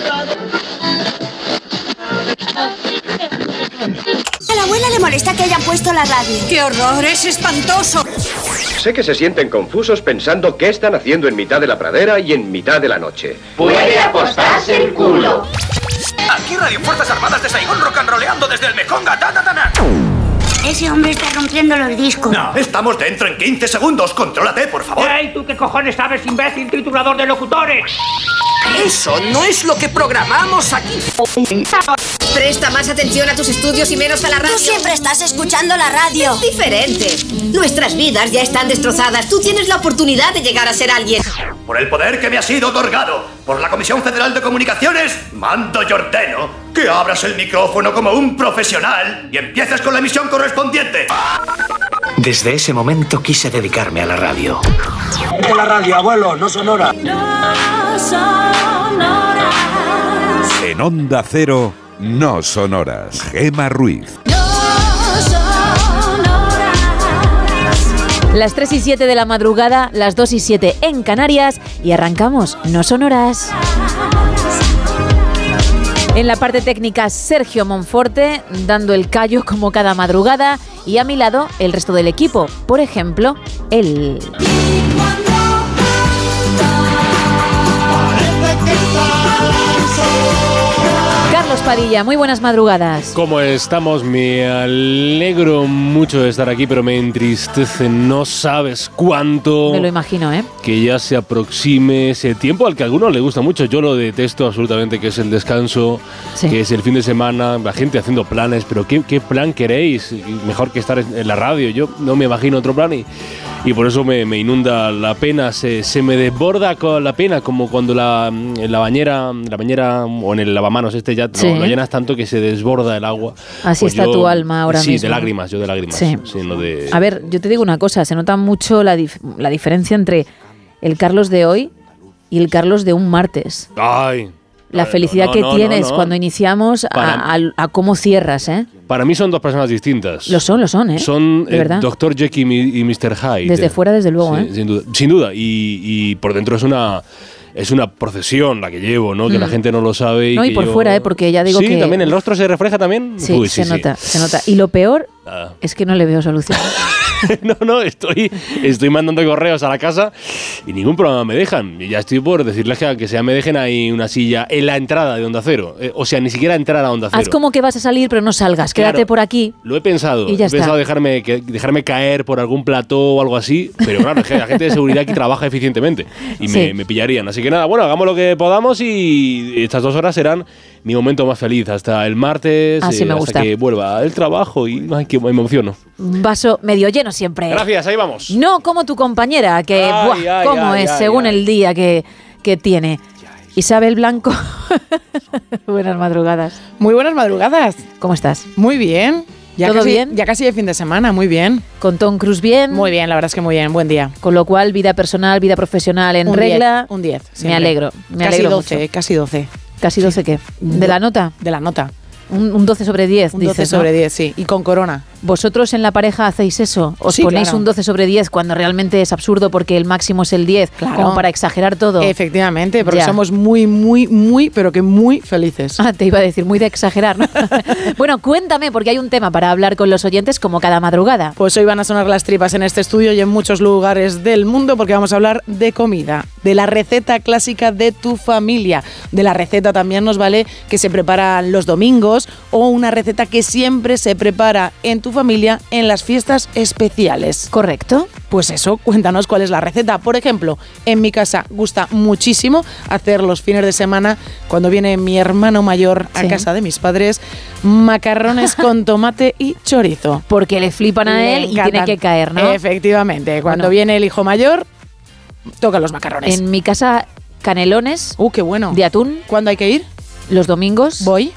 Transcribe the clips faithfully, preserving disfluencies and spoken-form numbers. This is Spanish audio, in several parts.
A la abuela le molesta que hayan puesto la radio. ¡Qué horror! ¡Es espantoso! Sé que se sienten confusos pensando qué están haciendo en mitad de la pradera y en mitad de la noche. ¡Puede apostarse el culo! Aquí Radio Fuerzas Armadas de Saigón rocanroleando desde el Mekonga. ¡Tatatana! Ese hombre está rompiendo los discos. No, estamos dentro en quince segundos. Contrólate, por favor. ¡Ey, tú qué cojones sabes, imbécil triturador de locutores! Eso no es lo que programamos aquí. Presta más atención a tus estudios y menos a la radio. Tú siempre estás escuchando la radio. Es diferente. Nuestras vidas ya están destrozadas. Tú tienes la oportunidad de llegar a ser alguien. Por el poder que me ha sido otorgado por la Comisión Federal de Comunicaciones, mando y ordeno que abras el micrófono como un profesional y empieces con la emisión correspondiente. Desde ese momento quise dedicarme a la radio. De la radio, abuelo, no sonora. No sonoras. En Onda Cero, no sonoras. Gema Ruiz. No sonoras. Las tres y siete de la madrugada, las dos y siete en Canarias y arrancamos No Sonoras. En la parte técnica, Sergio Monforte, dando el callo como cada madrugada, y a mi lado, el resto del equipo. Por ejemplo, él. Carlos Padilla, muy buenas madrugadas. ¿Cómo estamos? Me alegro mucho de estar aquí, pero me entristece, no sabes cuánto. Me lo imagino, ¿eh? Que ya se aproxime ese tiempo al que a algunos le gusta mucho. Yo lo detesto absolutamente, que es el descanso, sí. Que es el fin de semana, la gente haciendo planes, pero ¿qué, qué plan queréis? Mejor que estar en la radio, yo no me imagino otro plan y, y por eso me, me inunda la pena, se, se me desborda con la pena, como cuando la, en la bañera, la bañera o en el lavamanos este ya sí. lo, lo llenas tanto que se desborda el agua. Así pues está yo, tu alma ahora sí, mismo. Sí, de lágrimas, yo de lágrimas. Sí. Sí, no de... A ver, yo te digo una cosa, se nota mucho la, dif- la diferencia entre el Carlos de hoy y el Carlos de un martes. Ay. La felicidad no, no, que no, tienes no, no. cuando iniciamos a, a, a cómo cierras, ¿eh? Para mí son dos personas distintas. Lo son, lo son, ¿eh? Son eh, doctor Jekyll y, y mister Hyde. Desde fuera, desde luego, sí, ¿eh? Sin duda. Sin duda. Y, y por dentro es una... Es una procesión la que llevo, ¿no? Mm. Que la gente no lo sabe. Y no, y que por yo... fuera, ¿eh? Porque ya digo sí, que... Sí, también el rostro se refleja también. Sí, Uy, se sí, nota, sí. se nota. Y lo peor ah. es que no le veo solución. no, no, estoy, estoy mandando correos a la casa y ningún programa me dejan. Y ya estoy por decirles que, que sea me dejen ahí una silla en la entrada de Onda Cero. Eh, o sea, ni siquiera entrar a Onda Cero. Haz como que vas a salir, pero no salgas. Claro, quédate por aquí. Lo he pensado. Y ya he está. pensado dejarme, que, dejarme caer por algún plató o algo así. Pero claro, es que la gente de seguridad aquí trabaja eficientemente. Y sí. me, me pillarían. Así que nada, bueno, hagamos lo que podamos y estas dos horas serán mi momento más feliz hasta el martes, Así eh, me gusta. hasta que vuelva el trabajo y ay, que me emociono. Vaso medio lleno siempre. Gracias, ahí vamos. No como tu compañera, que ay, buah, ay, cómo ay, es ay, según ay. el día que, que tiene. Isabel Blanco, buenas madrugadas. Muy buenas madrugadas. ¿Cómo estás? Muy bien. Ya ¿Todo casi, bien? Ya casi de fin de semana, muy bien. ¿Con Tom Cruise bien? Muy bien, la verdad es que muy bien, buen día. Con lo cual, vida personal, vida profesional en un regla. diez, un diez. Siempre. Me alegro, me casi alegro doce, mucho. Casi doce. ¿Casi doce qué? ¿De la nota? De la nota. Un, un doce sobre diez, un dices, doce sobre ¿no? diez, sí. Y con corona. ¿Vosotros en la pareja hacéis eso? ¿Os sí, ponéis claro. un doce sobre diez cuando realmente es absurdo porque el máximo es el diez? Claro. Como para exagerar todo. Efectivamente, porque ya. somos muy, muy, muy, pero que muy felices. Ah, te iba a decir, muy de exagerar, ¿no? Bueno, cuéntame, porque hay un tema para hablar con los oyentes como cada madrugada. Pues hoy van a sonar las tripas en este estudio y en muchos lugares del mundo porque vamos a hablar de comida, de la receta clásica de tu familia. De la receta también nos vale que se preparan los domingos o una receta que siempre se prepara en tu familia en las fiestas especiales. ¿Correcto? Pues eso, cuéntanos cuál es la receta. Por ejemplo, en mi casa gusta muchísimo hacer los fines de semana, cuando viene mi hermano mayor a sí. casa de mis padres, macarrones con tomate y chorizo. Porque le flipan a él y tiene que caer, ¿no? Efectivamente. Cuando bueno. viene el hijo mayor, toca los macarrones. En mi casa, canelones. ¡Uh, qué bueno! De atún. ¿Cuándo hay que ir? Los domingos. Voy.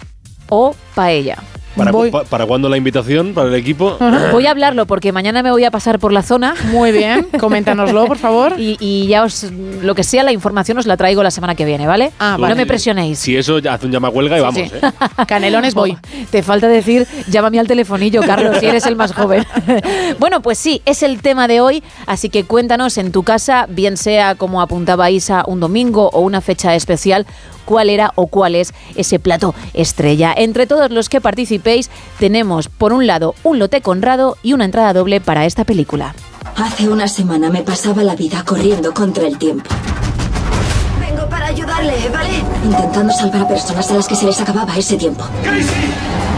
O paella. ¿Para, cu ¿Para cuándo la invitación? ¿Para el equipo? Voy a hablarlo porque mañana me voy a pasar por la zona. Muy bien, coméntanoslo, por favor. Y, y ya os, lo que sea, la información os la traigo la semana que viene, ¿vale? Ah, vale. No me presionéis. Si eso, haz un llamahuelga y sí, vamos, sí. ¿eh? Canelones voy. Oh, te falta decir, llámame al telefonillo, Carlos, si eres el más joven. Bueno, pues sí, es el tema de hoy, así que cuéntanos en tu casa, bien sea como apuntaba Isa, un domingo o una fecha especial, cuál era o cuál es ese plato estrella. Entre todos los que participéis tenemos, por un lado, un lote Conrado y una entrada doble para esta película. Hace una semana me pasaba la vida corriendo contra el tiempo. Vengo para ayudarle, ¿vale? Intentando salvar a personas a las que se les acababa ese tiempo.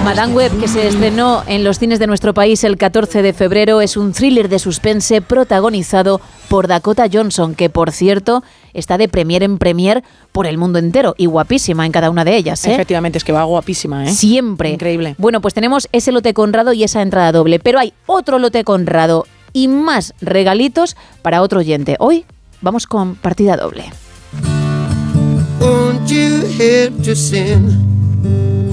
Madame Web, que se estrenó en los cines de nuestro país el catorce de febrero, es un thriller de suspense protagonizado por Dakota Johnson, que, por cierto, está de premier en premier por el mundo entero y guapísima en cada una de ellas, ¿eh? Efectivamente, es que va guapísima, ¿eh? Siempre. Increíble. Bueno, pues tenemos ese lote Conrado y esa entrada doble, pero hay otro lote Conrado y más regalitos para otro oyente. Hoy vamos con partida doble.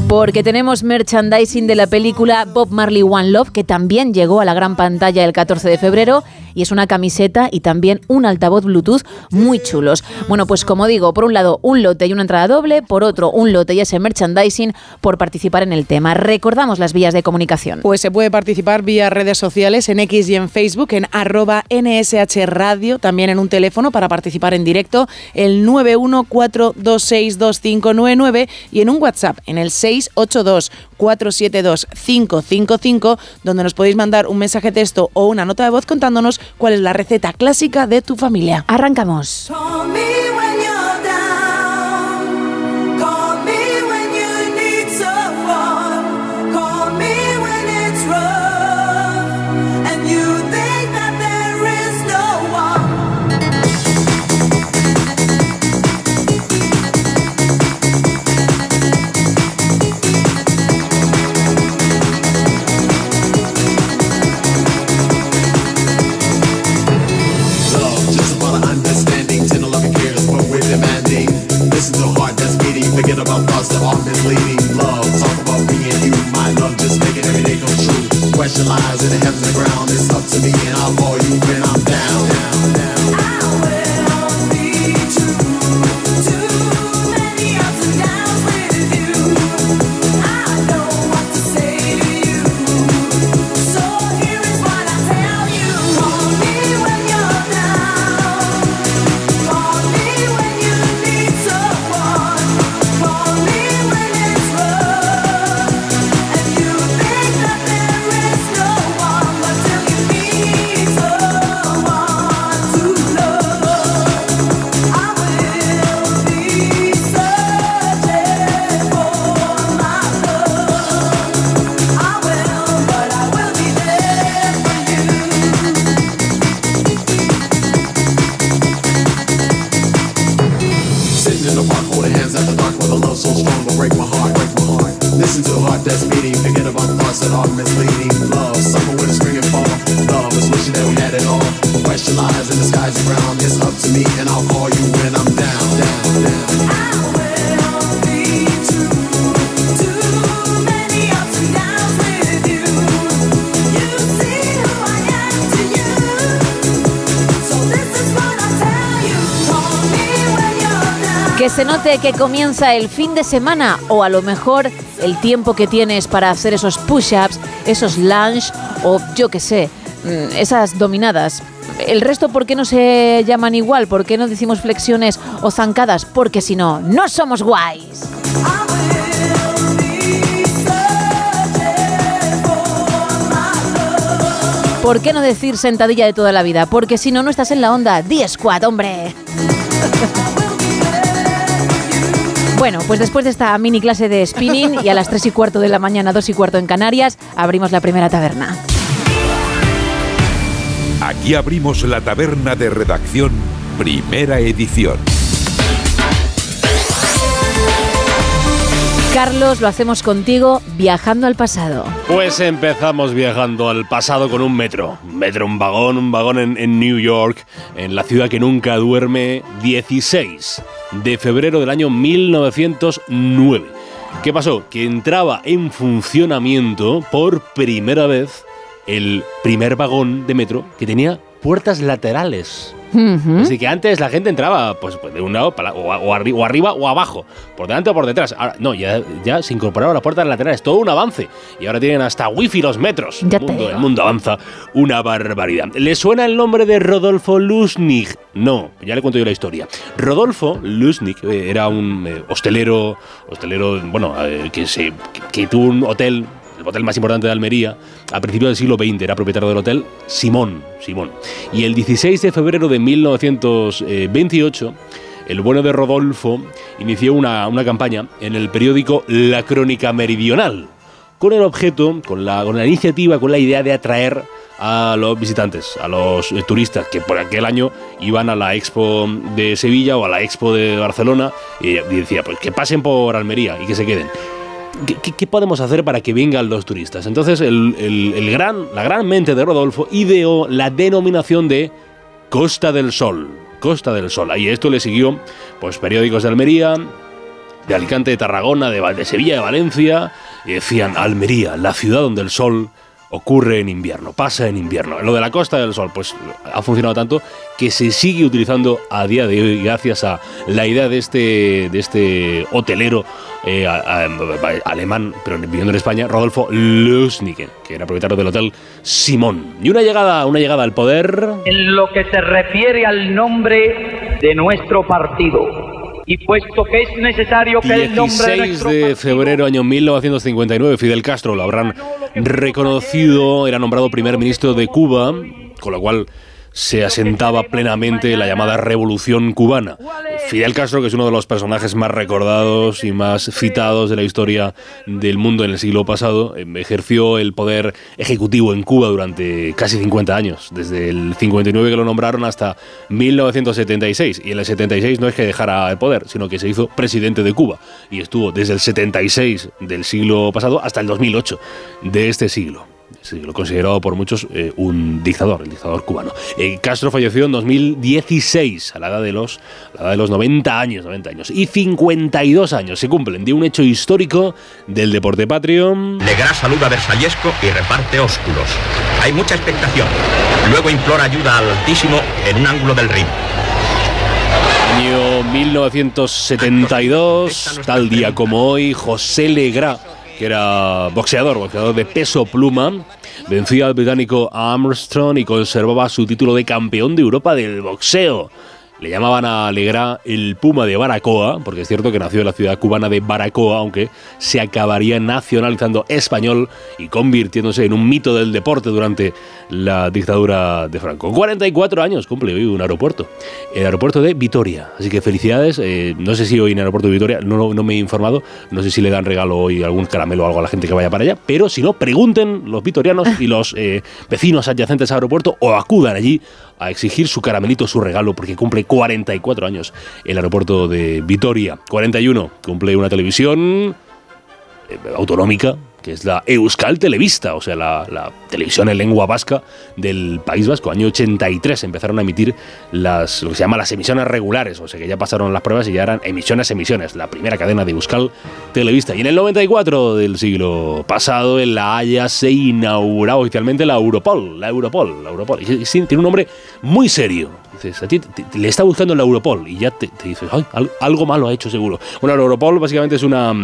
Porque tenemos merchandising de la película Bob Marley One Love, que también llegó a la gran pantalla el catorce de febrero, y es una camiseta y también un altavoz Bluetooth muy chulos. Bueno, pues como digo, por un lado un lote y una entrada doble, por otro un lote y ese merchandising por participar en el tema. Recordamos las vías de comunicación. Pues se puede participar vía redes sociales, en X y en Facebook, en arroba nshradio, también en un teléfono para participar en directo, el nueve uno cuatro dos seis dos cinco nueve nueve, y en un WhatsApp, en el seis ocho dos cuatro siete dos cinco cinco cinco, donde nos podéis mandar un mensaje texto o una nota de voz contándonos cuál es la receta clásica de tu familia. Arrancamos. Que se note que comienza el fin de semana, o a lo mejor el tiempo que tienes para hacer esos push-ups, esos lunges o yo qué sé, esas dominadas. El resto, ¿por qué no se llaman igual? ¿Por qué no decimos flexiones o zancadas? Porque si no, no somos guays. ¿Por qué no decir sentadilla de toda la vida? Porque si no, no estás en la onda. ¡Di squat, hombre! Bueno, pues después de esta mini clase de spinning y a las tres y cuarto de la mañana, dos y cuarto en Canarias, abrimos la primera taberna. Aquí abrimos la taberna de redacción, primera edición. Carlos, lo hacemos contigo, viajando al pasado. Pues empezamos viajando al pasado con un metro. Un metro, un vagón, un vagón en, en New York, en la ciudad que nunca duerme, dieciséis de febrero del año mil novecientos nueve. ¿Qué pasó? Que entraba en funcionamiento por primera vez el primer vagón de metro que tenía puertas laterales. Uh-huh. Así que antes la gente entraba pues, pues de un lado para, o, o, arri- o arriba o abajo, por delante o por detrás. Ahora, no, ya, ya se incorporaron las puertas laterales, todo un avance. Y ahora tienen hasta wifi los metros. Ya el, mundo, el mundo avanza, una barbaridad. ¿Le suena el nombre de Rodolfo Lussnigg? No, ya le cuento yo la historia. Rodolfo Lussnigg eh, era un eh, hostelero, hostelero, bueno, eh, que, se, que, que tuvo un hotel, el hotel más importante de Almería, a principios del siglo veinte, era propietario del hotel Simón. Simón. Y el dieciséis de febrero de mil novecientos veintiocho, el bueno de Rodolfo inició una, una campaña en el periódico La Crónica Meridional, con el objeto, con la, con la iniciativa, con la idea de atraer a los visitantes, a los eh, turistas que por aquel año iban a la Expo de Sevilla o a la Expo de Barcelona, y, y decía, pues que pasen por Almería y que se queden. ¿Qué, qué, ¿Qué podemos hacer para que vengan los turistas? Entonces, el, el, el gran, la gran mente de Rodolfo ideó la denominación de Costa del Sol. Costa del Sol. Y esto le siguió pues, periódicos de Almería, de Alicante, de Tarragona, de, de Sevilla, de Valencia. Y decían, Almería, la ciudad donde el sol ocurre en invierno, pasa en invierno. Lo de la Costa del Sol, pues ha funcionado tanto que se sigue utilizando a día de hoy gracias a la idea de este, de este hotelero eh, a, a, alemán, pero viviendo en España, Rodolfo Lussnigg, que era propietario del hotel Simón. Y una llegada, una llegada al poder. En lo que se refiere al nombre de nuestro partido. Y puesto que es necesario que el nombre de nuestro partido... dieciséis de febrero año mil novecientos cincuenta y nueve, Fidel Castro, lo habrán reconocido, era nombrado primer ministro de Cuba, con lo cual se asentaba plenamente la llamada Revolución Cubana. Fidel Castro, que es uno de los personajes más recordados y más citados de la historia del mundo en el siglo pasado, ejerció el poder ejecutivo en Cuba durante casi cincuenta años, desde el cincuenta y nueve que lo nombraron hasta mil novecientos setenta y seis. Y en el setenta y seis no es que dejara el poder, sino que se hizo presidente de Cuba. Y estuvo desde el setenta y seis del siglo pasado hasta el dos mil ocho de este siglo. Sí, lo considerado por muchos eh, un dictador, el dictador cubano. Eh, Castro falleció en dos mil dieciséis, a la edad de los, a la edad de los noventa años, noventa años. Y cincuenta y dos años se cumplen de un hecho histórico del deporte patrio. Legras saluda a Versallesco y reparte ósculos. Hay mucha expectación. Luego implora ayuda al Altísimo en un ángulo del ring. Año mil novecientos setenta y dos, tal día como hoy, José Legras, que era boxeador, boxeador de peso pluma, vencía al británico Armstrong y conservaba su título de campeón de Europa del boxeo. Le llamaban a Legras el Puma de Baracoa, porque es cierto que nació en la ciudad cubana de Baracoa, aunque se acabaría nacionalizando español y convirtiéndose en un mito del deporte durante la dictadura de Franco. cuarenta y cuatro años cumple hoy un aeropuerto, el aeropuerto de Vitoria. Así que felicidades, eh, no sé si hoy en el aeropuerto de Vitoria, no, no me he informado, no sé si le dan regalo hoy, algún caramelo o algo a la gente que vaya para allá, pero si no, pregunten los vitorianos y los eh, vecinos adyacentes al aeropuerto o acudan allí a exigir su caramelito, su regalo, porque cumple cuarenta y cuatro años el aeropuerto de Vitoria. cuarenta y uno, cumple una televisión eh, autonómica, que es la Euskal Telebista, o sea, la, la televisión en lengua vasca del País Vasco. Año ochenta y tres empezaron a emitir las, lo que se llama las emisiones regulares, o sea que ya pasaron las pruebas y ya eran emisiones, emisiones, la primera cadena de Euskal Telebista. Y en el noventa y cuatro del siglo pasado, en La Haya, se inauguraba oficialmente la Europol, la Europol, la Europol. Y sí, tiene un nombre muy serio. Dices, a ti te, te, le está buscando la Europol y ya te, te dices, ay, algo malo ha hecho seguro. Bueno, la Europol básicamente es una,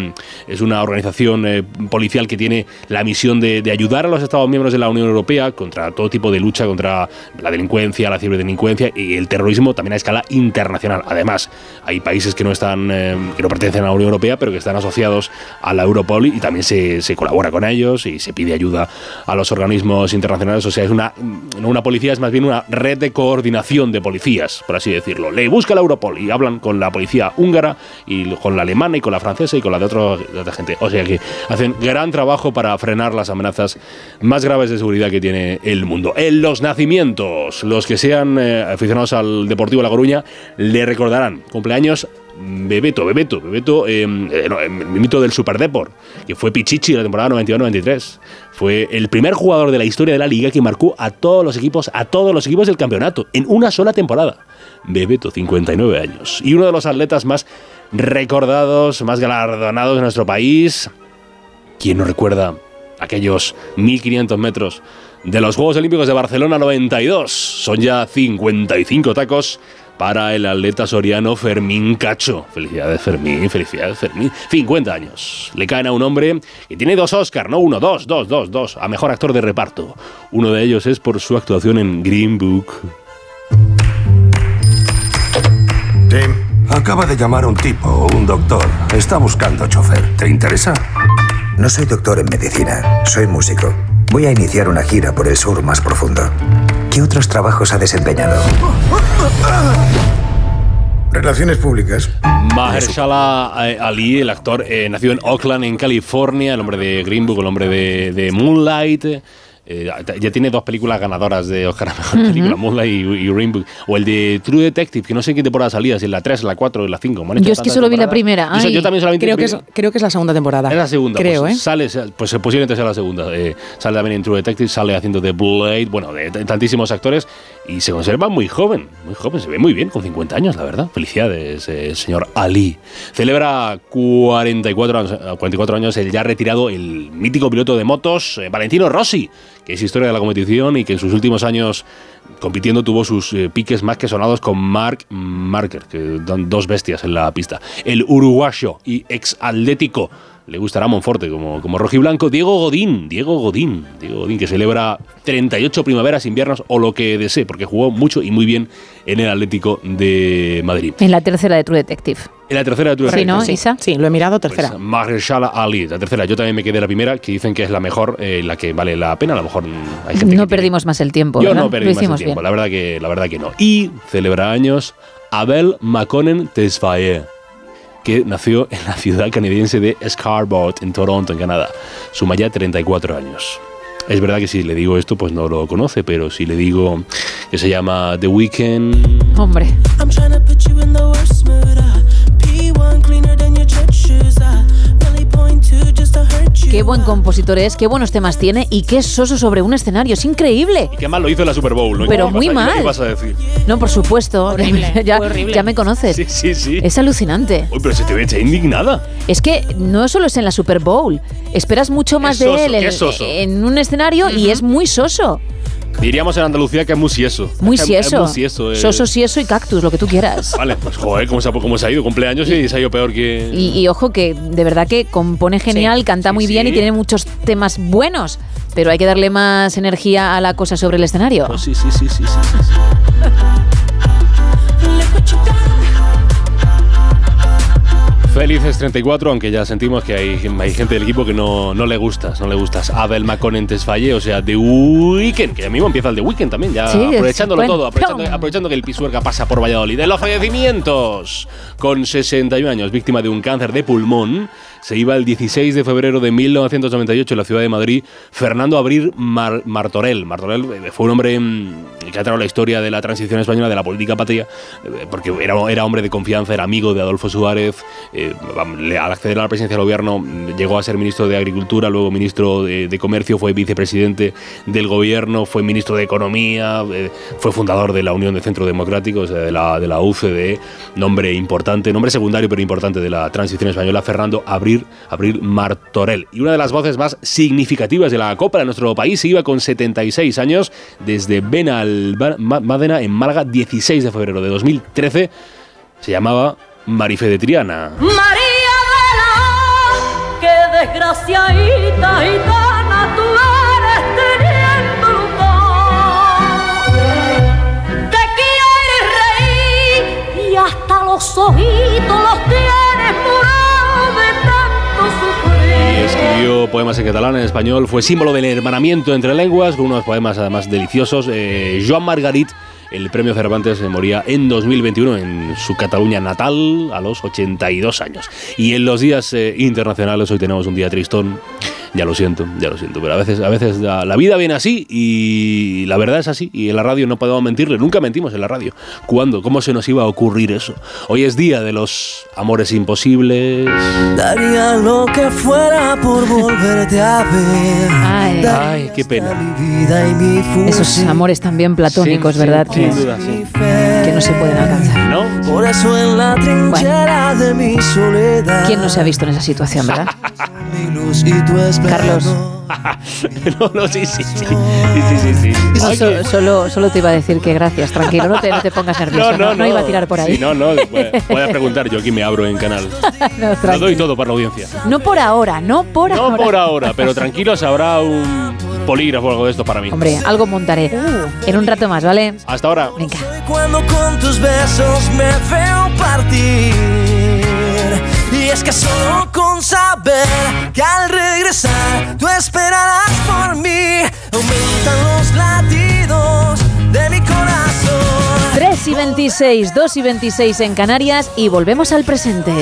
es una organización eh, policial que tiene la misión de, de ayudar a los Estados miembros de la Unión Europea contra todo tipo de lucha contra la delincuencia, la ciberdelincuencia y el terrorismo también a escala internacional. Además, hay países que no están eh, que no pertenecen a la Unión Europea, pero que están asociados a la Europol y también se, se colabora con ellos y se pide ayuda a los organismos internacionales. O sea, es una, no una policía, es más bien una red de coordinación de policías, por así decirlo. Le busca la Europol y hablan con la policía húngara y con la alemana y con la francesa y con la de, otro, de otra gente. O sea que hacen gran trabajo para frenar las amenazas más graves de seguridad que tiene el mundo. En los nacimientos, los que sean eh, aficionados al Deportivo La Coruña le recordarán cumpleaños Bebeto, Bebeto, Bebeto, eh, el mito del Super Deport, que fue pichichi la temporada noventa y dos noventa y tres. Fue el primer jugador de la historia de la liga que marcó a todos los equipos, a todos los equipos del campeonato en una sola temporada. Bebeto, cincuenta y nueve años. Y uno de los atletas más recordados, más galardonados de nuestro país. ¿Quién no recuerda aquellos mil quinientos metros de los Juegos Olímpicos de Barcelona noventa y dos? Son ya cincuenta y cinco tacos para el atleta soriano Fermín Cacho. Felicidades, Fermín, felicidades, Fermín. cincuenta años. Le caen a un hombre que tiene dos Oscar, no uno, dos, dos, dos, dos, a mejor actor de reparto. Uno de ellos es por su actuación en Green Book. Tim, acaba de llamar un tipo, un doctor. Está buscando chofer. ¿Te interesa? No soy doctor en medicina, soy músico. Voy a iniciar una gira por el sur más profundo. ¿Qué otros trabajos ha desempeñado? Relaciones públicas. Mahershala Ali, el actor, eh, nació en Oakland, en California, el hombre de Green Book, el hombre de, de Moonlight. Eh, ya tiene dos películas ganadoras de Oscar a mejor uh-huh. película, Moonlight y, y Green Book. O el de True Detective, que no sé en qué temporada salía, si en la tres, la cuatro, la cinco. Yo es que solo temporada. vi la primera. Ay, yo, yo también solamente creo, que es, creo que es la segunda temporada. Es la segunda. Creo, pues, ¿eh? Sale, pues posiblemente sea la segunda. Eh, sale también en True Detective, sale haciendo The Blade, bueno, de tantísimos actores. Y se conserva muy joven, muy joven, se ve muy bien, con cincuenta años, la verdad. Felicidades, eh, señor Ali. Celebra cuarenta y cuatro años el ya retirado, el mítico piloto de motos, eh, Valentino Rossi, que es historia de la competición y que en sus últimos años compitiendo tuvo sus eh, piques más que sonados con Marc Márquez, que dan dos bestias en la pista. El uruguayo y ex atlético, le gustará Monforte como, como rojiblanco, Diego Godín, Diego Godín, Diego Godín, que celebra treinta y ocho primaveras, inviernos o lo que desee, porque jugó mucho y muy bien en el Atlético de Madrid. En la tercera de True Detective. En la tercera de True Detective. Sí, ¿no, Isa? Sí, lo he mirado, tercera. Pues, Mahershala Ali, la tercera. Yo también me quedé la primera, que dicen que es la mejor, eh, la que vale la pena. A lo mejor hay gente no perdimos tiene. más el tiempo. Yo ¿verdad? no perdí lo más el tiempo, la verdad, que, la verdad que no. Y celebra años Abel Maconnen Tesfaye, que nació en la ciudad canadiense de Scarborough, en Toronto, en Canadá. Suma ya treinta y cuatro años. Es verdad que si le digo esto, pues no lo conoce, pero si le digo que se llama The Weeknd... Hombre. Qué buen compositor es, qué buenos temas tiene y qué soso sobre un escenario, es increíble. Y qué mal lo hizo en la Super Bowl, ¿no? Pero muy mal. ¿Qué vas a decir? No, por supuesto. Horrible, ya, horrible. Ya me conoces. Sí, sí, sí. Es alucinante. Uy, pero se te ve indignada. Es que no solo es en la Super Bowl, esperas mucho más soso, de él en, en un escenario uh-huh. y es muy soso. Diríamos en Andalucía que es muy sieso. Muy sieso. Es muy sieso. Eh. Soso, sieso y cactus, lo que tú quieras. Vale, pues joder, ¿cómo se ha, cómo se ha ido? Cumpleaños y, y se ha ido peor que... Y, y ojo que de verdad que compone genial, sí, canta sí, muy bien sí. y tiene muchos temas buenos, pero hay que darle más energía a la cosa sobre el escenario. Oh, sí, sí, sí, sí, sí, sí, sí. Felices treinta y cuatro, aunque ya sentimos que hay, hay gente del equipo que no, no le gustas, no le gustas. Abel Maconnen Tesfaye, o sea, The Weeknd, que ya mismo empieza el The Weeknd también, ya sí, aprovechándolo bueno, todo, aprovechando, aprovechando que el Pisuerga pasa por Valladolid. De los fallecimientos, con sesenta y un años, víctima de un cáncer de pulmón, se iba el dieciséis de febrero de mil novecientos noventa y ocho en la ciudad de Madrid Fernando Abril Mar- Martorell. Martorell fue un hombre que ha traído la historia de la transición española, de la política patria, porque era, era hombre de confianza, era amigo de Adolfo Suárez. Eh, al acceder a la presidencia del gobierno llegó a ser ministro de Agricultura, luego ministro de, de Comercio, fue vicepresidente del gobierno, fue ministro de Economía, eh, fue fundador de la Unión de Centro Democrático, o sea, de la, de la U C D, nombre importante, nombre secundario pero importante de la transición española, Fernando Abril Abril Martorell. Y una de las voces más significativas de la Copa de nuestro país se iba con setenta y seis años desde Benalmádena en Málaga, dieciséis de febrero de dos mil trece. Se llamaba Marifé de Triana. María de la... ¡Qué desgraciadita gitana tú eres teniendo lugar! Te quieres reír y hasta los ojitos los tienes morados. Escribió poemas en catalán, en español, fue símbolo del hermanamiento entre lenguas, con unos poemas además deliciosos. Eh, Joan Margarit, el premio Cervantes, moría en dos mil veintiuno en su Cataluña natal a los ochenta y dos años. Y en los días eh, internacionales hoy tenemos un día tristón. Ya lo siento, ya lo siento, pero a veces, a veces la, la vida viene así y la verdad es así. Y en la radio no podemos mentirle, nunca mentimos en la radio. ¿Cuándo? ¿Cómo se nos iba a ocurrir eso? Hoy es día de los amores imposibles. Daría lo que fuera por volverte a ver. Ay, ay, qué pena. Esos amores también platónicos, sí, ¿verdad? Sí, sin duda, sí. Que no se pueden alcanzar. No. Por eso en la trinchera de mi soledad. ¿Quién no se ha visto en esa situación, verdad? Carlos. No, no, sí, sí, sí. sí, sí, sí, sí. No, so, solo, solo te iba a decir que gracias, tranquilo, no te, no te pongas nervioso. No, no, no, no iba a tirar por ahí. Sí, no, no, voy a preguntar, yo aquí me abro en canal. No, lo doy todo para la audiencia. No por ahora, no por no ahora. No por ahora, pero tranquilos, habrá un polígrafo o algo de esto para mí. Hombre, algo montaré. Uh, en un rato más, ¿vale? Hasta ahora. Venga. Cuando con tus besos me veo partir. Y es que solo con saber que al regresar tú esperarás por mí, aumentan los latidos de mi corazón. tres y veintiséis, dos y veintiséis en Canarias y volvemos al presente.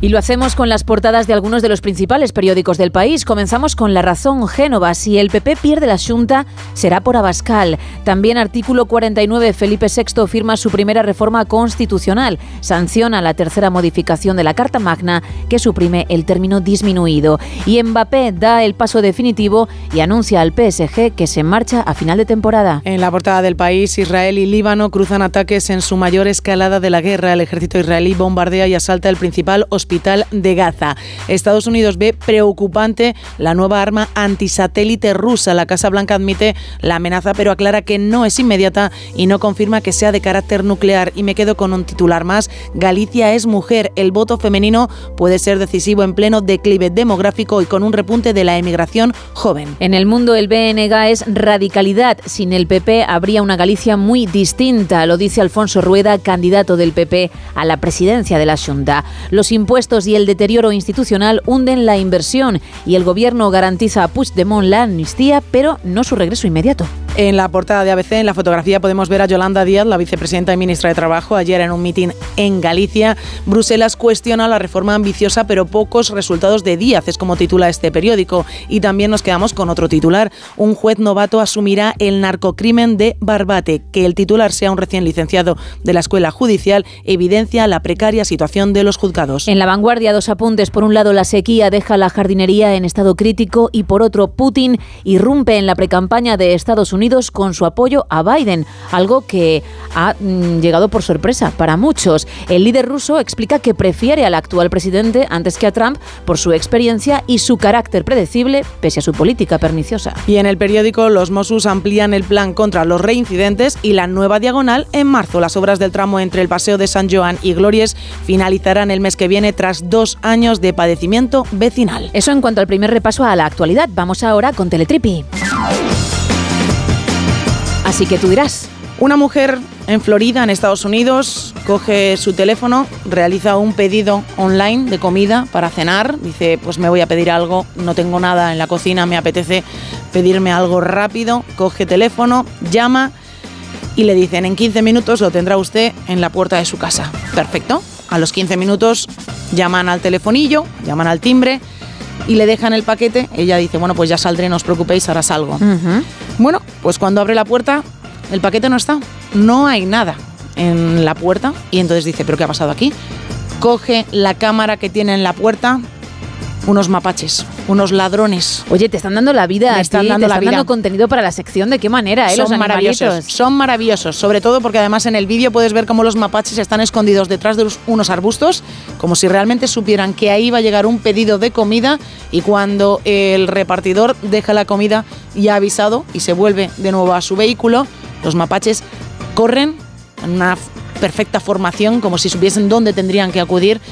Y lo hacemos con las portadas de algunos de los principales periódicos del país. Comenzamos con La Razón, Génova. Si el P P pierde la Xunta, será por Abascal. También artículo cuarenta y nueve. Felipe sexto firma su primera reforma constitucional. Sanciona la tercera modificación de la Carta Magna que suprime el término disminuido. Y Mbappé da el paso definitivo y anuncia al P S G que se marcha a final de temporada. En la portada del país, Israel y Líbano cruzan ataques en su mayor escalada de la guerra. El ejército israelí bombardea y asalta el principal hospital de Gaza. Estados Unidos ve preocupante la nueva arma antisatélite rusa. La Casa Blanca admite la amenaza, pero aclara que no es inmediata y no confirma que sea de carácter nuclear. Y me quedo con un titular más. Galicia es mujer. El voto femenino puede ser decisivo en pleno declive demográfico y con un repunte de la emigración joven. En El Mundo, el B N G es radicalidad. Sin el P P habría una Galicia muy distinta. Lo dice Alfonso Rueda, candidato del P P a la presidencia de la Xunta. Los impuestos y el deterioro institucional hunden la inversión y el gobierno garantiza a Puigdemont la amnistía, pero no su regreso inmediato. En la portada de A B C, en la fotografía, podemos ver a Yolanda Díaz, la vicepresidenta y ministra de Trabajo, ayer en un mitin en Galicia. Bruselas cuestiona la reforma ambiciosa, pero pocos resultados de Díaz, es como titula este periódico. Y también nos quedamos con otro titular. Un juez novato asumirá el narcocrimen de Barbate. Que el titular sea un recién licenciado de la Escuela Judicial evidencia la precaria situación de los juzgados. En La Vanguardia, dos apuntes. Por un lado, la sequía deja la jardinería en estado crítico y por otro, Putin irrumpe en la precampaña de Estados Unidos con su apoyo a Biden, algo que ha mm, llegado por sorpresa para muchos. El líder ruso explica que prefiere al actual presidente antes que a Trump por su experiencia y su carácter predecible, pese a su política perniciosa. Y en el periódico, los Mossos amplían el plan contra los reincidentes y la nueva diagonal en marzo. Las obras del tramo entre el Paseo de San Joan y Glorias finalizarán el mes que viene tras dos años de padecimiento vecinal. Eso en cuanto al primer repaso a la actualidad. Vamos ahora con Teletripi. Así que tú dirás. Una mujer en Florida, en Estados Unidos, coge su teléfono, realiza un pedido online de comida para cenar. Dice, pues me voy a pedir algo, no tengo nada en la cocina, me apetece pedirme algo rápido. Coge teléfono, llama y le dicen, en quince minutos lo tendrá usted en la puerta de su casa. Perfecto. A los quince minutos llaman al telefonillo, llaman al timbre y le dejan el paquete. Ella dice, bueno, pues ya saldré, no os preocupéis, ahora salgo. Uh-huh. Bueno, pues cuando abre la puerta, el paquete no está, no hay nada en la puerta y entonces dice, ¿pero qué ha pasado aquí? Coge la cámara que tiene en la puerta, unos mapaches, unos ladrones. Oye, te están dando la vida, te están dando, te están la vida. dando contenido para la sección, ¿de qué manera? ¿Eh? Son los maravillosos, son maravillosos, sobre todo porque además en el vídeo puedes ver cómo los mapaches están escondidos detrás de unos arbustos, como si realmente supieran que ahí va a llegar un pedido de comida y cuando el repartidor deja la comida y ha avisado y se vuelve de nuevo a su vehículo, los mapaches corren en una perfecta formación, como si supiesen dónde tendrían que acudir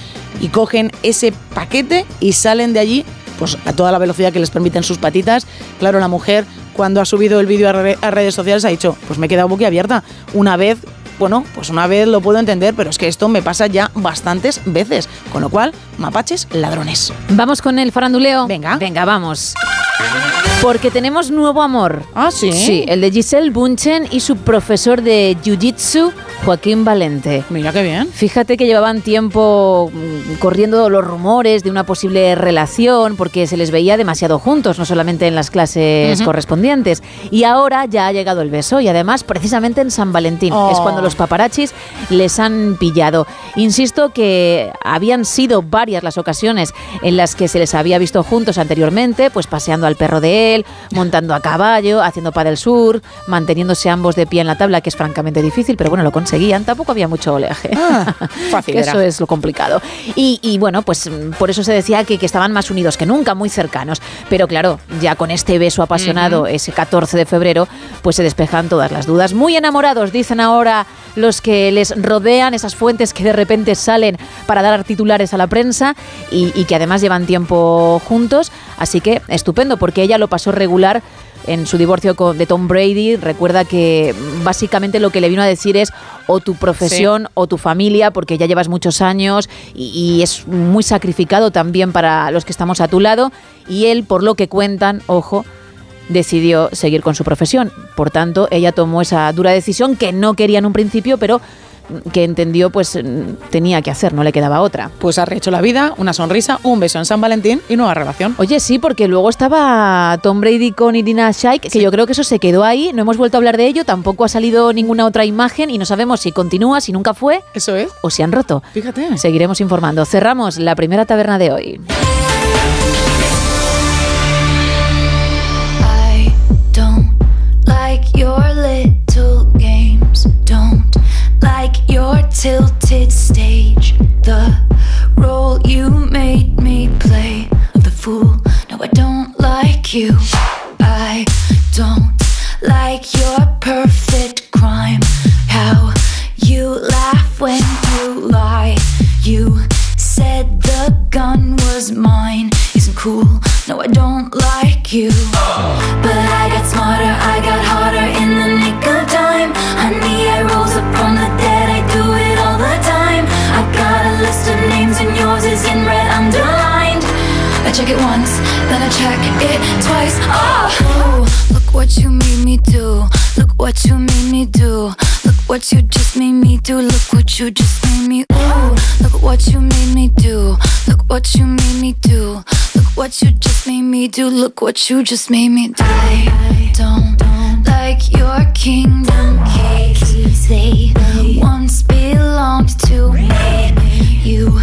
y cogen ese paquete y salen de allí pues a toda la velocidad que les permiten sus patitas. Claro, la mujer cuando ha subido el vídeo a, re- a redes sociales ha dicho, pues me he quedado boquiabierta. Una vez, bueno, pues una vez lo puedo entender, pero es que esto me pasa ya bastantes veces. Con lo cual, mapaches, ladrones. Vamos con el faranduleo. Venga. Venga, vamos. Porque tenemos nuevo amor. Ah, sí. Sí, el de Giselle Bunchen y su profesor de jiu-jitsu, Joaquín Valente. Mira qué bien. Fíjate que llevaban tiempo corriendo los rumores de una posible relación porque se les veía demasiado juntos, no solamente en las clases uh-huh. correspondientes. Y ahora ya ha llegado el beso y además precisamente en San Valentín. Oh. Es cuando los paparachis les han pillado. Insisto que habían sido varias las ocasiones en las que se les había visto juntos anteriormente, pues paseando al al perro de él, montando a caballo, haciendo pádel sur, manteniéndose ambos de pie en la tabla, que es francamente difícil, pero bueno, lo conseguían. Tampoco había mucho oleaje. Ah, fácil. Eso es lo complicado. Y, y bueno, pues por eso se decía que, que estaban más unidos que nunca, muy cercanos. Pero claro, ya con este beso apasionado, uh-huh. ese catorce de febrero, pues se despejan todas las dudas. Muy enamorados, dicen ahora los que les rodean, esas fuentes que de repente salen para dar titulares a la prensa y, y que además llevan tiempo juntos. Así que estupendo, porque ella lo pasó regular en su divorcio de Tom Brady. Recuerda que básicamente lo que le vino a decir es o tu profesión sí. o tu familia, porque ya llevas muchos años y, y es muy sacrificado también para los que estamos a tu lado. Y él, por lo que cuentan, ojo, decidió seguir con su profesión. Por tanto, ella tomó esa dura decisión que no quería en un principio, pero que entendió, pues tenía que hacer, no le quedaba otra. Pues ha rehecho la vida, una sonrisa, un beso en San Valentín y nueva relación. Oye, sí, porque luego estaba Tom Brady con Irina Shayk, que sí. yo creo que eso se quedó ahí, no hemos vuelto a hablar de ello, tampoco ha salido ninguna otra imagen y no sabemos si continúa, si nunca fue. Eso es. O si han roto. Fíjate. Seguiremos informando. Cerramos la primera taberna de hoy. I don't like your little games, don't. Like your tilted stage, the role you made me play of the fool. No, I don't like you. I don't like your perfect crime. How you laugh when you lie. You said the gun was mine. Isn't cool. No, I don't like you. But I got smarter, I got harder in the nick of time. Honey, I rose up from the dead, I do it all the time. I got a list of names and yours is in red underlined. I check it once, then I check it twice. Oh, oh look what you made me do. Look what you made me do. Look what you just made me do. Look what you just made me. Ooh, look what you made me do. Look what you made me do. Look what you just made me do. Look what you just made me do. I don't, don't like your kingdom keys. They once belonged to me. You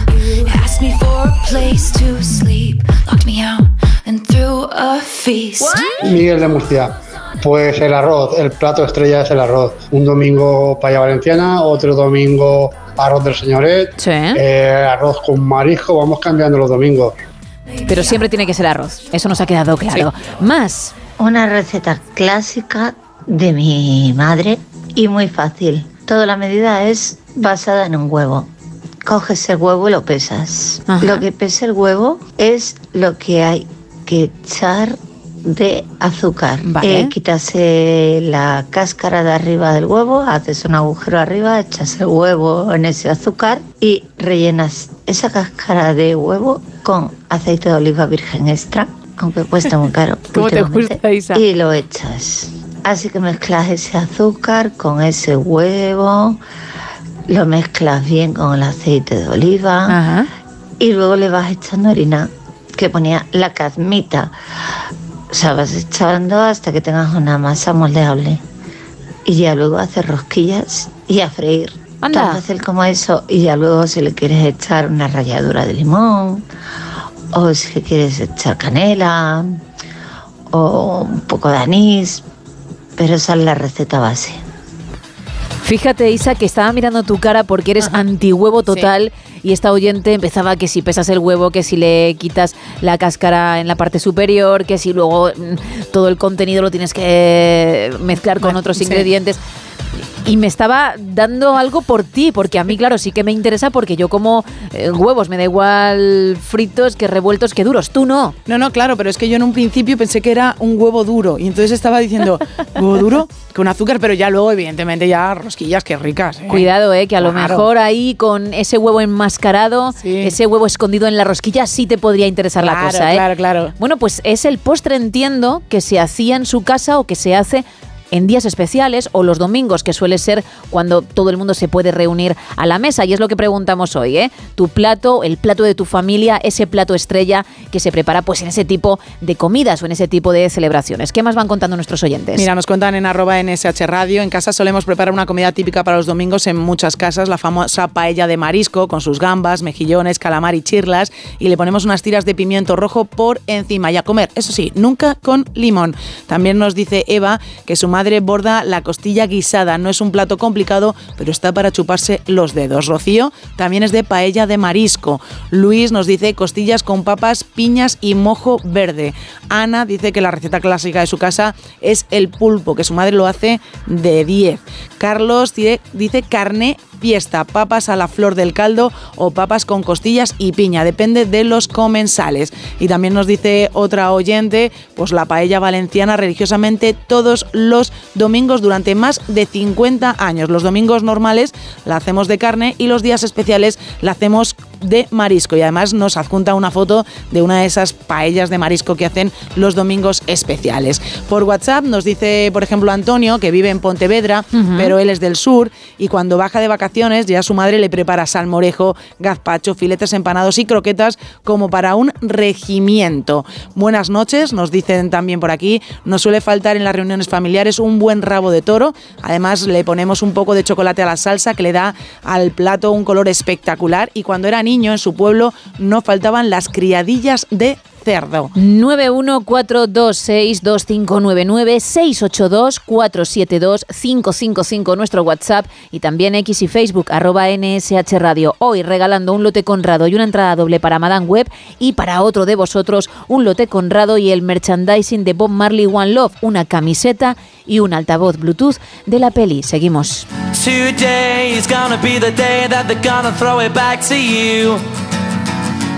asked me for a place to sleep, locked me out and threw a feast. Miguel de Murcia. Pues el arroz, el plato estrella es el arroz. Un domingo paella valenciana, otro domingo arroz del señoret, sí. eh, arroz con marisco, vamos cambiando los domingos. Pero siempre tiene que ser arroz, eso nos ha quedado claro. Sí. Más. Una receta clásica de mi madre y muy fácil. Toda la medida es basada en un huevo. Coges el huevo y lo pesas. Ajá. Lo que pesa el huevo es lo que hay que echar de azúcar. Vale. Eh, quitas eh, la cáscara de arriba del huevo, haces un agujero arriba, echas el huevo en ese azúcar y rellenas esa cáscara de huevo con aceite de oliva virgen extra, aunque cuesta muy caro. ¿Cómo te gusta, Isa? Y lo echas. Así que mezclas ese azúcar con ese huevo, lo mezclas bien con el aceite de oliva. Ajá. Y luego le vas echando harina que ponía la cazmita. O sea, vas echando hasta que tengas una masa moldeable. Y ya luego haces rosquillas y a freír. Anda. Tan fácil como eso. Y ya luego si le quieres echar una ralladura de limón, o si le quieres echar canela, o un poco de anís. Pero esa es la receta base. Fíjate, Isa, que estaba mirando tu cara porque eres antihuevo total, sí. y esta oyente empezaba que si pesas el huevo, que si le quitas la cáscara en la parte superior, que si luego todo el contenido lo tienes que mezclar con otros sí. ingredientes. Y me estaba dando algo por ti, porque a mí, claro, sí que me interesa, porque yo como eh, huevos, me da igual fritos que revueltos que duros, tú no. No, no, claro, pero es que yo en un principio pensé que era un huevo duro, y entonces estaba diciendo, huevo duro con azúcar, pero ya luego, evidentemente, ya rosquillas, qué ricas. ¿Eh? Cuidado, eh, que a claro. lo mejor ahí con ese huevo enmascarado, sí. ese huevo escondido en la rosquilla, sí te podría interesar claro, la cosa. Claro, eh. claro, claro. Bueno, pues es el postre, entiendo, que se hacía en su casa o que se hace en días especiales o los domingos, que suele ser cuando todo el mundo se puede reunir a la mesa. Y es lo que preguntamos hoy, ¿eh? Tu plato, el plato de tu familia, ese plato estrella que se prepara pues en ese tipo de comidas o en ese tipo de celebraciones. ¿Qué más van contando nuestros oyentes? Mira, nos cuentan en arroba N S H Radio. En casa solemos preparar una comida típica para los domingos en muchas casas, la famosa paella de marisco con sus gambas, mejillones, calamar y chirlas, y le ponemos unas tiras de pimiento rojo por encima y a comer, eso sí, nunca con limón. También nos dice Eva que su madre borda la costilla guisada. No es un plato complicado, pero está para chuparse los dedos. Rocío también es de paella de marisco. Luis nos dice costillas con papas, piñas y mojo verde. Ana dice que la receta clásica de su casa es el pulpo, que su madre lo hace de diez. Carlos dice carne fiesta, papas a la flor del caldo o papas con costillas y piña, depende de los comensales. Y también nos dice otra oyente, pues la paella valenciana religiosamente todos los domingos durante más de cincuenta años. Los domingos normales la hacemos de carne y los días especiales la hacemos de marisco, y además nos adjunta una foto de una de esas paellas de marisco que hacen los domingos especiales. Por WhatsApp nos dice, por ejemplo, Antonio, que vive en Pontevedra, uh-huh. pero él es del sur y cuando baja de vacaciones ya su madre le prepara salmorejo, gazpacho, filetes empanados y croquetas como para un regimiento. Buenas noches, nos dicen también por aquí, nos suele faltar en las reuniones familiares un buen rabo de toro, además le ponemos un poco de chocolate a la salsa que le da al plato un color espectacular, y cuando era niño en su pueblo no faltaban las criadillas de cerdo. nueve uno cuatro dos seis dos cinco nueve nueve seis ocho dos cuatro siete dos cinco cinco cinco nuestro WhatsApp, y también X y Facebook arroba N S H Radio. Hoy regalando un lote Conrado y una entrada doble para Madame Web, y para otro de vosotros un lote Conrado y el merchandising de Bob Marley One Love, una camiseta y un altavoz Bluetooth de la peli. Seguimos. Today is gonna be the day that they're gonna throw it back to you.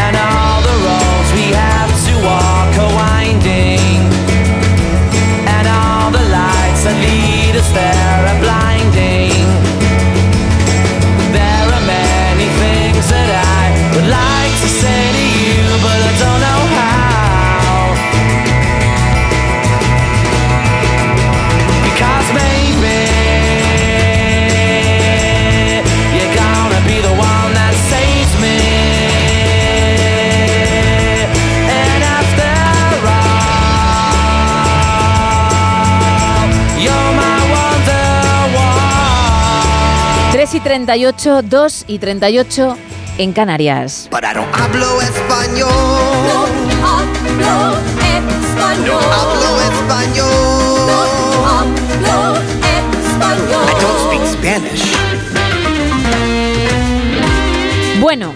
And all the roads we have to walk are winding, and all the lights that lead us there are blinding. There are many things that I would like to say to you, but I don't know how. treinta y ocho, dos y treinta y ocho en Canarias. Pero no hablo español. No hablo español. No hablo español. No hablo español. I don't speak Spanish. Bueno,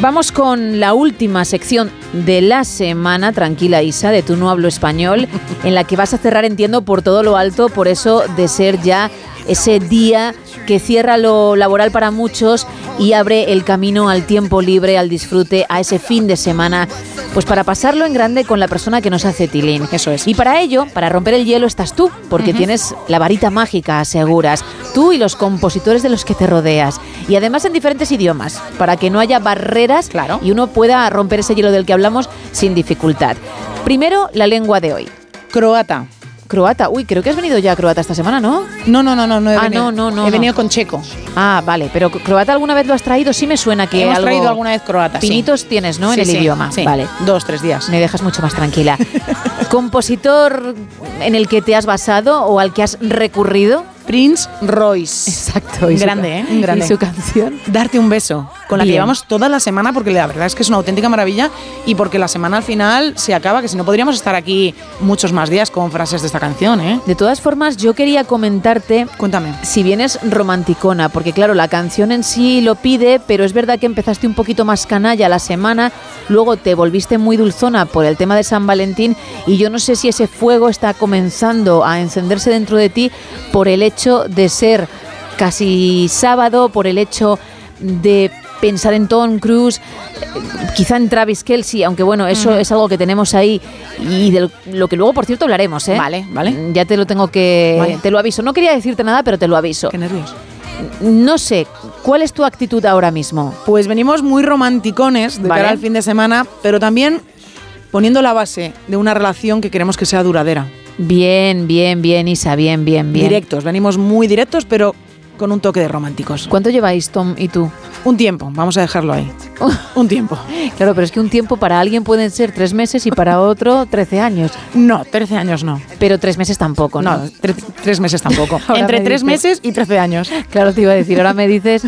vamos con la última sección de la semana, tranquila Isa, de Tú no hablo español, en la que vas a cerrar, entiendo, por todo lo alto, por eso de ser ya ese día que cierra lo laboral para muchos y abre el camino al tiempo libre, al disfrute, a ese fin de semana, pues para pasarlo en grande con la persona que nos hace tilín. Eso es. Y para ello, para romper el hielo, estás tú, porque uh-huh. tienes la varita mágica, aseguras, tú y los compositores de los que te rodeas. Y además en diferentes idiomas, para que no haya barreras, claro, y uno pueda romper ese hielo del que hablamos sin dificultad. Primero, la lengua de hoy. Croata. Croata, uy, creo que has venido ya a croata esta semana, ¿no? No, no, no, no, no he ah, venido. No, no, no, he venido no. con checo. Ah, vale, pero croata alguna vez lo has traído, sí me suena que Hemos algo... traído alguna vez croata, Pinitos sí. tienes, ¿no? Sí, en el sí, idioma, sí. Vale. Dos, tres días. Me dejas mucho más tranquila. ¿Compositor en el que te has basado o al que has recurrido? Prince Royce. Exacto. Grande, ¿eh? Grande. ¿Y su canción? Darte un beso. con la Bien. que llevamos toda la semana, porque la verdad es que es una auténtica maravilla y porque la semana al final se acaba, que si no podríamos estar aquí muchos más días con frases de esta canción, ¿eh? De todas formas, yo quería comentarte, cuéntame, si vienes romanticona, porque claro, la canción en sí lo pide, pero es verdad que empezaste un poquito más canalla la semana, luego te volviste muy dulzona por el tema de San Valentín y yo no sé si ese fuego está comenzando a encenderse dentro de ti por el hecho de ser casi sábado, por el hecho de pensar en Tom Cruise, quizá en Travis Kelce, aunque bueno, eso uh-huh. es algo que tenemos ahí y de lo, lo que luego, por cierto, hablaremos, ¿eh? Vale, vale. Ya te lo tengo que... Vale. Te lo aviso. No quería decirte nada, pero te lo aviso. Qué nervios. No sé, ¿cuál es tu actitud ahora mismo? Pues venimos muy romanticones de ¿Vale? cara al fin de semana, pero también poniendo la base de una relación que queremos que sea duradera. Bien, bien, bien, Isa, bien, bien, bien. Directos, venimos muy directos, pero con un toque de románticos. ¿Cuánto lleváis, Tom y tú? Un tiempo, vamos a dejarlo ahí. Un tiempo. Claro, pero es que un tiempo para alguien pueden ser tres meses y para otro trece años. No, trece años no. Pero tres meses tampoco, ¿no? No, tre- tres meses tampoco. Entre me tres dices... meses y trece años. Claro, te iba a decir, ahora me dices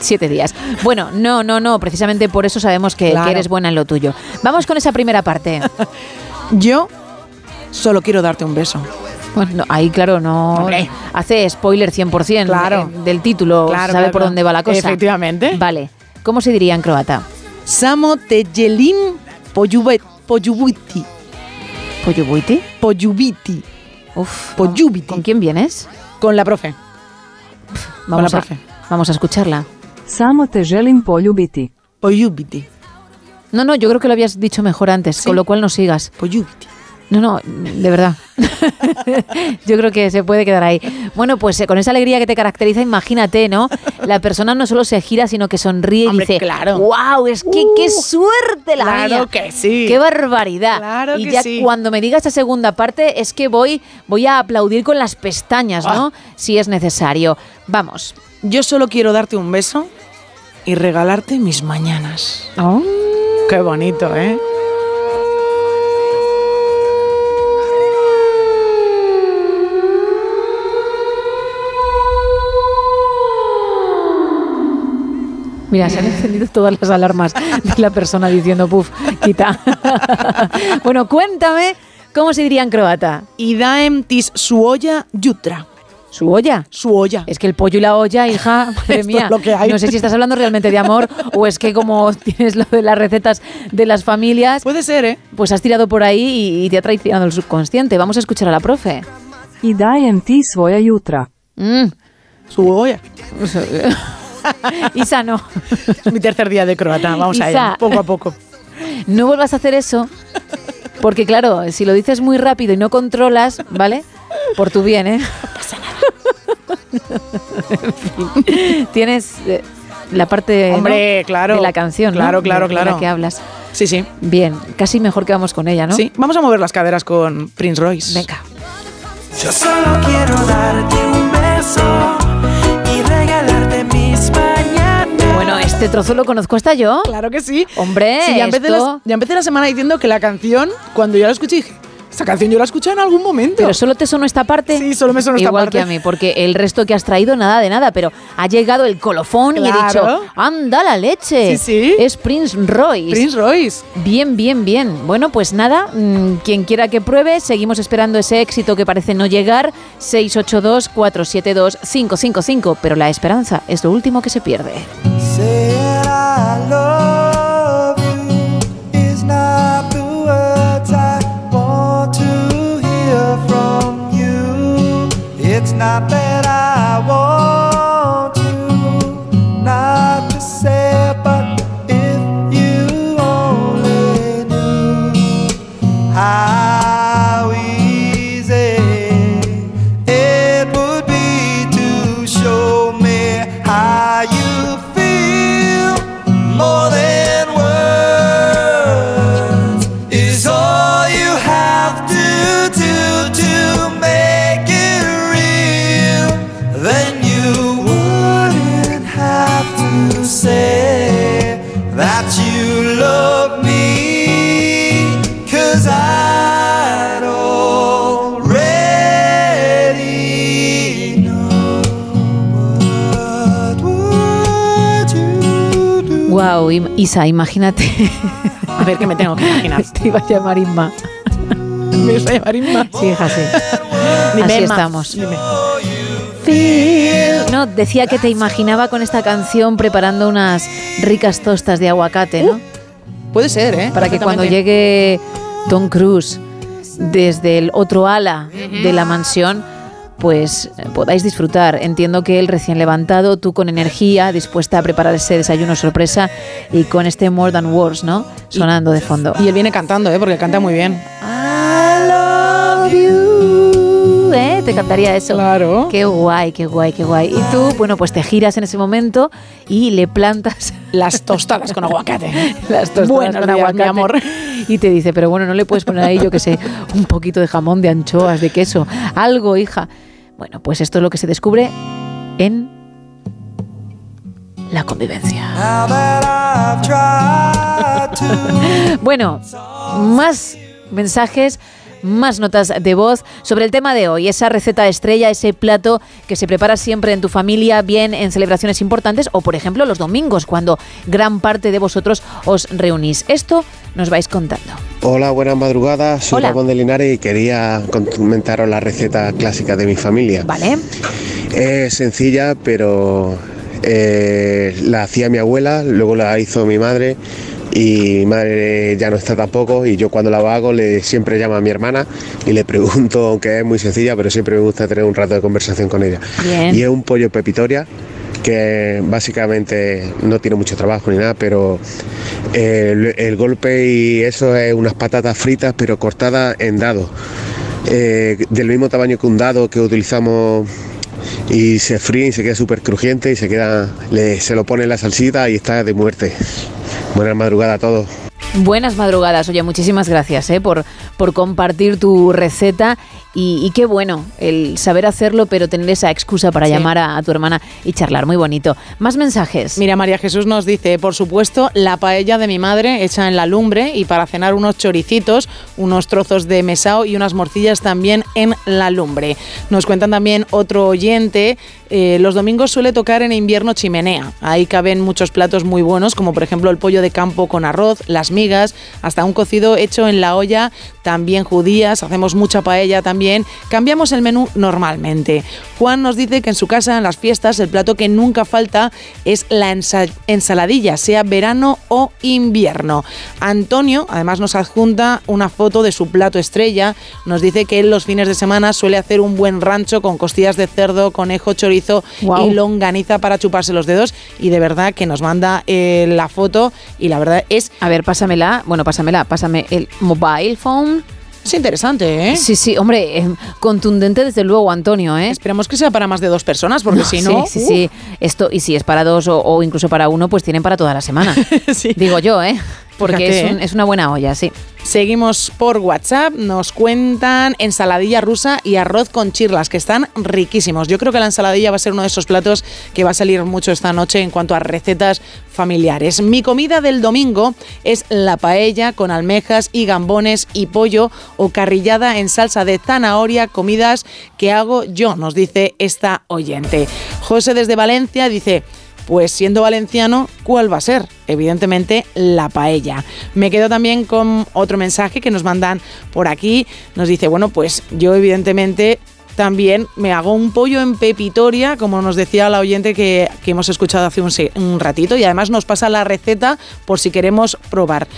siete días. Bueno, no, no, no, precisamente por eso sabemos que, claro. que eres buena en lo tuyo. Vamos con esa primera parte. Yo solo quiero darte un beso. Bueno, no, ahí claro, no Hombre. hace spoiler cien por ciento claro. de, del título, claro, sabe claro, por claro. dónde va la cosa. Efectivamente. Vale, ¿cómo se diría en croata? Samo te jelim poljubuiti. ¿Poljubuiti? Poljubiti. Uf, poljubiti. ¿Con quién vienes? Con la profe. Vamos Con la profe. A, vamos a escucharla. Samo te jelim poljubiti. Poljubiti. No, no, yo creo que lo habías dicho mejor antes, sí. con lo cual no sigas. Poljubiti. No, no, de verdad. Yo creo que se puede quedar ahí. Bueno, pues eh, con esa alegría que te caracteriza, imagínate, ¿no? La persona no solo se gira, sino que sonríe Hombre, y dice, claro. wow, es que uh, qué suerte la claro mía. Claro que sí. Qué barbaridad. Claro y que ya sí. cuando me digas esa segunda parte es que voy, voy a aplaudir con las pestañas, ¿no? Oh. Si es necesario. Vamos. Yo solo quiero darte un beso y regalarte mis mañanas. Oh. Qué bonito, ¿eh? Mira, se han encendido todas las alarmas de la persona diciendo, puf, quita. Bueno, cuéntame, ¿cómo se diría en croata? Idaem tis suoya jutra. ¿Su olla? Su olla. Es que el pollo y la olla, hija, madre mía. Es lo que hay. No sé si estás hablando realmente de amor o es que como tienes lo de las recetas de las familias... Puede ser, ¿eh? Pues has tirado por ahí y, y te ha traicionado el subconsciente. Vamos a escuchar a la profe. Idaem tis suoya jutra. Mm. Su olla. Isa, no. Es mi tercer día de croata, vamos Isa, allá, poco a poco. No vuelvas a hacer eso, porque claro, si lo dices muy rápido y no controlas, ¿vale? Por tu bien, ¿eh? No pasa nada. En fin, tienes eh, la parte Hombre, ¿no? claro, de la canción, claro, ¿no? claro, de, claro. de la que hablas. Sí, sí. Bien, casi mejor que vamos con ella, ¿no? Sí, vamos a mover las caderas con Prince Royce. Venga. Yo solo quiero darte un beso. Bueno, este trozo lo conozco hasta yo. Claro que sí. Hombre, sí, ya, empecé esto... la, ya empecé la semana diciendo que la canción, cuando yo la escuché, dije, esta canción yo la escuché en algún momento. Pero solo te sonó esta parte. Sí, solo me sonó esta Igual parte. Igual que a mí, porque el resto que has traído, nada de nada, pero ha llegado el colofón claro. y he dicho, anda la leche. Sí, sí. Es Prince Royce. Prince Royce. Bien, bien, bien. Bueno, pues nada, mmm, quien quiera que pruebe, seguimos esperando ese éxito que parece no llegar. seis ocho dos, cuatro siete dos, cinco cinco cinco, pero la esperanza es lo último que se pierde. Not that I want you, not to say, but if you only knew how easy it would be to show me how you feel, more than words is all you have to do to make. Then you Wow, Isa, imagínate. A ver, ¿qué me tengo que imaginar? Te iba a llamar Inma. Me iba a llamar Inma. Sí, hija, sí. Dime, así Emma. Estamos. Dime. No, decía que te imaginaba con esta canción preparando unas ricas tostas de aguacate, ¿no? Uh, puede ser, ¿eh? Para que cuando llegue Tom Cruise desde el otro ala de la mansión, pues podáis disfrutar. Entiendo que él recién levantado, tú con energía, dispuesta a preparar ese desayuno sorpresa y con este More Than Words, ¿no? Sonando y, de fondo. Y él viene cantando, ¿eh? Porque canta muy bien. I love you, ¿eh? Te cantaría eso. Claro. Qué guay, qué guay, qué guay. Y tú, bueno, pues te giras en ese momento y le plantas las tostadas con aguacate. Las tostadas Buenos con días, aguacate, mi amor. Y te dice, pero bueno, no le puedes poner ahí, yo qué sé, un poquito de jamón, de anchoas, de queso, algo, hija. Bueno, pues esto es lo que se descubre en la convivencia. Bueno, más mensajes, más notas de voz sobre el tema de hoy, esa receta estrella, ese plato que se prepara siempre en tu familia, bien en celebraciones importantes o, por ejemplo, los domingos, cuando gran parte de vosotros os reunís. Esto nos vais contando. Hola, buenas madrugadas, soy Ramón de Linares y quería comentaros la receta clásica de mi familia. Vale. Es sencilla, pero eh, la hacía mi abuela, luego la hizo mi madre. Y mi madre ya no está tampoco y yo cuando la hago le siempre llamo a mi hermana y le pregunto, aunque es muy sencilla, pero siempre me gusta tener un rato de conversación con ella. Bien. Y es un pollo pepitoria que básicamente no tiene mucho trabajo ni nada, pero el, el golpe y eso es unas patatas fritas pero cortadas en dados, eh, del mismo tamaño que un dado que utilizamos. Y se fríe y se queda súper crujiente y se queda, le, se lo pone en la salsita y está de muerte. Buenas madrugadas a todos. Buenas madrugadas, oye, muchísimas gracias eh, por, por compartir tu receta y, y qué bueno el saber hacerlo, pero tener esa excusa para sí. llamar a, a tu hermana y charlar, muy bonito. Más mensajes. Mira, María Jesús nos dice, por supuesto, la paella de mi madre hecha en la lumbre y para cenar unos choricitos, unos trozos de mesao y unas morcillas también en la lumbre. Nos cuentan también otro oyente, eh, los domingos suele tocar en invierno chimenea, ahí caben muchos platos muy buenos, como por ejemplo el pollo de campo con arroz, las migas, hasta un cocido hecho en la olla, también judías, hacemos mucha paella también, cambiamos el menú normalmente. Juan nos dice que en su casa, en las fiestas, el plato que nunca falta es la ensa- ensaladilla, sea verano o invierno. Antonio, además, nos adjunta una foto de su plato estrella, nos dice que él los fines de semana suele hacer un buen rancho con costillas de cerdo, conejo, chorizo wow. y longaniza para chuparse los dedos, y de verdad que nos manda eh, la foto, y la verdad es... A ver, pásame Bueno, pásamela, pásame el mobile phone. Es interesante, ¿eh? Sí, sí, hombre, eh, contundente desde luego, Antonio, ¿eh? Esperamos que sea para más de dos personas, porque no, si no... Sí, sí, uh. sí, esto, y si es para dos o, o incluso para uno, pues tienen para toda la semana, sí. digo yo, ¿eh? Porque Fíjate, es, un, ¿eh? es una buena olla, sí. Seguimos por WhatsApp, nos cuentan ensaladilla rusa y arroz con chirlas, que están riquísimos. Yo creo que la ensaladilla va a ser uno de esos platos que va a salir mucho esta noche en cuanto a recetas familiares. Mi comida del domingo es la paella con almejas y gambones y pollo o carrillada en salsa de zanahoria, comidas que hago yo, nos dice esta oyente. José desde Valencia dice... Pues siendo valenciano, ¿cuál va a ser? Evidentemente, la paella. Me quedo también con otro mensaje que nos mandan por aquí. Nos dice, bueno, pues yo evidentemente... También me hago un pollo en pepitoria, como nos decía la oyente que, que hemos escuchado hace un, un ratito, y además nos pasa la receta por si queremos probar.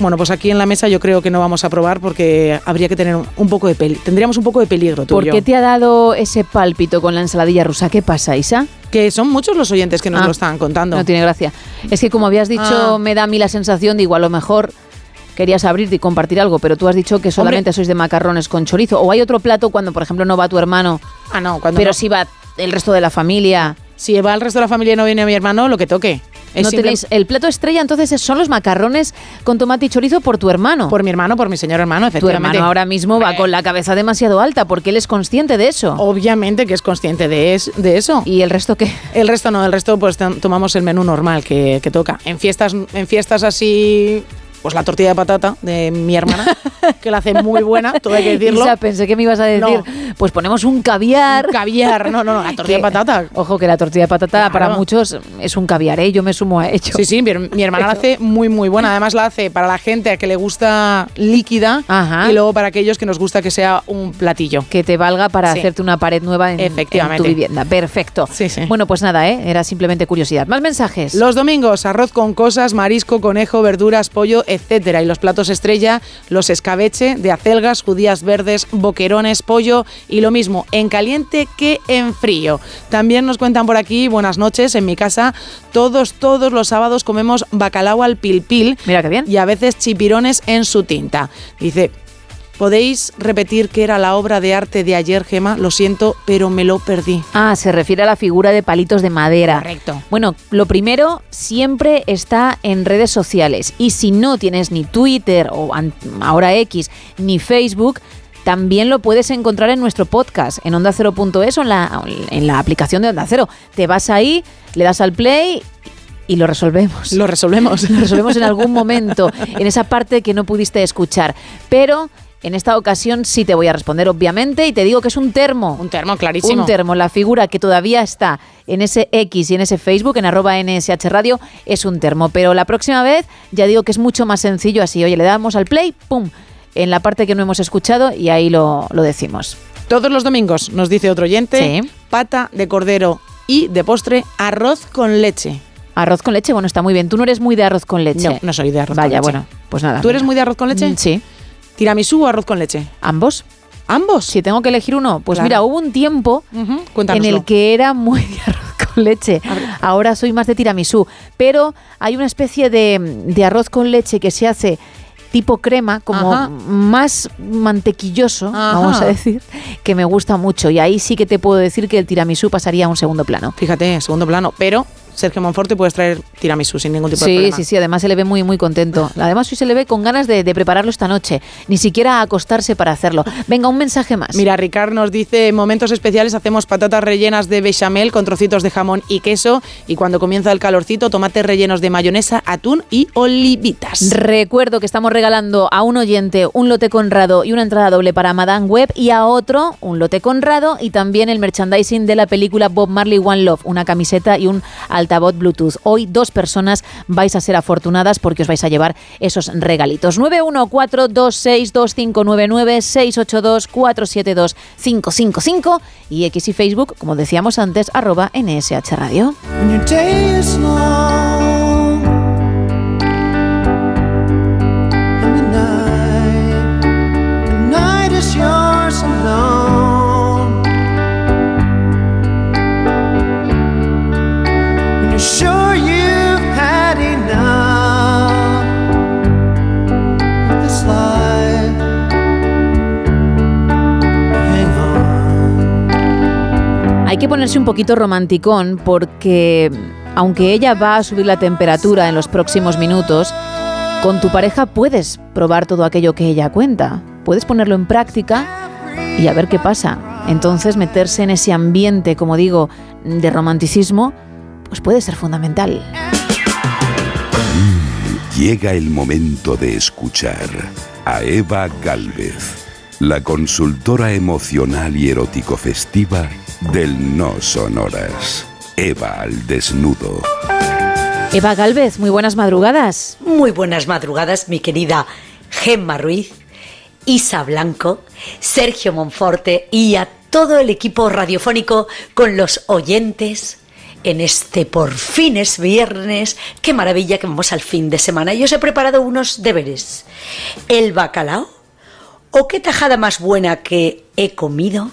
Bueno, pues aquí en la mesa yo creo que no vamos a probar porque habría que tener un poco de peligro. Tendríamos un poco de peligro tú y yo. ¿Por qué te ha dado ese pálpito con la ensaladilla rusa? ¿Qué pasa, Isa? Que son muchos los oyentes que nos ah, lo están contando. No tiene gracia. Es que como habías dicho, ah. me da a mí la sensación de igual o mejor... Querías abrirte y compartir algo, pero tú has dicho que solamente Hombre. sois de macarrones con chorizo. ¿O hay otro plato cuando, por ejemplo, no va tu hermano? Ah, no, cuando Pero no. si va el resto de la familia. Si va el resto de la familia y no viene mi hermano, lo que toque. No tenéis el plato estrella, entonces son los macarrones con tomate y chorizo por tu hermano. Por mi hermano, por mi señor hermano, efectivamente. Tu hermano ahora mismo va eh. con la cabeza demasiado alta porque él es consciente de eso. Obviamente que es consciente de, es, de eso. ¿Y el resto qué? El resto no, el resto pues tomamos el menú normal que, que toca. En fiestas, en fiestas así... Pues la tortilla de patata de mi hermana, que la hace muy buena, tuve que decirlo. Isa, pensé que me ibas a decir, no, pues ponemos un caviar. Un caviar, no, no, no, la tortilla que, de patata. Ojo, que la tortilla de patata claro. para muchos es un caviar, ¿eh? Yo me sumo a ello. Sí, sí, mi, mi hermana la hace muy, muy buena. Además la hace para la gente a que le gusta líquida. Ajá. Y luego para aquellos que nos gusta que sea un platillo. Que te valga para sí. hacerte una pared nueva en, en tu vivienda. Perfecto. Sí, sí. Bueno, pues nada, ¿eh? Era simplemente curiosidad. Más mensajes. Los domingos, arroz con cosas, marisco, conejo, verduras, pollo, etcétera. Y los platos estrella, los escabeche de acelgas, judías verdes, boquerones, pollo y lo mismo en caliente que en frío. También nos cuentan por aquí, buenas noches, en mi casa todos, todos los sábados comemos bacalao al pilpil. Mira qué bien. Y a veces chipirones en su tinta. Dice, ¿podéis repetir qué era la obra de arte de ayer, Gema? Lo siento, pero me lo perdí. Ah, se refiere a la figura de palitos de madera. Correcto. Bueno, lo primero siempre está en redes sociales. Y si no tienes ni Twitter o ahora X ni Facebook, también lo puedes encontrar en nuestro podcast, en onda cero punto es o en la, en la aplicación de Onda Cero. Te vas ahí, le das al play y lo resolvemos. Lo resolvemos. Lo resolvemos en algún momento, en esa parte que no pudiste escuchar. Pero en esta ocasión sí te voy a responder, obviamente, y te digo que es un termo. Un termo, clarísimo. Un termo, la figura que todavía está en ese X y en ese Facebook, en arroba N S H Radio, es un termo. Pero la próxima vez ya digo que es mucho más sencillo así. Oye, le damos al play, pum, en la parte que no hemos escuchado y ahí lo, lo decimos. Todos los domingos, nos dice otro oyente, sí. pata de cordero y de postre, arroz con leche. Arroz con leche, bueno, está muy bien. Tú no eres muy de arroz con leche. No, no soy de arroz Vaya, con leche. Vaya, bueno, pues nada. ¿Tú mira. eres muy de arroz con leche? Mm, sí. ¿Tiramisú o arroz con leche? Ambos. ¿Ambos? Si tengo que elegir uno. Pues claro. mira, hubo un tiempo uh-huh. en el que era muy de arroz con leche. Ahora soy más de tiramisú. Pero hay una especie de, de arroz con leche que se hace tipo crema, como Ajá. más mantequilloso, Ajá. vamos a decir, que me gusta mucho. Y ahí sí que te puedo decir que el tiramisú pasaría a un segundo plano. Fíjate, segundo plano, pero Sergio Monforte, puedes traer tiramisú sin ningún tipo sí, de problema. Sí, sí, sí, además se le ve muy, muy contento. Además hoy se le ve con ganas de, de prepararlo esta noche, ni siquiera acostarse para hacerlo. Venga, un mensaje más. Mira, Ricard nos dice, en momentos especiales hacemos patatas rellenas de bechamel con trocitos de jamón y queso, y cuando comienza el calorcito, tomates rellenos de mayonesa, atún y olivitas. Recuerdo que estamos regalando a un oyente un lote Conrado y una entrada doble para Madame Web, y a otro un lote Conrado y también el merchandising de la película Bob Marley One Love, una camiseta y un altavoz Bluetooth. Hoy dos personas vais a ser afortunadas porque os vais a llevar esos regalitos. nueve uno cuatro, dos seis dos, cinco nueve nueve, seis ocho dos, cuatro siete dos, cinco cinco cinco y X y Facebook, como decíamos antes, arroba N S H Radio. Sure you've had enough of this life. Hang on. Hay que ponerse un poquito romanticón porque, aunque ella va a subir la temperatura en los próximos minutos, con tu pareja puedes probar todo aquello que ella cuenta. Puedes ponerlo en práctica y a ver qué pasa. Entonces, meterse en ese ambiente, como digo, de romanticismo, pues puede ser fundamental. Mm, llega el momento de escuchar a Eva Gálvez, la consultora emocional y erótico festiva del No Sonoras. Eva al desnudo. Eva Gálvez, muy buenas madrugadas. Muy buenas madrugadas, mi querida Gemma Ruiz, Isa Blanco, Sergio Monforte y a todo el equipo radiofónico con los oyentes. En este por fin es viernes, qué maravilla que vamos al fin de semana. Yo os he preparado unos deberes. ¿El bacalao o qué tajada más buena que he comido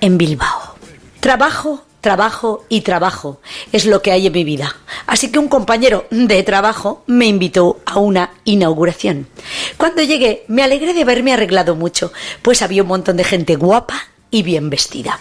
en Bilbao? Trabajo, trabajo y trabajo es lo que hay en mi vida. Así que un compañero de trabajo me invitó a una inauguración. Cuando llegué me alegré de haberme arreglado mucho, pues había un montón de gente guapa y bien vestida.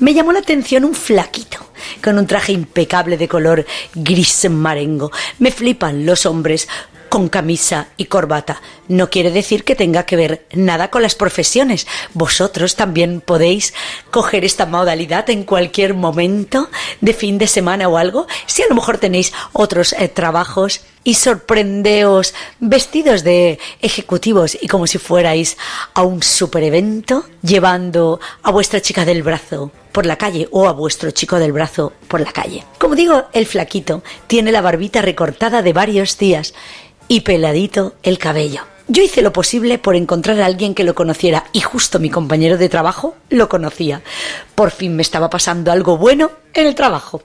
Me llamó la atención un flaquito con un traje impecable de color gris marengo. Me flipan los hombres con camisa y corbata. No quiere decir que tenga que ver nada con las profesiones. Vosotros también podéis coger esta modalidad en cualquier momento de fin de semana o algo, si a lo mejor tenéis otros eh, trabajos y sorprendeos vestidos de ejecutivos y como si fuerais a un super evento, llevando a vuestra chica del brazo por la calle o a vuestro chico del brazo por la calle. Como digo, el flaquito tiene la barbita recortada de varios días y peladito el cabello. Yo hice lo posible por encontrar a alguien que lo conociera y justo mi compañero de trabajo lo conocía. Por fin me estaba pasando algo bueno en el trabajo.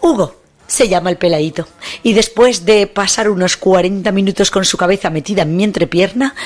Hugo se llama el peladito y después de pasar unos cuarenta minutos con su cabeza metida en mi entrepierna,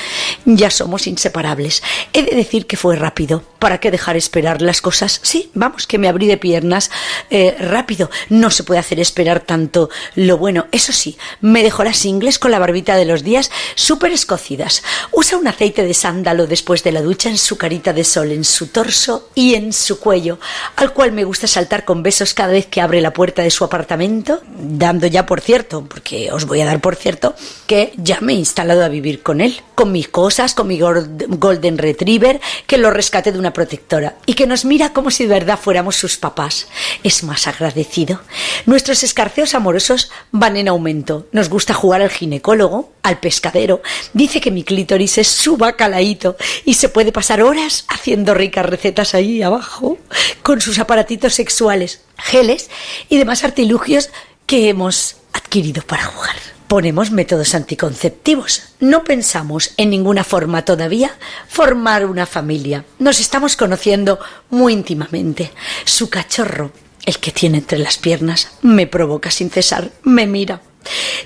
ya somos inseparables. He de decir que fue rápido. ¿Para qué dejar esperar las cosas? Sí, vamos, que me abrí de piernas eh, rápido. No se puede hacer esperar tanto lo bueno. Eso sí, me dejó las ingles con la barbita de los días súper escocidas. Usa un aceite de sándalo después de la ducha en su carita de sol, en su torso y en su cuello, al cual me gusta saltar con besos cada vez que abre la puerta de su apartamento, dando ya por cierto, porque os voy a dar por cierto, que ya me he instalado a vivir con él, con mis cosas, con mi golden retriever, que lo rescaté de una protectora y que nos mira como si de verdad fuéramos sus papás. Es más agradecido. Nuestros escarceos amorosos van en aumento. Nos gusta jugar al ginecólogo, al pescadero. Dice que mi clítoris es su bacalaíto y se puede pasar horas haciendo ricas recetas ahí abajo con sus aparatitos sexuales, geles y demás artilugios que hemos adquirido para jugar. Ponemos métodos anticonceptivos. No pensamos en ninguna forma todavía formar una familia. Nos estamos conociendo muy íntimamente. Su cachorro, el que tiene entre las piernas, me provoca sin cesar, me mira.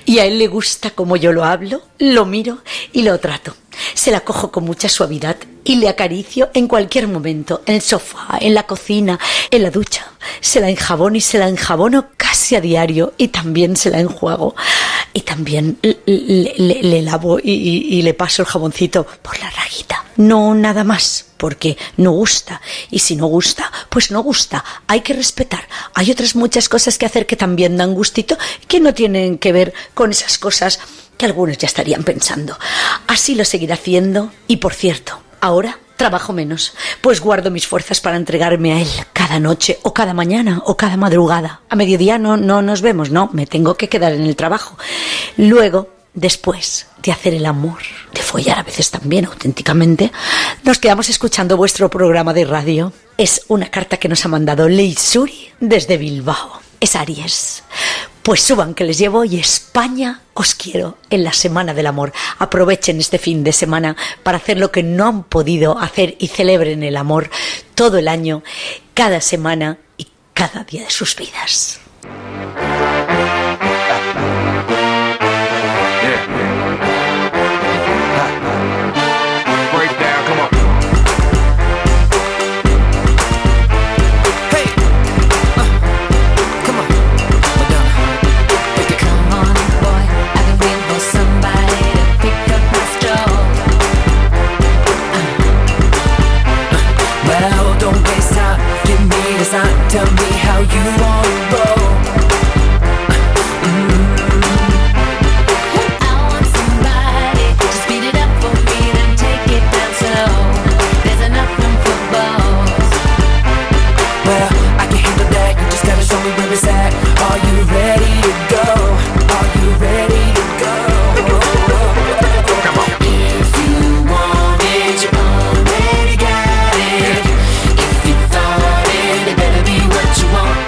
Y a él le gusta como yo lo hablo, lo miro y lo trato. Se la cojo con mucha suavidad y le acaricio en cualquier momento, en el sofá, en la cocina, en la ducha. Se la enjabono y se la enjabono casi a diario y también se la enjuago. Y también le, le, le, le lavo y, y, y le paso el jaboncito por la rajita. No nada más, porque no gusta. Y si no gusta, pues no gusta. Hay que respetar. Hay otras muchas cosas que hacer que también dan gustito, que no tienen que ver con esas cosas que algunos ya estarían pensando. Así lo seguiré haciendo y, por cierto, ahora trabajo menos, pues guardo mis fuerzas para entregarme a él cada noche o cada mañana o cada madrugada. A mediodía no, no nos vemos, no, me tengo que quedar en el trabajo. Luego, después de hacer el amor, de follar a veces también auténticamente, nos quedamos escuchando vuestro programa de radio. Es una carta que nos ha mandado Leisuri desde Bilbao. Es Aries. Pues suban que les llevo y España os quiero en la Semana del Amor. Aprovechen este fin de semana para hacer lo que no han podido hacer y celebren el amor todo el año, cada semana y cada día de sus vidas. Tell me how you wanna roll. Mm-hmm. I want somebody to speed it up for me, then take it down slow. There's enough room for both. Well, I can handle that. You just gotta show me where it's at. Are you ready to go? Are you ready to go? If you want it, you already got it. If you thought it, it better be what you want.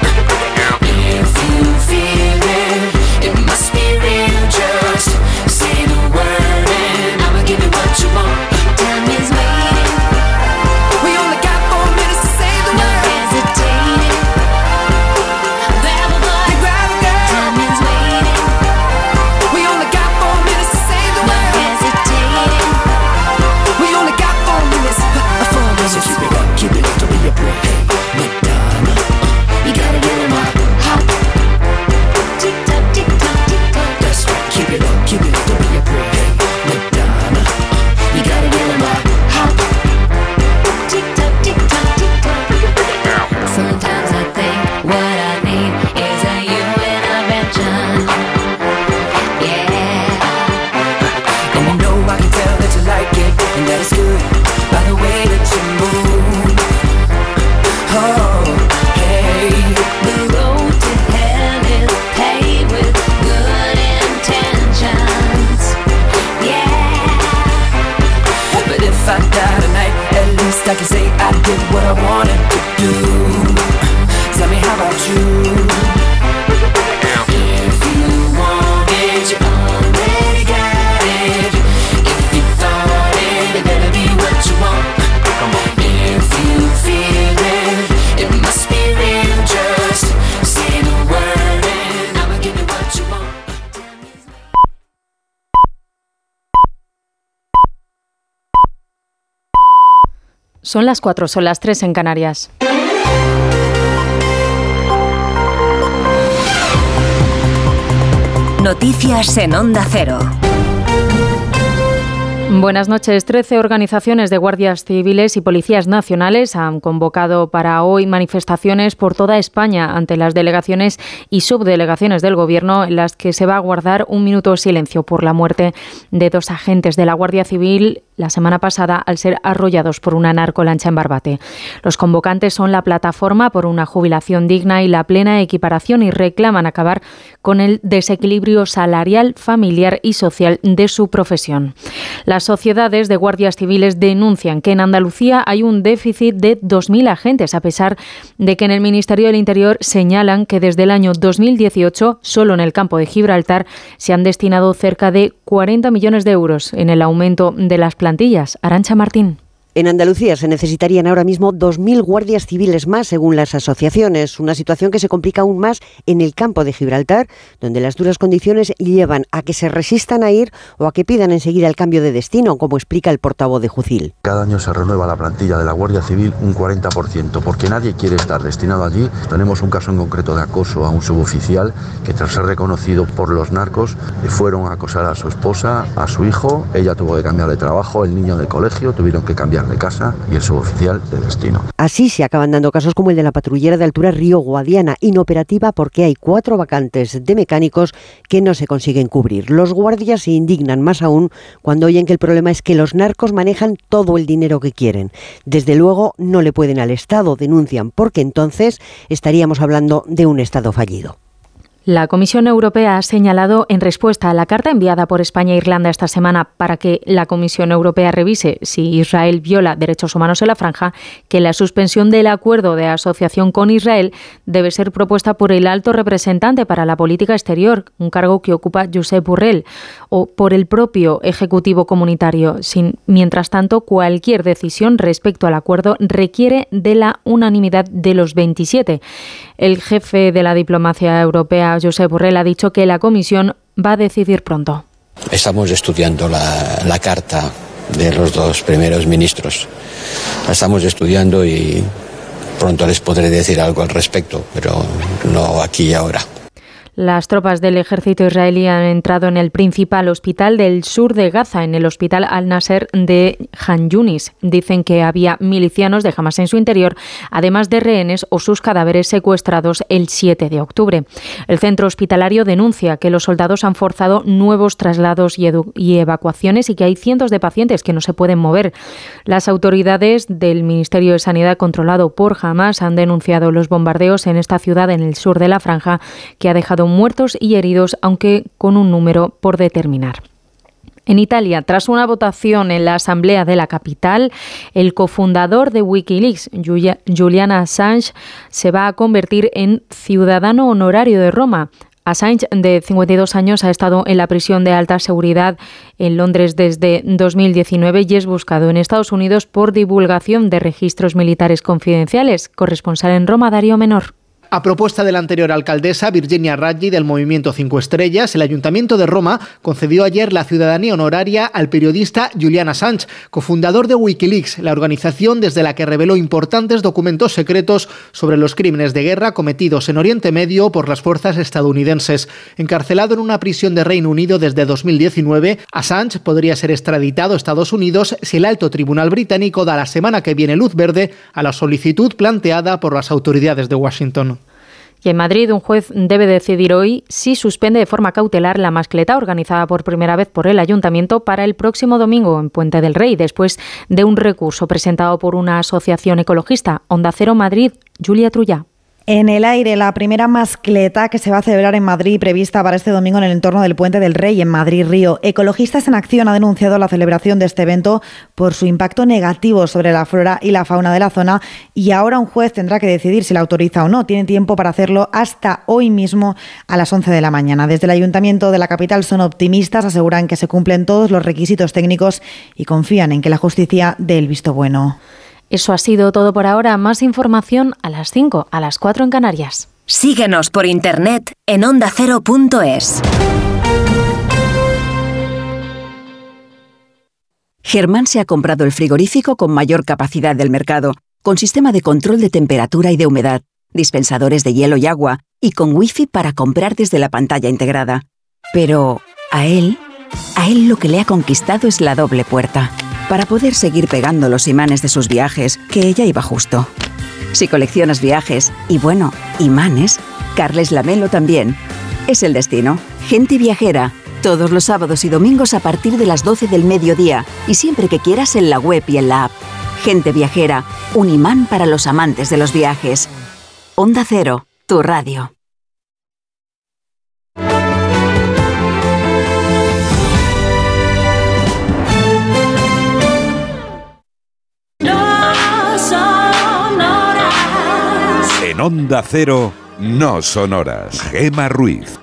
Son las cuatro, son las tres en Canarias. Noticias en Onda Cero. Buenas noches. Trece organizaciones de guardias civiles y policías nacionales han convocado para hoy manifestaciones por toda España ante las delegaciones y subdelegaciones del Gobierno, en las que se va a guardar un minuto de silencio por la muerte de dos agentes de la Guardia Civil la semana pasada al ser arrollados por una narcolancha en Barbate. Los convocantes son la Plataforma por una Jubilación Digna y la Plena Equiparación, y reclaman acabar con el desequilibrio salarial, familiar y social de su profesión. Las sociedades de guardias civiles denuncian que en Andalucía hay un déficit de dos mil agentes, a pesar de que en el Ministerio del Interior señalan que desde el año dos mil dieciocho, solo en el campo de Gibraltar, se han destinado cerca de cuarenta millones de euros en el aumento de las plantas plantillas. Arancha Martín. En Andalucía se necesitarían ahora mismo dos mil guardias civiles más, según las asociaciones, una situación que se complica aún más en el campo de Gibraltar, donde las duras condiciones llevan a que se resistan a ir o a que pidan enseguida el cambio de destino, como explica el portavoz de Jucil. Cada año se renueva la plantilla de la Guardia Civil un cuarenta por ciento, porque nadie quiere estar destinado allí. Tenemos un caso en concreto de acoso a un suboficial que, tras ser reconocido por los narcos, fueron a acosar a su esposa, a su hijo, ella tuvo que cambiar de trabajo, el niño de colegio, tuvieron que cambiar de casa y el suboficial de destino. Así se acaban dando casos como el de la patrullera de altura Río Guadiana, inoperativa porque hay cuatro vacantes de mecánicos que no se consiguen cubrir. Los guardias se indignan más aún cuando oyen que el problema es que los narcos manejan todo el dinero que quieren. Desde luego no le pueden al Estado, denuncian, porque entonces estaríamos hablando de un Estado fallido. La Comisión Europea ha señalado, en respuesta a la carta enviada por España e Irlanda esta semana para que la Comisión Europea revise si Israel viola derechos humanos en la franja, que la suspensión del acuerdo de asociación con Israel debe ser propuesta por el alto representante para la política exterior, un cargo que ocupa Josep Borrell, o por el propio Ejecutivo Comunitario. Sin, mientras tanto, cualquier decisión respecto al acuerdo requiere de la unanimidad de los veintisiete. El jefe de la diplomacia europea, Josep Borrell, ha dicho que la Comisión va a decidir pronto. Estamos estudiando la, la carta de los dos primeros ministros. La estamos estudiando y pronto les podré decir algo al respecto, pero no aquí y ahora. Las tropas del ejército israelí han entrado en el principal hospital del sur de Gaza, en el hospital Al-Nasser de Han Yunis. Dicen que había milicianos de Hamas en su interior, además de rehenes o sus cadáveres secuestrados el siete de octubre. El centro hospitalario denuncia que los soldados han forzado nuevos traslados y, y evacuaciones, y que hay cientos de pacientes que no se pueden mover. Las autoridades del Ministerio de Sanidad, controlado por Hamas, han denunciado los bombardeos en esta ciudad en el sur de la franja, que ha dejado muertos y heridos, aunque con un número por determinar. En Italia, tras una votación en la Asamblea de la capital, el cofundador de Wikileaks, Julian Assange, se va a convertir en ciudadano honorario de Roma. Assange, de cincuenta y dos años, ha estado en la prisión de alta seguridad en Londres desde dos mil diecinueve y es buscado en Estados Unidos por divulgación de registros militares confidenciales. Corresponsal en Roma, Darío Menor. A propuesta de la anterior alcaldesa Virginia Raggi del Movimiento cinco estrellas, el Ayuntamiento de Roma concedió ayer la ciudadanía honoraria al periodista Julian Assange, cofundador de Wikileaks, la organización desde la que reveló importantes documentos secretos sobre los crímenes de guerra cometidos en Oriente Medio por las fuerzas estadounidenses. Encarcelado en una prisión de Reino Unido desde dos mil diecinueve, Assange podría ser extraditado a Estados Unidos si el Alto Tribunal Británico da la semana que viene luz verde a la solicitud planteada por las autoridades de Washington. Y en Madrid, un juez debe decidir hoy si suspende de forma cautelar la mascleta organizada por primera vez por el Ayuntamiento para el próximo domingo en Puente del Rey, después de un recurso presentado por una asociación ecologista. Onda Cero Madrid, Julia Trullá. En el aire, la primera mascleta que se va a celebrar en Madrid, prevista para este domingo en el entorno del Puente del Rey, en Madrid Río. Ecologistas en Acción ha denunciado la celebración de este evento por su impacto negativo sobre la flora y la fauna de la zona, y ahora un juez tendrá que decidir si la autoriza o no. Tiene tiempo para hacerlo hasta hoy mismo a las once de la mañana. Desde el Ayuntamiento de la capital son optimistas, aseguran que se cumplen todos los requisitos técnicos y confían en que la justicia dé el visto bueno. Eso ha sido todo por ahora. Más información a las cinco, a las cuatro en Canarias. Síguenos por internet en onda cero punto es. Germán se ha comprado el frigorífico con mayor capacidad del mercado, con sistema de control de temperatura y de humedad, dispensadores de hielo y agua, y con wifi para comprar desde la pantalla integrada. Pero a él, a él lo que le ha conquistado es la doble puerta, para poder seguir pegando los imanes de sus viajes, que ella iba justo. Si coleccionas viajes, y bueno, imanes, Carles Lamelo también. Es el destino. Gente viajera. Todos los sábados y domingos a partir de las doce del mediodía y siempre que quieras en la web y en la app. Gente viajera, un imán para los amantes de los viajes. Onda Cero, tu radio. En Onda Cero, no son horas. Gema Ruiz.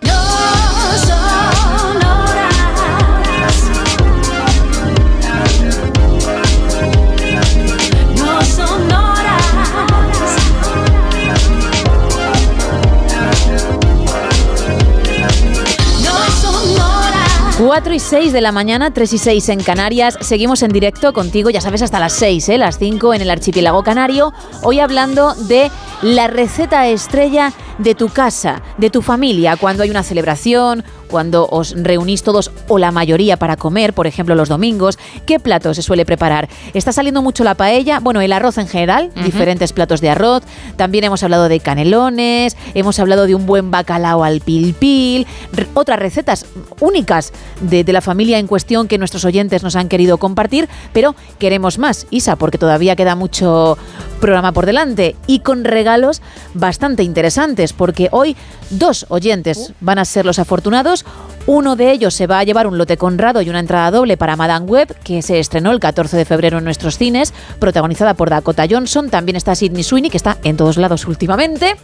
cuatro y seis de la mañana, tres y seis en Canarias. Seguimos en directo contigo, ya sabes, hasta las seis, ¿eh? Las cinco en el archipiélago canario. Hoy hablando de la receta estrella de tu casa, de tu familia, cuando hay una celebración, cuando os reunís todos o la mayoría para comer, por ejemplo los domingos, ¿qué plato se suele preparar? Está saliendo mucho la paella, bueno, el arroz en general, uh-huh. diferentes platos de arroz, también hemos hablado de canelones, hemos hablado de un buen bacalao al pil pil, re- otras recetas únicas de, de la familia en cuestión que nuestros oyentes nos han querido compartir, pero queremos más, Isa, porque todavía queda mucho programa por delante y con regalos bastante interesantes, porque hoy dos oyentes van a ser los afortunados. Uno de ellos se va a llevar un lote Conrado y una entrada doble para Madame Web, que se estrenó el catorce de febrero en nuestros cines, protagonizada por Dakota Johnson. También está Sydney Sweeney, que está en todos lados últimamente.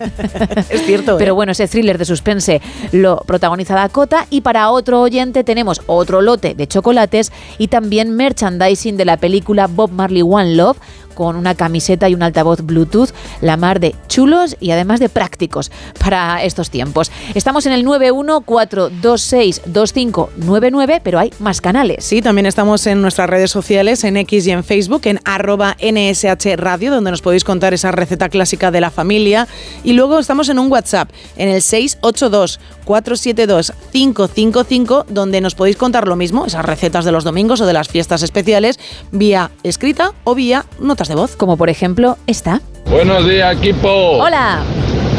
Es cierto. ¿eh? Pero bueno, ese thriller de suspense lo protagoniza Dakota. Y para otro oyente tenemos otro lote de chocolates y también merchandising de la película Bob Marley One Love, con una camiseta y un altavoz Bluetooth, la mar de chulos y además de prácticos para estos tiempos. Estamos en el nueve uno cuatro dos seis dos cinco nueve nueve, pero hay más canales. Sí, también estamos en nuestras redes sociales, en X y en Facebook, en arroba N S H Radio, donde nos podéis contar esa receta clásica de la familia. Y luego estamos en un WhatsApp, en el seis ocho dos cuatro siete dos cinco cinco cinco, donde nos podéis contar lo mismo, esas recetas de los domingos o de las fiestas especiales, vía escrita o vía nota de voz, como por ejemplo esta. Buenos días, equipo. Hola.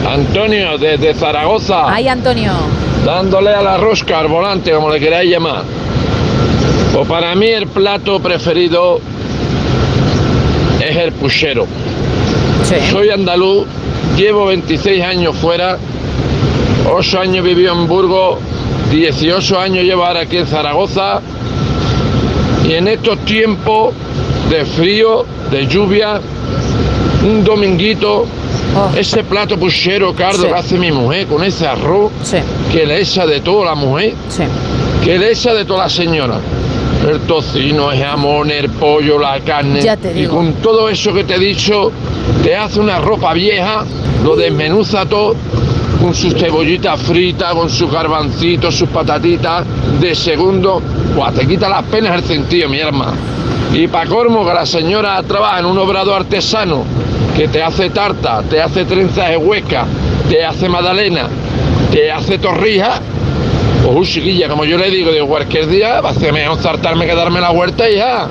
Antonio, desde Zaragoza. Ay, Antonio. Dándole a la rosca, al volante, como le queráis llamar. Pues para mí el plato preferido es el puchero. Sí. Soy andaluz, llevo veintiséis años fuera, ocho años viví en Burgos, dieciocho años llevo ahora aquí en Zaragoza, y en estos tiempos de frío, de lluvia, un dominguito, oh. ese plato puchero caldo sí. que hace mi mujer con ese arroz sí. que le echa de todo la mujer, sí. que le echa de toda la señora. El tocino, el jamón, el pollo, la carne. Y con todo eso que te he dicho, te hace una ropa vieja, lo desmenuza todo, con sus cebollitas fritas, con sus garbancitos, sus patatitas, de segundo, ¡buah! Te quita las penas el sentido, mi hermana. Y para colmo que la señora trabaja en un obrador artesano que te hace tarta, te hace trenzas de hueca, te hace magdalena, te hace torrija, pues uy, chiquilla, como yo le digo, digo, cualquier día va a ser mejor saltarme que darme la vuelta y ya.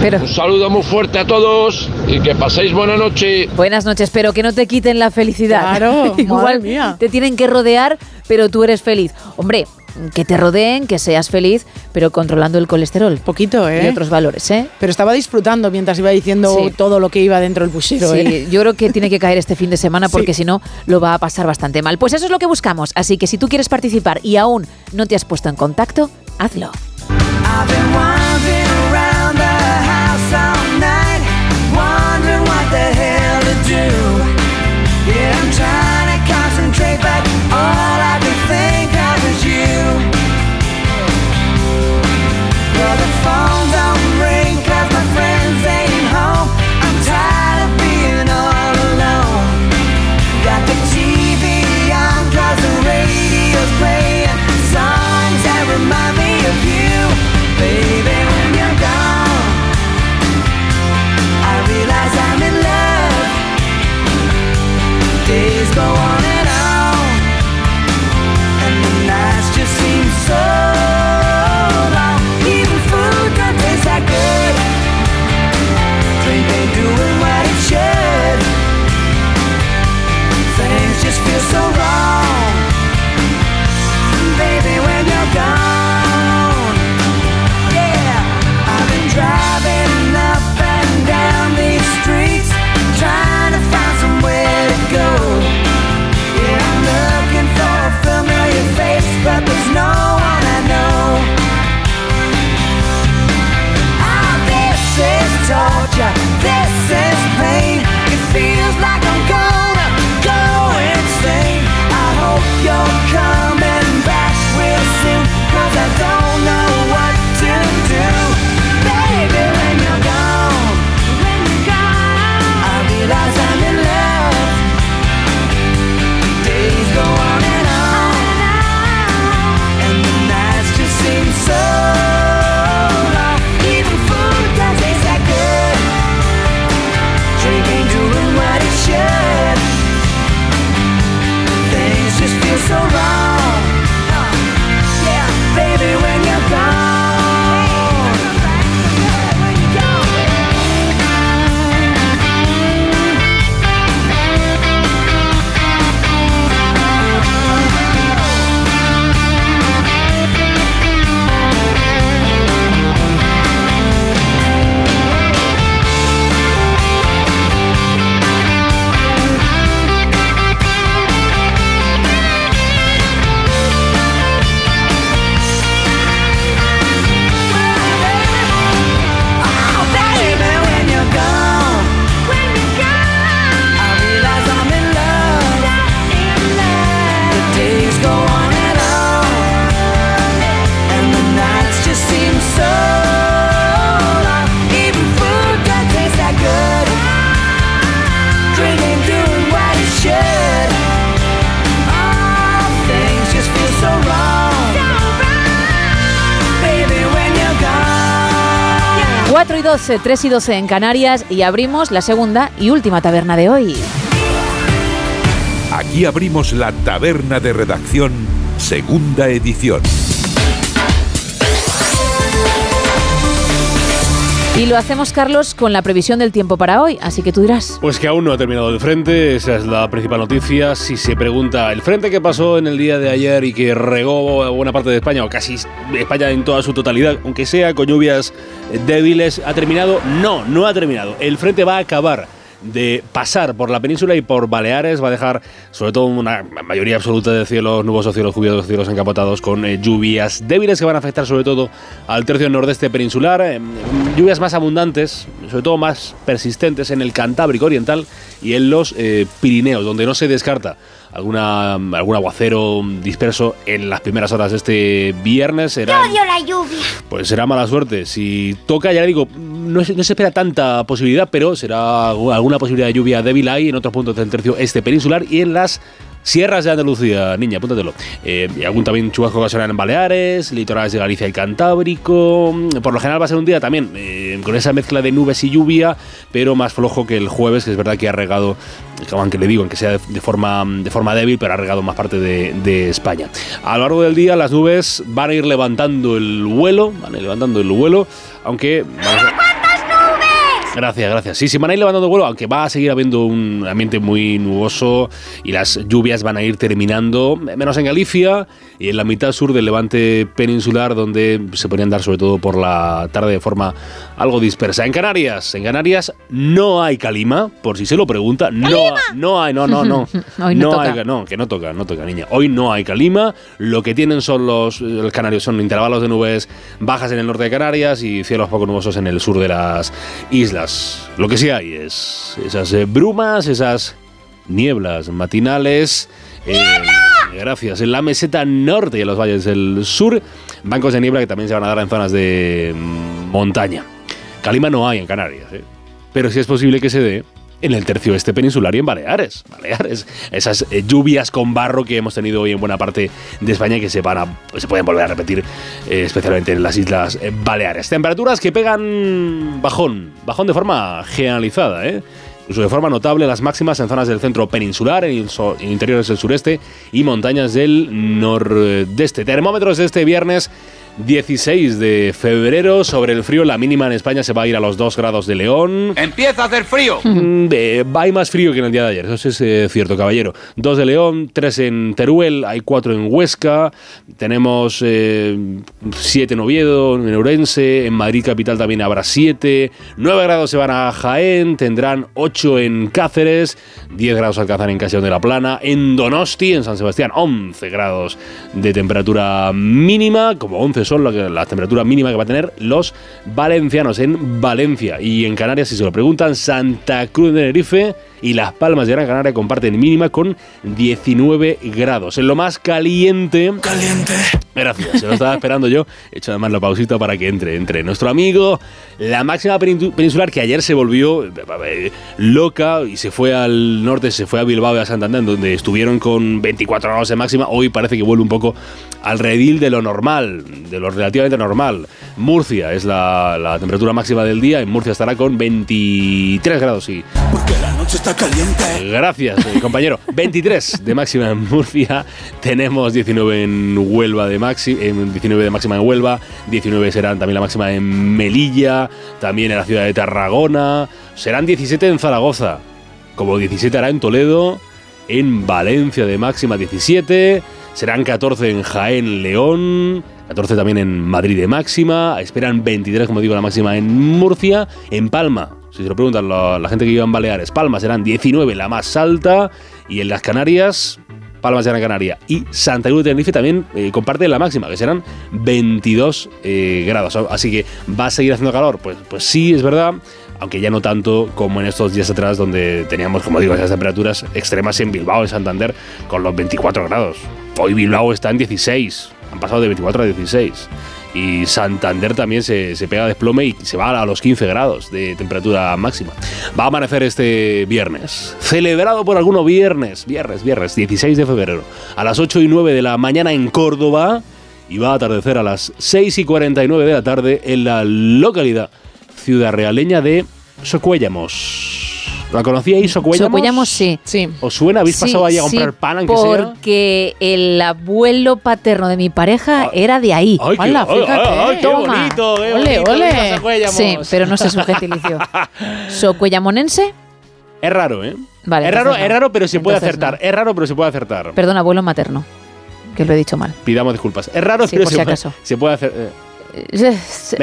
Pero... un saludo muy fuerte a todos y que paséis buena noche. Buenas noches, pero que no te quiten la felicidad. Claro, igual mía. Te tienen que rodear, pero tú eres feliz. Hombre, que te rodeen, que seas feliz, pero controlando el colesterol. Poquito, ¿eh? Y otros valores, ¿eh? Pero estaba disfrutando mientras iba diciendo sí. todo lo que iba dentro del puchero, sí, ¿eh? Yo creo que tiene que caer este fin de semana porque sí. si no lo va a pasar bastante mal. Pues eso es lo que buscamos. Así que si tú quieres participar y aún no te has puesto en contacto, hazlo. Playing songs that remind me of you, baby. y doce, tres y doce en Canarias y abrimos la segunda y última taberna de hoy. Aquí abrimos la taberna de redacción, segunda edición. Y lo hacemos, Carlos, con la previsión del tiempo para hoy, así que tú dirás. Pues que aún no ha terminado el frente, esa es la principal noticia. Si se pregunta, el frente que pasó en el día de ayer y que regó buena parte de España, o casi España en toda su totalidad, aunque sea con lluvias débiles, ¿ha terminado? No, no ha terminado. El frente va a acabar de pasar por la península y por Baleares, va a dejar sobre todo una mayoría absoluta de cielos nubosos, cielos cubiertos, cielos encapotados con eh, lluvias débiles que van a afectar sobre todo al tercio nordeste peninsular, eh, lluvias más abundantes, sobre todo más persistentes en el Cantábrico Oriental y en los eh, Pirineos, donde no se descarta Alguna, algún aguacero disperso en las primeras horas de este viernes. Será, ¡yo odio la lluvia! Pues será mala suerte. Si toca, ya le digo, no, no se espera tanta posibilidad, pero será alguna posibilidad de lluvia débil ahí en otros puntos del tercio este peninsular y en las sierras de Andalucía, niña, apúntatelo. Eh, y algún también chubasco ocasional en Baleares, litorales de Galicia y Cantábrico. Por lo general va a ser un día también eh, con esa mezcla de nubes y lluvia, pero más flojo que el jueves, que es verdad que ha regado, aunque le digo, aunque sea de, de, forma, de forma débil, pero ha regado más parte de, de España. A lo largo del día las nubes van a ir levantando el vuelo, van a ir levantando el vuelo, aunque... Gracias, gracias. Sí, sí, van a ir levantando vuelo, aunque va a seguir habiendo un ambiente muy nuboso y las lluvias van a ir terminando, menos en Galicia y en la mitad sur del levante peninsular, donde se podrían dar sobre todo por la tarde de forma algo dispersa. En Canarias, en Canarias no hay calima, por si se lo pregunta, no, no hay, no, no, no, hoy no, no toca. Hay, no, que no toca, no toca, niña. Hoy no hay calima. Lo que tienen son los, los canarios, son intervalos de nubes bajas en el norte de Canarias y cielos poco nubosos en el sur de las islas. Lo que sí hay es esas eh, brumas, esas nieblas matinales. Eh, ¡Niebla! Gracias. En la meseta norte y en los valles del sur, bancos de niebla que también se van a dar en zonas de mm, montaña. Calima no hay en Canarias, ¿eh? Pero sí es posible que se dé en el tercio este peninsular y en Baleares. Baleares. Esas eh, lluvias con barro que hemos tenido hoy en buena parte de España y que se, van a, se pueden volver a repetir, eh, especialmente en las Islas eh, Baleares. Temperaturas que pegan bajón, bajón de forma generalizada, ¿eh? Incluso de forma notable las máximas en zonas del centro peninsular, en, so, en interiores del sureste y montañas del nordeste. Termómetros de este viernes dieciséis de febrero, sobre el frío. La mínima en España se va a ir a los dos grados de León. ¡Empieza a hacer frío! Mm, eh, hay más frío que en el día de ayer, eso es eh, cierto, caballero. dos de León, tres en Teruel, hay cuatro en Huesca, tenemos siete eh, en Oviedo, en Ourense, en Madrid capital también habrá siete, nueve grados se van a Jaén, tendrán ocho en Cáceres, diez grados alcanzan en Castellón de la Plana, en Donosti, en San Sebastián, once grados de temperatura mínima, como once son la, la temperatura mínima que va a tener los valencianos en Valencia. Y en Canarias, si se lo preguntan, Santa Cruz de Tenerife y Las Palmas de Gran Canaria comparten mínima con diecinueve grados. En lo más caliente... Caliente. Gracias, se lo estaba esperando yo. He hecho además la pausita para que entre, entre nuestro amigo. La máxima peninsular que ayer se volvió loca y se fue al norte, se fue a Bilbao y a Santander, donde estuvieron con veinticuatro grados de máxima. Hoy parece que vuelve un poco al redil de lo normal, de lo relativamente normal. Murcia es la, la temperatura máxima del día. En Murcia estará con veintitrés grados y... Porque la noche está caliente. Gracias, eh, compañero. veintitrés de máxima en Murcia. Tenemos diecinueve en Huelva de máxima, eh, diecinueve de máxima en Huelva, diecinueve serán también la máxima en Melilla, también en la ciudad de Tarragona, serán diecisiete en Zaragoza, como diecisiete hará en Toledo, en Valencia de máxima diecisiete, serán catorce en Jaén, León, catorce también en Madrid de máxima, esperan veintitrés, como digo, la máxima en Murcia, en Palma, si se lo preguntan la, la gente que vive en Baleares, Palma serán diecinueve, la más alta, y en las Canarias, Palmas de Gran Canaria y Santa Cruz de Tenerife también eh, comparten la máxima, que serán veintidós eh, grados. Así que ¿va a seguir haciendo calor? Pues, pues sí, es verdad, aunque ya no tanto como en estos días atrás, donde teníamos, como digo, esas temperaturas extremas en Bilbao, en Santander, con los veinticuatro grados. Hoy Bilbao está en dieciséis, han pasado de veinticuatro a dieciséis. Y Santander también se, se pega desplome y se va a los quince grados de temperatura máxima. Va a amanecer este viernes, celebrado por algunos viernes, viernes, viernes, dieciséis de febrero, a las ocho y nueve de la mañana en Córdoba, y va a atardecer a las seis y cuarenta y nueve de la tarde en la localidad ciudad realeña de Socuéllamos. ¿La conocíais, Socuéllamos? Socuéllamos, sí. sí. ¿Os suena? ¿Habéis sí, pasado ahí a comprar sí, pan, aunque porque sea? Porque el abuelo paterno de mi pareja ah. era de ahí. ¡Ay, Hola, qué, fíjate, ay, qué bonito! Eh, ¡Ole, bonito, ole! Sí, pero no sé su gentilicio. ¿Socuellamonense? Es raro, ¿eh? Vale, es, raro, no. es raro, pero se entonces puede acertar. No. Es raro, pero se puede acertar. Perdón, abuelo materno, que lo he dicho mal. Pidamos disculpas. Es raro, sí, pero por se, si acaso. se puede hacer. Eh.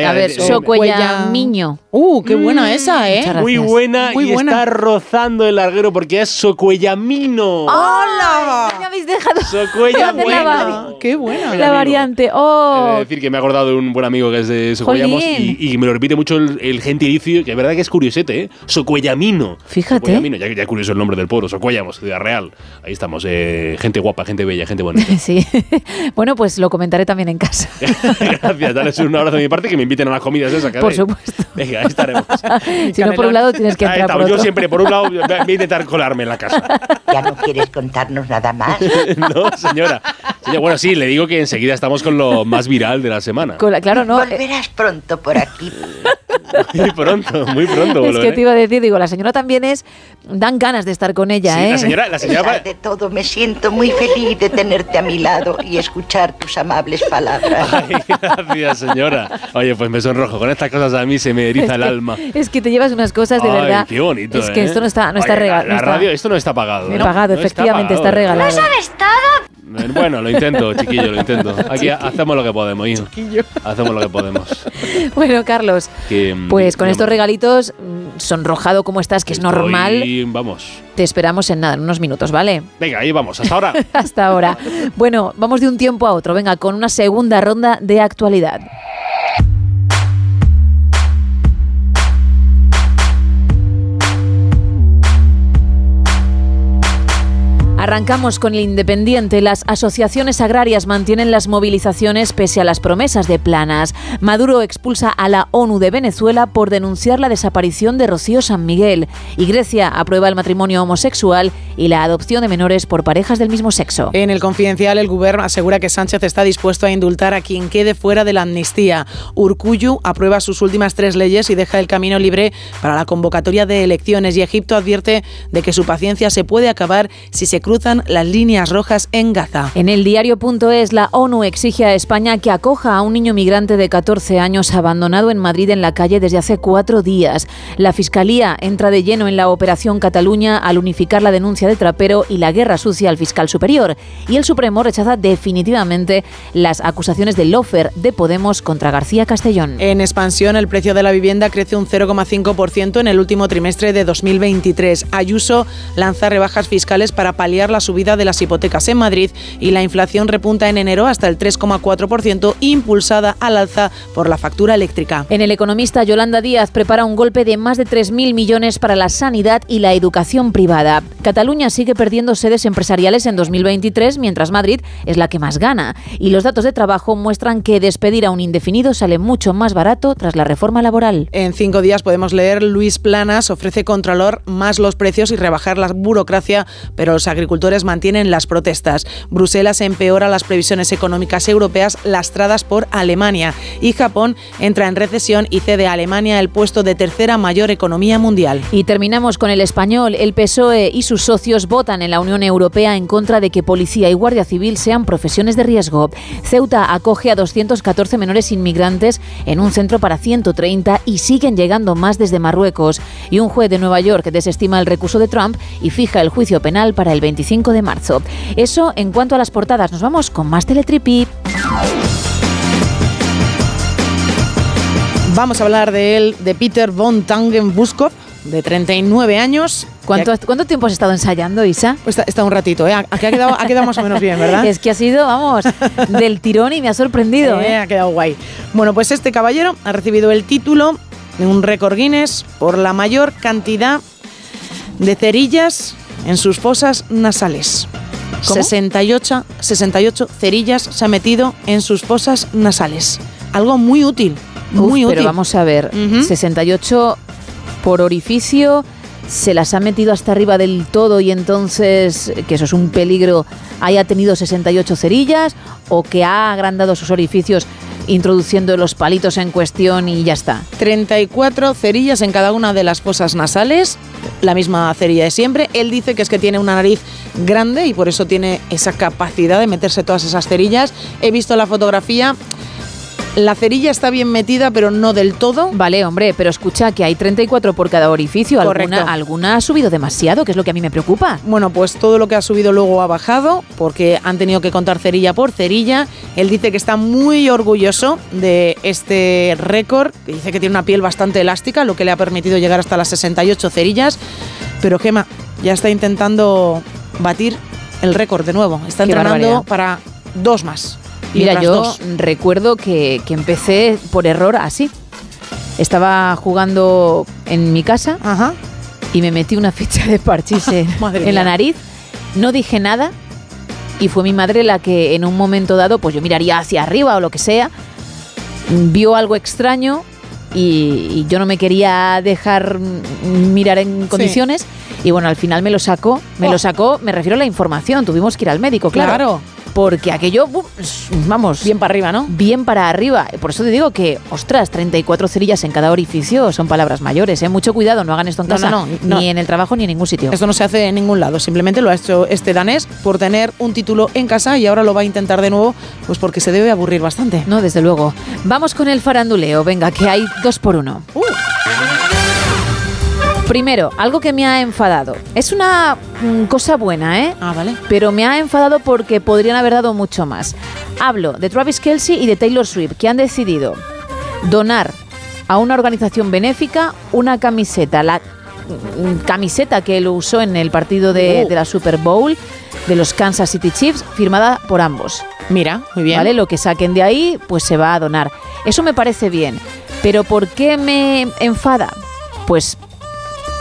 A ver, Socuellamiño. Uh, qué buena esa, ¿eh? Muy buena, Muy y buena. está rozando el larguero porque es Socuellamino. ¡Hola! Ya me habéis dejado. Socuellamino. Qué buena. La variante. Oh. Es decir, que me he acordado de un buen amigo que es de Socuellamos y, y me lo repite mucho el, el gentilicio, que es verdad que es curiosete, ¿eh? Socuellamino. Fíjate. Socuellamino. Ya, ya es curioso el nombre del pueblo, Socuellamos, Ciudad Real. Ahí estamos. Eh, gente guapa, gente bella, gente bonita. Sí. Bueno, pues lo comentaré también en casa. Gracias, dale. Un abrazo de mi parte, que me inviten a las comidas esas. Por supuesto. Venga, ahí estaremos. Si no por un lado tienes que entrar por otro. Yo siempre por un lado voy a intentar colarme en la casa. ¿Ya no quieres contarnos nada más? No, señora. señora. Bueno, sí, le digo que enseguida estamos con lo más viral de la semana. Con la, claro, no. Volverás pronto por aquí. Muy pronto, muy pronto. Es bolo, que ¿eh? te iba a decir, digo, la señora también es... Dan ganas de estar con ella, sí, ¿eh? La señora, la señora... Para... de todo, me siento muy feliz de tenerte a mi lado y escuchar tus amables palabras. Ay, gracias, señora. Oye, pues me sonrojo. Con estas cosas a mí se me eriza es el que, alma. Es que te llevas unas cosas de Ay, verdad. Qué bonito, Es ¿eh? que esto no está, no está regalado. La, la no radio, esto no está pagado. No, no pagado, no efectivamente, está, pagado, está regalado. ¿No sabes todo? Bueno, lo intento, chiquillo, lo intento. Aquí chiquillo. hacemos lo que podemos, hijo. Chiquillo. Hacemos lo que podemos. Bueno, Carlos, que, pues con digamos, estos regalitos, sonrojado como estás, que es normal. Y vamos. Te esperamos en nada, en unos minutos, ¿vale? Venga, ahí vamos, hasta ahora. Hasta ahora. Bueno, vamos de un tiempo a otro, venga, con una segunda ronda de actualidad. Arrancamos con el Independiente. Las asociaciones agrarias mantienen las movilizaciones pese a las promesas de planas. Maduro expulsa a la ONU de Venezuela por denunciar la desaparición de Rocío San Miguel. Y Grecia aprueba el matrimonio homosexual y la adopción de menores por parejas del mismo sexo. En El Confidencial, el Gobierno asegura que Sánchez está dispuesto a indultar a quien quede fuera de la amnistía. Urkullu aprueba sus últimas tres leyes y deja el camino libre para la convocatoria de elecciones. Y Egipto advierte de que su paciencia se puede acabar si se cruzan las líneas rojas en Gaza. En el diario.es, la ONU exige a España que acoja a un niño migrante de catorce años abandonado en Madrid en la calle desde hace cuatro días. La Fiscalía entra de lleno en la operación Cataluña al unificar la denuncia de Trapero y la guerra sucia al fiscal superior. Y el Supremo rechaza definitivamente las acusaciones del lofer de Podemos contra García Castellón. En Expansión, el precio de la vivienda crece un cero coma cinco por ciento en el último trimestre de dos mil veintitrés. Ayuso lanza rebajas fiscales para paliar la subida de las hipotecas en Madrid y la inflación repunta en enero hasta el tres coma cuatro por ciento, impulsada al alza por la factura eléctrica. En El Economista, Yolanda Díaz prepara un golpe de más de tres mil millones para la sanidad y la educación privada. Cataluña sigue perdiendo sedes empresariales en dos mil veintitrés, mientras Madrid es la que más gana. Y los datos de trabajo muestran que despedir a un indefinido sale mucho más barato tras la reforma laboral. En Cinco Días podemos leer: Luis Planas ofrece controlar más los precios y rebajar la burocracia, pero los agricultores agricultores mantienen las protestas. Bruselas empeora las previsiones económicas europeas lastradas por Alemania. Y Japón entra en recesión y cede a Alemania el puesto de tercera mayor economía mundial. Y terminamos con El Español. El P S O E y sus socios votan en la Unión Europea en contra de que policía y guardia civil sean profesiones de riesgo. Ceuta acoge a doscientos catorce menores inmigrantes en un centro para ciento treinta y siguen llegando más desde Marruecos. Y un juez de Nueva York desestima el recurso de Trump y fija el juicio penal para el veinticinco de marzo. Eso en cuanto a las portadas. Nos vamos con más Teletripi. Vamos a hablar de él, de Peter von Tangenbuskov, de treinta y nueve años. ¿Cuánto, ¿Cuánto tiempo has estado ensayando, Isa? Pues está, está un ratito, ¿eh? Aquí ha quedado, ha quedado más o menos bien, ¿verdad? Es que ha sido, vamos, del tirón y me ha sorprendido. Eh, ¿eh? Ha quedado guay. Bueno, pues este caballero ha recibido el título de un récord Guinness por la mayor cantidad de cerillas en sus fosas nasales. ¿Cómo? sesenta y ocho, sesenta y ocho cerillas se ha metido en sus fosas nasales. Algo muy útil, muy Uf, útil. Pero vamos a ver, uh-huh. sesenta y ocho por orificio, se las ha metido hasta arriba del todo y entonces, que eso es un peligro, haya tenido sesenta y ocho cerillas o que ha agrandado sus orificios introduciendo los palitos en cuestión y ya está. treinta y cuatro cerillas en cada una de las fosas nasales, la misma cerilla de siempre. Él dice que es que tiene una nariz grande y por eso tiene esa capacidad de meterse todas esas cerillas. He visto la fotografía. La cerilla está bien metida, pero no del todo. Vale, hombre, pero escucha que hay treinta y cuatro por cada orificio. Correcto. Alguna, alguna ha subido demasiado, que es lo que a mí me preocupa. Bueno, pues todo lo que ha subido luego ha bajado, porque han tenido que contar cerilla por cerilla. Él dice que está muy orgulloso de este récord. Dice que tiene una piel bastante elástica, lo que le ha permitido llegar hasta las sesenta y ocho cerillas. Pero Gemma ya está intentando batir el récord de nuevo. Está Qué entrenando barbaridad. Para dos más. Mira, yo dos. recuerdo que, que empecé por error así. Estaba jugando en mi casa. Ajá. Y me metí una ficha de parchís en, en la nariz. No dije nada y fue mi madre la que en un momento dado, pues yo miraría hacia arriba o lo que sea, vio algo extraño y, y yo no me quería dejar mirar en condiciones. Sí. Y bueno, al final me lo sacó. Me oh. lo sacó, me refiero a la información. Tuvimos que ir al médico, claro. claro. Porque aquello, vamos... Bien para arriba, ¿no? Bien para arriba. Por eso te digo que, ostras, treinta y cuatro cerillas en cada orificio son palabras mayores, ¿eh? Mucho cuidado, no hagan esto en no, casa, no, no, no. ni en el trabajo ni en ningún sitio. Esto no se hace en ningún lado, simplemente lo ha hecho este danés por tener un título en casa y ahora lo va a intentar de nuevo, pues porque se debe aburrir bastante. No, desde luego. Vamos con el faranduleo, venga, que hay dos por uno. Uh. Primero, algo que me ha enfadado. Es una cosa buena, ¿eh? Ah, vale. Pero me ha enfadado porque podrían haber dado mucho más. Hablo de Travis Kelce y de Taylor Swift, que han decidido donar a una organización benéfica una camiseta, la camiseta que él usó en el partido de, uh. de la Super Bowl de los Kansas City Chiefs, firmada por ambos. Mira, muy bien. Vale, lo que saquen de ahí, pues se va a donar. Eso me parece bien. Pero ¿por qué me enfada? Pues...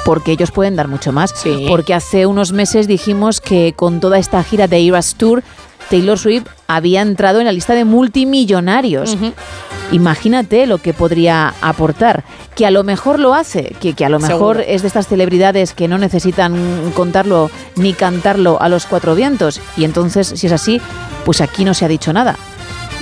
porque ellos pueden dar mucho más. Sí. Porque hace unos meses dijimos que con toda esta gira de Eras Tour, Taylor Swift había entrado en la lista de multimillonarios. Uh-huh. Imagínate lo que podría aportar. Que a lo mejor lo hace, que, que a lo mejor Seguro. es de estas celebridades que no necesitan contarlo ni cantarlo a los cuatro vientos. Y entonces, si es así, pues aquí no se ha dicho nada.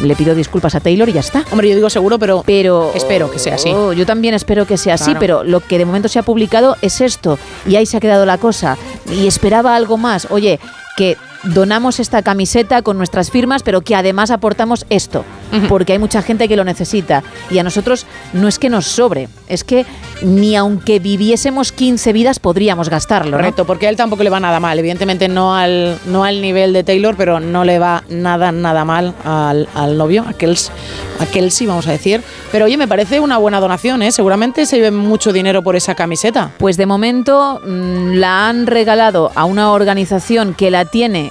Le pido disculpas a Taylor y ya está. Hombre, yo digo seguro, pero, pero espero que sea así. Oh, yo también espero que sea claro. así, pero lo que de momento se ha publicado es esto. Y ahí se ha quedado la cosa. Y esperaba algo más. Oye, que donamos esta camiseta con nuestras firmas, pero que además aportamos esto. Uh-huh. Porque hay mucha gente que lo necesita. Y a nosotros no es que nos sobre. Es que ni aunque viviésemos quince vidas podríamos gastarlo. Correcto, ¿no? Porque a él tampoco le va nada mal. Evidentemente no al, no al nivel de Taylor, pero no le va nada, nada mal al, al novio, a Kelce, a Kelce, vamos a decir. Pero oye, me parece una buena donación, ¿eh? Seguramente se lleve mucho dinero por esa camiseta. Pues de momento la han regalado a una organización que la tiene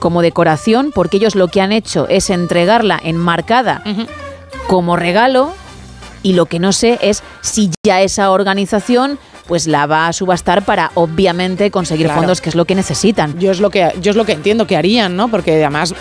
como decoración, porque ellos lo que han hecho es entregarla enmarcada uh-huh. como regalo, y lo que no sé es si ya esa organización pues la va a subastar para obviamente conseguir claro. fondos, que es lo que necesitan. Yo es lo que yo es lo que entiendo que harían, ¿no? Porque además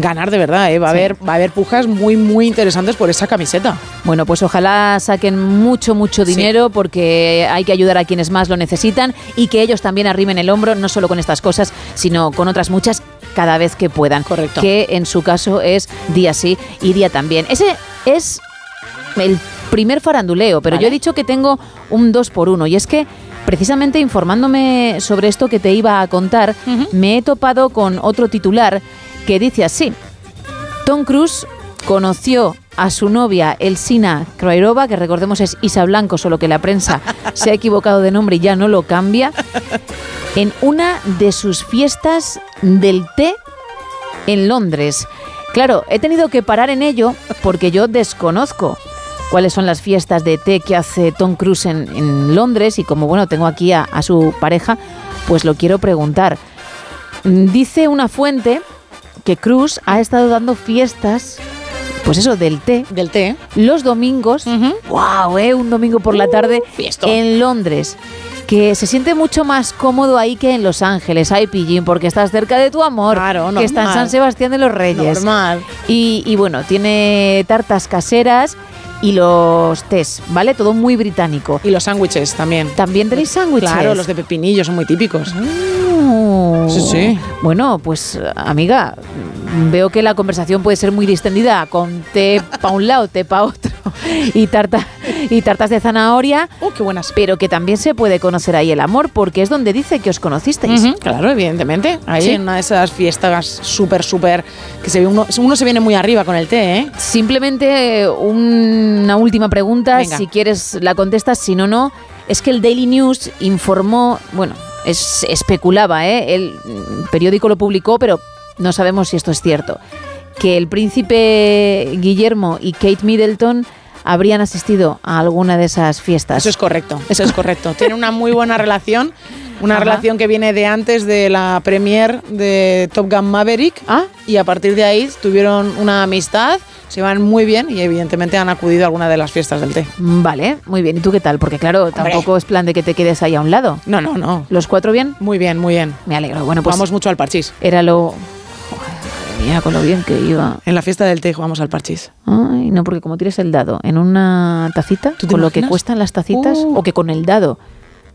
ganar de verdad, ¿eh? va a sí. haber va a haber pujas muy muy interesantes por esa camiseta. Bueno, pues ojalá saquen mucho mucho dinero sí. porque hay que ayudar a quienes más lo necesitan y que ellos también arrimen el hombro, no solo con estas cosas, sino con otras muchas cada vez que puedan. Correcto. Que en su caso es día sí y día también. Ese es el primer faranduleo, pero vale. yo he dicho que tengo un dos por uno, y es que precisamente informándome sobre esto que te iba a contar, uh-huh. me he topado con otro titular que dice así: Tom Cruise conoció a su novia Elsina Krairova, que recordemos es Isa Blanco, solo que la prensa se ha equivocado de nombre y ya no lo cambia, en una de sus fiestas del té en Londres. Claro, he tenido que parar en ello porque yo desconozco cuáles son las fiestas de té que hace Tom Cruise en, en Londres, y como bueno tengo aquí a, a su pareja, pues lo quiero preguntar. Dice una fuente que Cruise ha estado dando fiestas, pues eso, del té, del té, los domingos, uh-huh. wow, eh, un domingo por la tarde uh, fiesto. en Londres, que se siente mucho más cómodo ahí que en Los Ángeles. Ay, pillín, porque estás cerca de tu amor, claro, que está en San Sebastián de los Reyes. Normal. Y, y bueno, tiene tartas caseras y los tés, ¿vale? Todo muy británico. Y los sándwiches también. ¿También tenéis sándwiches? Claro, los de pepinillo son muy típicos. Mm. como... Sí, sí. Bueno, pues amiga, veo que la conversación puede ser muy distendida, con té pa' un lado, té pa' otro y, tarta, y tartas de zanahoria. ¡Oh, qué buenas! Pero que también se puede conocer ahí el amor, porque es donde dice que os conocisteis. Uh-huh, claro, evidentemente. Ahí sí, en una de esas fiestas súper, súper... que se uno, uno se viene muy arriba con el té, ¿eh? Simplemente una última pregunta. Venga. Si quieres la contestas, si no, no. Es que el Daily News informó... Bueno, es, especulaba, ¿eh? El periódico lo publicó, pero no sabemos si esto es cierto. Que el príncipe Guillermo y Kate Middleton habrían asistido a alguna de esas fiestas. Eso es correcto, eso es correcto. Tienen una muy buena relación, una Ajá. relación que viene de antes de la premiere de Top Gun Maverick. ¿Ah? Y a partir de ahí tuvieron una amistad, se van muy bien y evidentemente han acudido a alguna de las fiestas del té. Vale, muy bien. ¿Y tú qué tal? Porque claro, Hombre. tampoco es plan de que te quedes ahí a un lado. No, no, no. ¿Los cuatro bien? Muy bien, muy bien. Me alegro. Bueno, pues... Vamos mucho al parchís. Era lo... Mira, con lo bien que iba. En la fiesta del té jugamos al parchís. Ay, no, porque como tires el dado en una tacita, con imaginas? Lo que cuestan las tacitas, uh. o que con el dado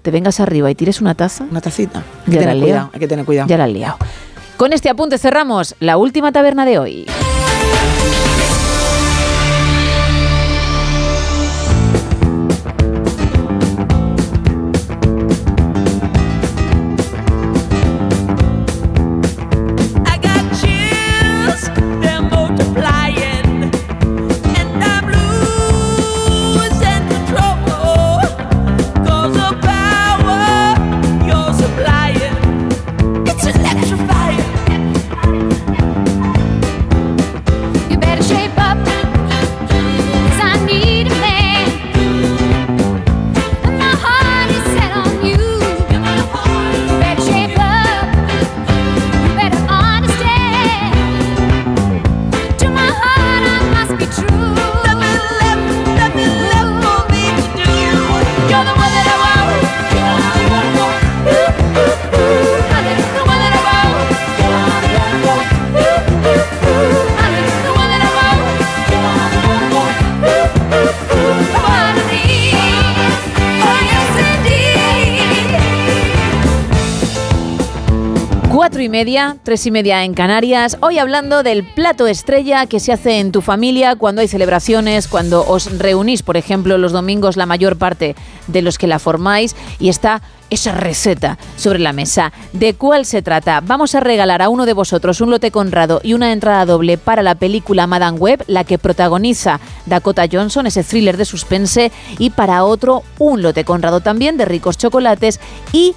te vengas arriba y tires una taza. Una tacita. Hay que tener cuidado, hay que tener cuidado. Ya la has liado. Con este apunte cerramos la última taberna de hoy. Media, tres y media en Canarias. Hoy hablando del plato estrella que se hace en tu familia cuando hay celebraciones, cuando os reunís, por ejemplo, los domingos, la mayor parte de los que la formáis, y está esa receta sobre la mesa. ¿De cuál se trata? Vamos a regalar a uno de vosotros un lote Conrado y una entrada doble para la película Madame Web, la que protagoniza Dakota Johnson, ese thriller de suspense, y para otro un lote Conrado también de ricos chocolates y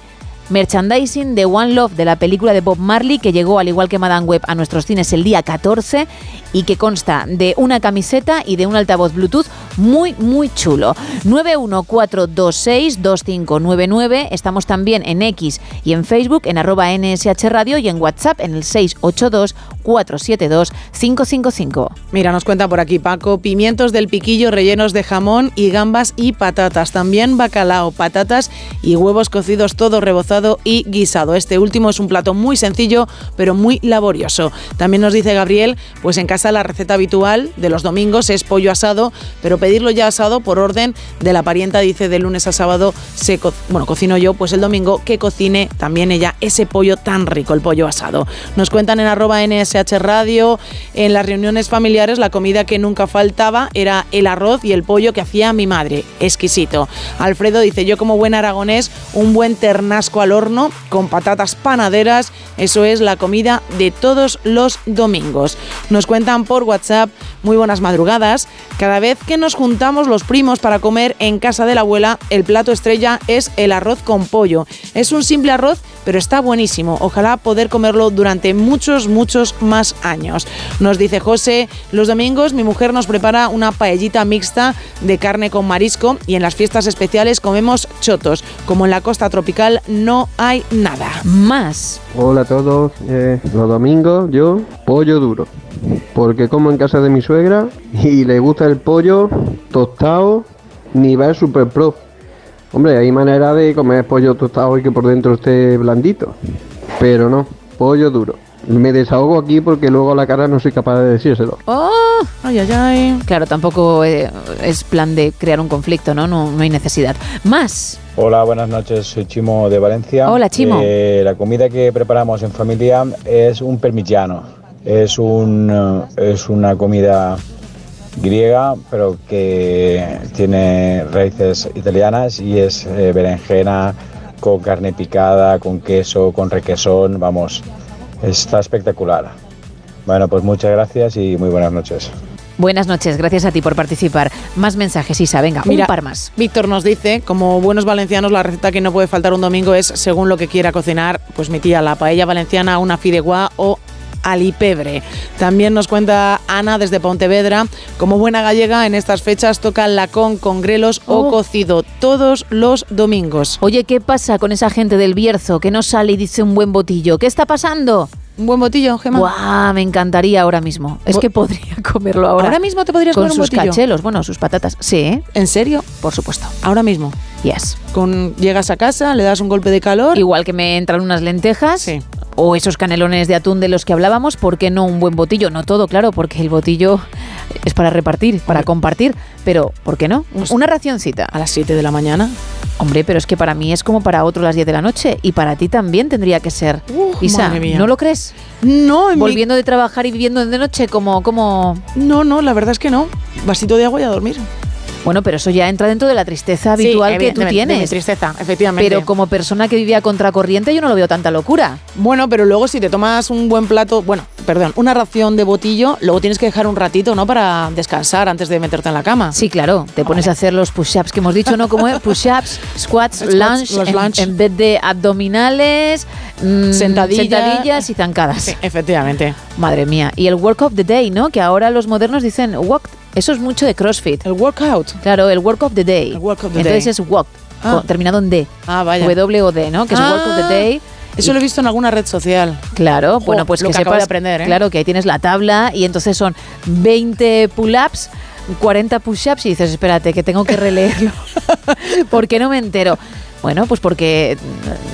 merchandising de One Love, de la película de Bob Marley, que llegó al igual que Madame Web a nuestros cines el día catorce y que consta de una camiseta y de un altavoz Bluetooth muy muy chulo. nueve uno cuatro dos seis dos cinco nueve nueve. Estamos también en X y en Facebook en arroba N S H Radio y en WhatsApp en el seis ocho dos cuatro siete dos cinco cinco cinco. Mira, nos cuenta por aquí Paco, pimientos del piquillo rellenos de jamón y gambas y patatas, también bacalao, patatas y huevos cocidos, todo rebozado y guisado. Este último es un plato muy sencillo pero muy laborioso. También nos dice Gabriel, pues en casa la receta habitual de los domingos es pollo asado, pero pedirlo ya asado por orden de la parienta, dice, de lunes a sábado se co- bueno, cocino yo, pues el domingo que cocine también ella ese pollo tan rico, el pollo asado. Nos cuentan en arroba N S H Radio, en las reuniones familiares la comida que nunca faltaba era el arroz y el pollo que hacía mi madre, exquisito. Alfredo dice, yo como buen aragonés, un buen ternasco al horno con patatas panaderas, eso es la comida de todos los domingos. Nos cuentan por WhatsApp, muy buenas madrugadas, cada vez que nos juntamos los primos para comer en casa de la abuela, el plato estrella es el arroz con pollo. Es un simple arroz, pero está buenísimo, ojalá poder comerlo durante muchos, muchos más años. Nos dice José, los domingos mi mujer nos prepara una paellita mixta de carne con marisco y en las fiestas especiales comemos chotos, como en la costa tropical no hay nada más. Hola a todos, eh, los domingos yo pollo duro, porque como en casa de mi suegra y le gusta el pollo tostado nivel super pro. Hombre, hay manera de comer pollo tostado y que por dentro esté blandito, pero no, pollo duro. Me desahogo aquí porque luego a la cara no soy capaz de decírselo. ¡Oh! ¡Ay, ay, ay! Claro, tampoco eh, es plan de crear un conflicto, ¿no? No, no hay necesidad. ¡Más! Hola, buenas noches. Soy Chimo de Valencia. Hola, Chimo. Eh, la comida que preparamos en familia es un permigiano. Es, un, es una comida griega, pero que tiene raíces italianas y es eh, berenjena con carne picada, con queso, con requesón, vamos... Está espectacular. Bueno, pues muchas gracias y muy buenas noches. Buenas noches, gracias a ti por participar. Más mensajes, Isa, venga, Mira, un par más. Víctor nos dice, como buenos valencianos, la receta que no puede faltar un domingo es, según lo que quiera cocinar, pues mi tía, la paella valenciana, una fideuá o alipebre. También nos cuenta Ana desde Pontevedra, como buena gallega en estas fechas toca lacón con grelos oh. o cocido todos los domingos. Oye, ¿qué pasa con esa gente del Bierzo que no sale y dice un buen botillo? ¿Qué está pasando? Un buen botillo, Gemma. ¡Guau! Me encantaría ahora mismo. Es Bo- que podría comerlo ahora. Ahora mismo te podrías comer un botillo. Con sus cachelos, bueno, sus patatas. Sí, ¿eh? ¿En serio? Por supuesto. Ahora mismo. Yes. Con, llegas a casa, le das un golpe de calor. Igual que me entran unas lentejas. Sí. O esos canelones de atún de los que hablábamos, ¿por qué no un buen botillo? No todo, claro, porque el botillo es para repartir, para compartir, pero ¿por qué no? Pues una racioncita. ¿A las siete de la mañana? Hombre, pero es que para mí es como para otro las diez de la noche y para ti también tendría que ser. Uh, Isa, madre mía. ¿No lo crees? No. En Volviendo mi... de trabajar y viviendo de noche como, como... No, no, la verdad es que no. Vasito de agua y a dormir. Bueno, pero eso ya entra dentro de la tristeza habitual sí, que tú de, tienes. De mi tristeza, efectivamente. Pero como persona que vivía contracorriente yo no lo veo tanta locura. Bueno, pero luego si te tomas un buen plato, bueno, perdón, una ración de botillo, luego tienes que dejar un ratito, ¿no?, para descansar antes de meterte en la cama. Sí, claro, te pones vale. a hacer los push-ups que hemos dicho, ¿no? Como push-ups, squats, lunge, en, lunch, en vez de abdominales, mmm, sentadilla. sentadillas y zancadas. Sí, efectivamente. Madre mía. Y el work of the day, ¿no? Que ahora los modernos dicen walk. Eso es mucho de CrossFit. ¿El workout? Claro, el work of the day. El work of the Entonces day. es walk, ah. con, terminado en D. Ah, vaya. W O D, ¿no? Que es ah, work of the day. Eso y, lo he visto en alguna red social. Claro, oh, bueno, pues lo que, que sepas, de aprender, ¿eh? Claro, que ahí tienes la tabla y entonces son veinte pull-ups, cuarenta push-ups y dices, espérate, que tengo que releerlo. ¿Por qué no me entero? Bueno, pues porque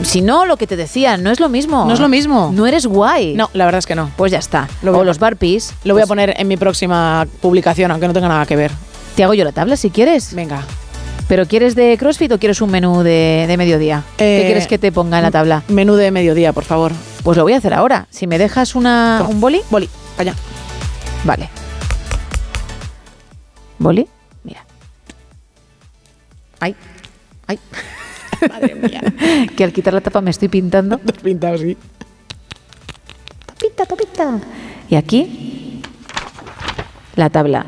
si no, lo que te decía, no es lo mismo. No es lo mismo. No eres guay. No, la verdad es que no. Pues ya está. Lo o a, los burpees. Lo pues, voy a poner en mi próxima publicación, aunque no tenga nada que ver. Te hago yo la tabla si quieres. Venga. ¿Pero quieres de CrossFit o quieres un menú de, de mediodía? Eh, ¿Qué quieres que te ponga en la tabla? Menú de mediodía, por favor. Pues lo voy a hacer ahora. Si me dejas una, un boli. Boli, allá. Vale. Boli, mira. Ay, ay. Madre mía. Que al quitar la tapa me estoy pintando. Te has pintado, sí. Papita, papita. Y aquí, la tabla.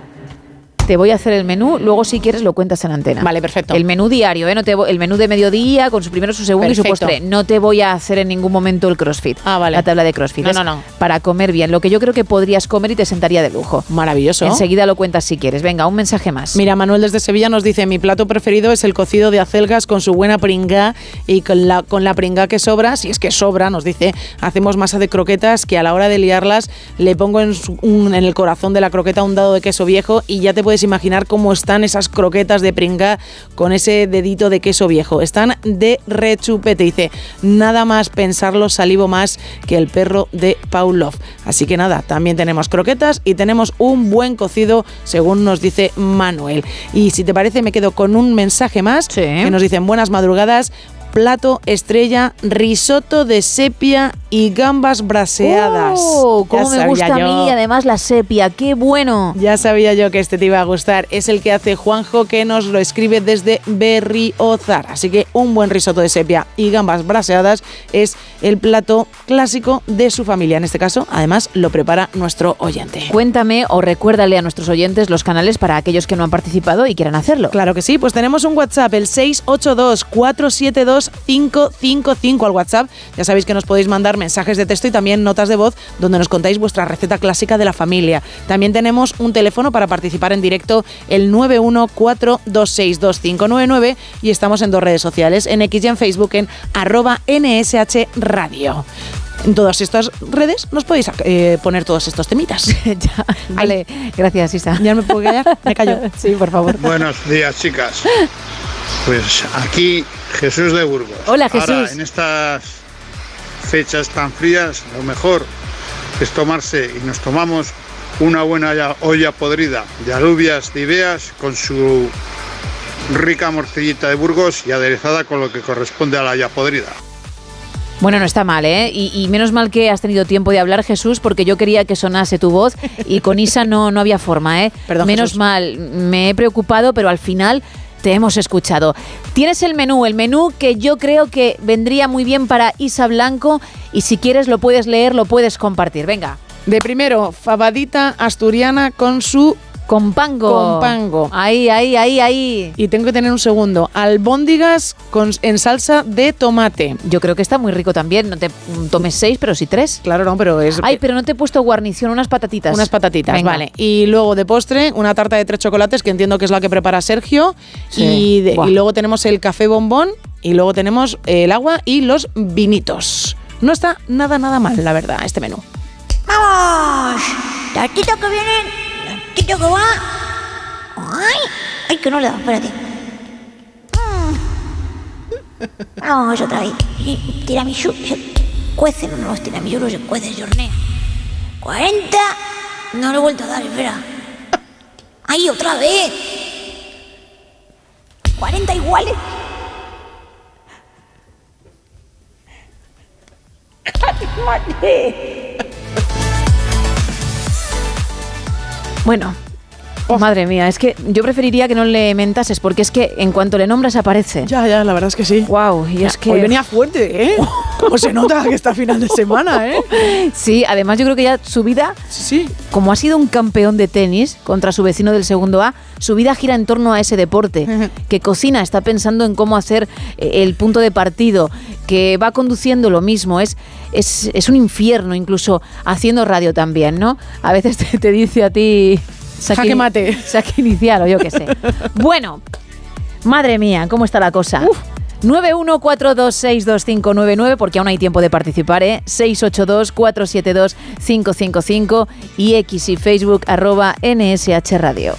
Te voy a hacer el menú, luego si quieres lo cuentas en antena. Vale, perfecto. El menú diario, ¿eh? No te, el menú de mediodía con su primero, su segundo perfecto. y su postre. No te voy a hacer en ningún momento el CrossFit. Ah, vale. La tabla de CrossFit. No, no, no. Para comer bien, lo que yo creo que podrías comer y te sentaría de lujo. Maravilloso. Enseguida lo cuentas si quieres. Venga, un mensaje más. Mira, Manuel desde Sevilla nos dice, mi plato preferido es el cocido de acelgas con su buena pringá y con la, con la pringá que sobra, si es que sobra, nos dice, hacemos masa de croquetas que a la hora de liarlas le pongo en, su, un, en el corazón de la croqueta un dado de queso viejo y ya te puedes Puedes imaginar cómo están esas croquetas de pringa con ese dedito de queso viejo. Están de rechupete. Dice, nada más pensarlo, salivo más que el perro de Pavlov. Así que nada, también tenemos croquetas y tenemos un buen cocido, según nos dice Manuel. Y si te parece, me quedo con un mensaje más sí. que nos dicen, buenas madrugadas. Plato estrella, risotto de sepia y gambas braseadas. ¡Oh! ¡Cómo me gusta a mí! Además la sepia, ¡qué bueno! Ya sabía yo que este te iba a gustar. Es el que hace Juanjo, que nos lo escribe desde Berriozar. Así que un buen risotto de sepia y gambas braseadas es el plato clásico de su familia. En este caso, además, lo prepara nuestro oyente. Cuéntame o recuérdale a nuestros oyentes los canales para aquellos que no han participado y quieran hacerlo. Claro que sí, pues tenemos un WhatsApp, el seis ocho dos cuatro siete dos cinco cinco cinco al WhatsApp. Ya sabéis que nos podéis mandar mensajes de texto y también notas de voz donde nos contáis vuestra receta clásica de la familia. También tenemos un teléfono para participar en directo, el nueve uno cuatro dos seis dos cinco nueve nueve, y estamos en dos redes sociales, en X y en Facebook, en arroba N S H Radio. En todas estas redes nos podéis eh, poner todos estos temitas. Ya, vale, ay, gracias Isa. ¿Ya me puedo callar? Me callo. Sí, por favor. Buenos días, chicas. Pues aquí Jesús de Burgos. Hola, Jesús. Ahora, en estas fechas tan frías, lo mejor es tomarse, y nos tomamos, una buena olla podrida de alubias de ideas con su rica morcillita de Burgos y aderezada con lo que corresponde a la olla podrida. Bueno, no está mal, ¿eh? Y, y menos mal que has tenido tiempo de hablar, Jesús, porque yo quería que sonase tu voz y con Isa no, no había forma, ¿eh? Perdón, menos Jesús. Mal, me he preocupado, pero al final te hemos escuchado. Tienes el menú, el menú que yo creo que vendría muy bien para Isa Blanco y si quieres lo puedes leer, lo puedes compartir, venga. De primero, fabadita asturiana con su... Compango. Compango. Ahí, ahí, ahí, ahí. Y tengo que tener un segundo. Albóndigas con, en salsa de tomate. Yo creo que está muy rico también. No te tomes seis, pero sí tres. Claro, no, pero es... Ay, pero no te he puesto guarnición, unas patatitas. Unas patatitas, venga. Vale. Y luego de postre, una tarta de tres chocolates, que entiendo que es la que prepara Sergio. Sí. Y, de, y luego tenemos el café bombón, y luego tenemos el agua y los vinitos. No está nada, nada mal, la verdad, este menú. ¡Vamos! Tartito que vienen... ¿Qué que va? Ay, ay, que no le da, espérate. Mm. Vamos otra vez. Tiramisú, cuecen, no los tiramisú, no se cuecen, se hornea. cuarenta, no lo he vuelto a dar, espera. Ay, otra vez. cuarenta iguales. ¡Cálmate! Bueno, oh. Madre mía, es que yo preferiría que no le mentases, porque es que en cuanto le nombras aparece. Ya, ya, la verdad es que sí. Wow, y ya, es que... Hoy venía fuerte, ¿eh? Como se nota que está final de semana, ¿eh? Sí, además yo creo que ya su vida, sí, sí. Como ha sido un campeón de tenis contra su vecino del segundo A, su vida gira en torno a ese deporte, que cocina, está pensando en cómo hacer el punto de partido, que va conduciendo lo mismo, es, es, es un infierno, incluso haciendo radio también, ¿no? A veces te, te dice a ti... Saque, jaque mate. Saque inicial o yo qué sé. Bueno, madre mía, ¿cómo está la cosa? Uf. nueve uno cuatro dos seis dos cinco nueve nueve, porque aún hay tiempo de participar, ¿eh? seis ocho dos cuatro siete dos cinco cinco cinco y X y Facebook arroba N S H Radio.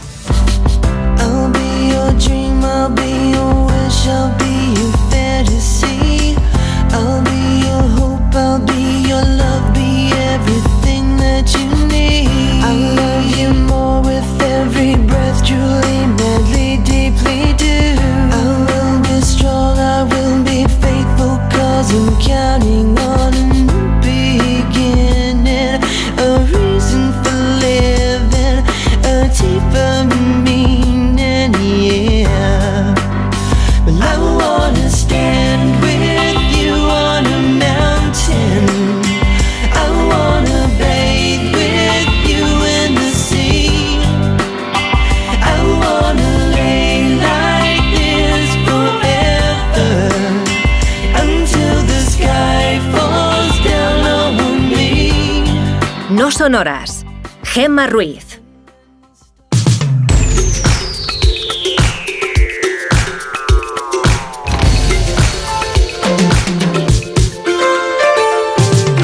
Sonoras. Gemma Ruiz.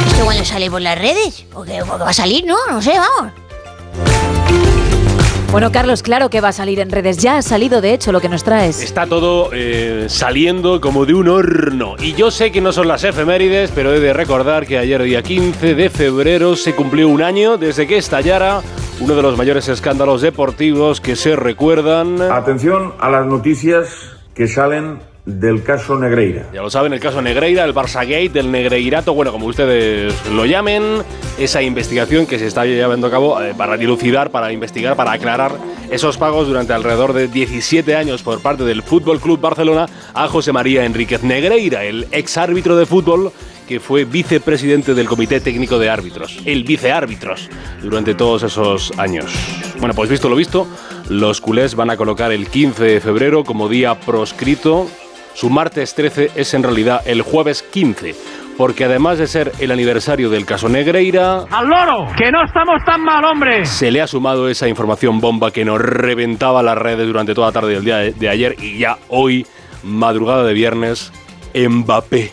¿Esto cuando sale por las redes? Porque va a salir, ¿no? No sé, vamos. Bueno, Carlos, claro que va a salir en redes. Ya ha salido, de hecho, lo que nos traes. Está todo eh, saliendo como de un horno. Y yo sé que no son las efemérides, pero he de recordar que ayer, día quince de febrero, se cumplió un año desde que estallara uno de los mayores escándalos deportivos que se recuerdan. Atención a las noticias que salen del caso Negreira. Ya lo saben, el caso Negreira, el Barça-Gate, del Negreirato, bueno, como ustedes lo llamen, esa investigación que se está llevando a cabo eh, para dilucidar, para investigar, para aclarar esos pagos durante alrededor de diecisiete años por parte del Fútbol Club Barcelona a José María Enríquez Negreira, el exárbitro de fútbol que fue vicepresidente del Comité Técnico de Árbitros, el viceárbitros, durante todos esos años. Bueno, pues visto lo visto, los culés van a colocar el quince de febrero como día proscrito. Su martes trece es en realidad el jueves quince, porque además de ser el aniversario del caso Negreira... ¡Al loro! ¡Que no estamos tan mal, hombre! Se le ha sumado esa información bomba que nos reventaba las redes durante toda la tarde del día de ayer y ya hoy, madrugada de viernes, Mbappé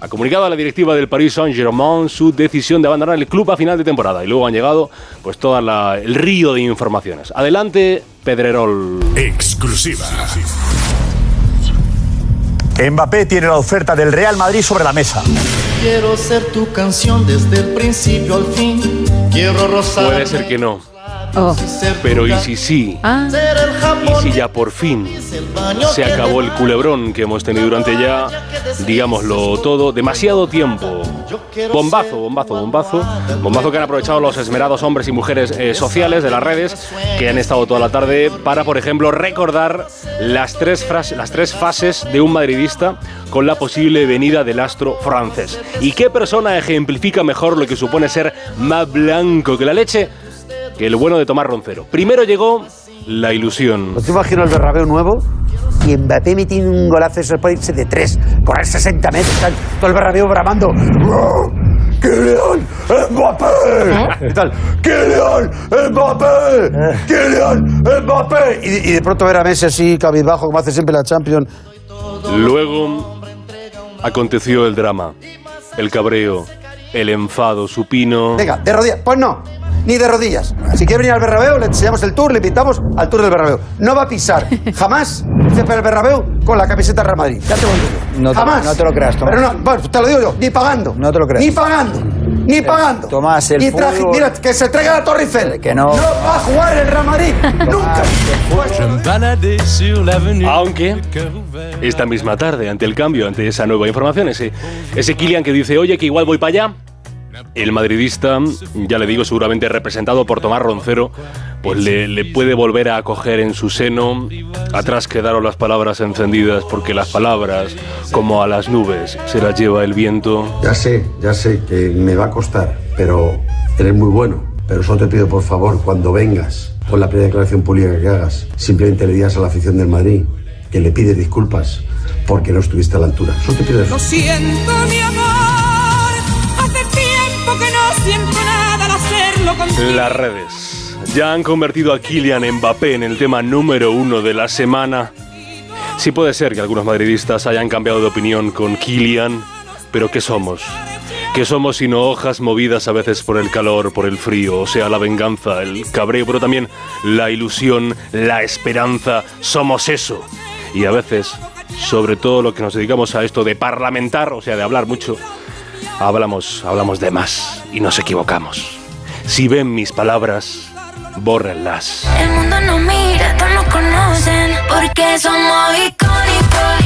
ha comunicado a la directiva del Paris Saint-Germain su decisión de abandonar el club a final de temporada. Y luego han llegado pues todo el río de informaciones. Adelante, Pedrerol. Exclusiva. Mbappé tiene la oferta del Real Madrid sobre la mesa. Quiero ser tu canción desde el principio al fin. Quiero rozar. Puede ser que no. Oh. Pero y si sí, ah. y si ya por fin se acabó el culebrón que hemos tenido durante ya, digámoslo todo, demasiado tiempo. Bombazo, bombazo, bombazo. Bombazo que han aprovechado los esmerados hombres y mujeres eh, sociales de las redes que han estado toda la tarde para, por ejemplo, recordar las tres, frases, las tres fases de un madridista con la posible venida del astro francés. ¿Y qué persona ejemplifica mejor lo que supone ser más blanco que la leche? Que el bueno de Tomás Roncero. Primero llegó la ilusión. ¿Te imaginas el Bernabéu nuevo? Y Mbappé metiendo un golazo de tres, con el sesenta metros, tal, todo el Bernabéu bramando. ¡Qué león, Mbappé! ¿Eh? Y tal, ¡qué león, Mbappé! ¡Qué león, Mbappé! Y, y de pronto ver a Messi así, cabizbajo, como hace siempre la Champions. Luego aconteció el drama, el cabreo, el enfado supino. Venga, de rodillas, pues no. Ni de rodillas. Si quiere venir al Bernabéu, le enseñamos el tour, le invitamos al tour del Bernabéu. No va a pisar jamás el Bernabéu con la camiseta Real Madrid. Ya te lo digo. No te, jamás. No te lo creas, Tomás. Pero no, bueno, te lo digo yo, ni pagando. No te lo creas. Ni pagando. Ni pagando. Eh, Tomás, el ni fútbol... Mira, que se traiga la Torre Eiffel. Que no. No va a jugar el Real Madrid. Nunca. Aunque esta misma tarde, ante el cambio, ante esa nueva información, ese, ese Kylian que dice, oye, que igual voy para allá. El madridista, ya le digo, seguramente representado por Tomás Roncero, pues le, le puede volver a acoger en su seno. Atrás quedaron las palabras encendidas, porque las palabras, como a las nubes, se las lleva el viento. Ya sé, ya sé que me va a costar, pero eres muy bueno. Pero solo te pido, por favor, cuando vengas con la primera declaración pública que hagas, simplemente le digas a la afición del Madrid que le pides disculpas porque no estuviste a la altura. Solo te pido eso. Lo siento, mi amor. Las redes ya han convertido a Kylian Mbappé en el tema número uno de la semana. Sí puede ser que algunos madridistas hayan cambiado de opinión con Kylian, pero ¿qué somos? ¿Qué somos sino hojas movidas a veces por el calor, por el frío, o sea, la venganza, el cabreo, pero también la ilusión, la esperanza? Somos eso. Y a veces, sobre todo los que nos dedicamos a esto de parlamentar, o sea, de hablar mucho, hablamos, hablamos de más y nos equivocamos. Si ven mis palabras, bórrenlas. El mundo nos mira, todos nos conocen, porque somos icónicos.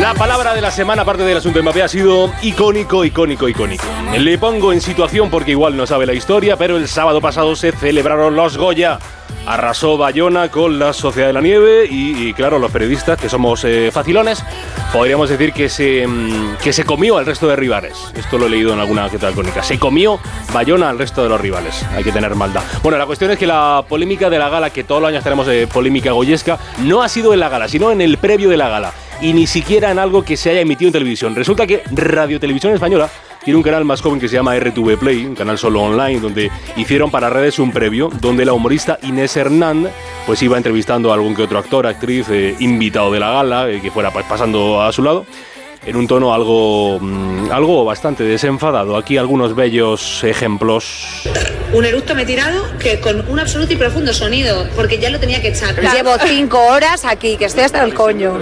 La palabra de la semana, aparte del asunto de Mbappé, ha sido icónico, icónico, icónico. Le pongo en situación porque igual no sabe la historia, pero el sábado pasado se celebraron los Goya. Arrasó Bayona con la Sociedad de la Nieve y, y claro, los periodistas, que somos eh, facilones, podríamos decir que se, que se comió al resto de rivales. Esto lo he leído en alguna que tal crónica. Se comió Bayona al resto de los rivales. Hay que tener maldad. Bueno, la cuestión es que la polémica de la gala, que todos los años tenemos eh, polémica goyesca, no ha sido en la gala, sino en el previo de la gala. Y ni siquiera en algo que se haya emitido en televisión. Resulta que Radio Televisión Española tiene un canal más joven que se llama R T V Play, un canal solo online, donde hicieron para redes un previo, donde la humorista Inés Hernán pues iba entrevistando a algún que otro actor, actriz, eh, invitado de la gala, eh, que fuera pues, pasando a su lado, en un tono algo, mmm, algo bastante desenfadado. Aquí algunos bellos ejemplos. Un eructo me he tirado que con un absoluto y profundo sonido, porque ya lo tenía que echar. Claro. Llevo cinco horas aquí, que estoy hasta el coño.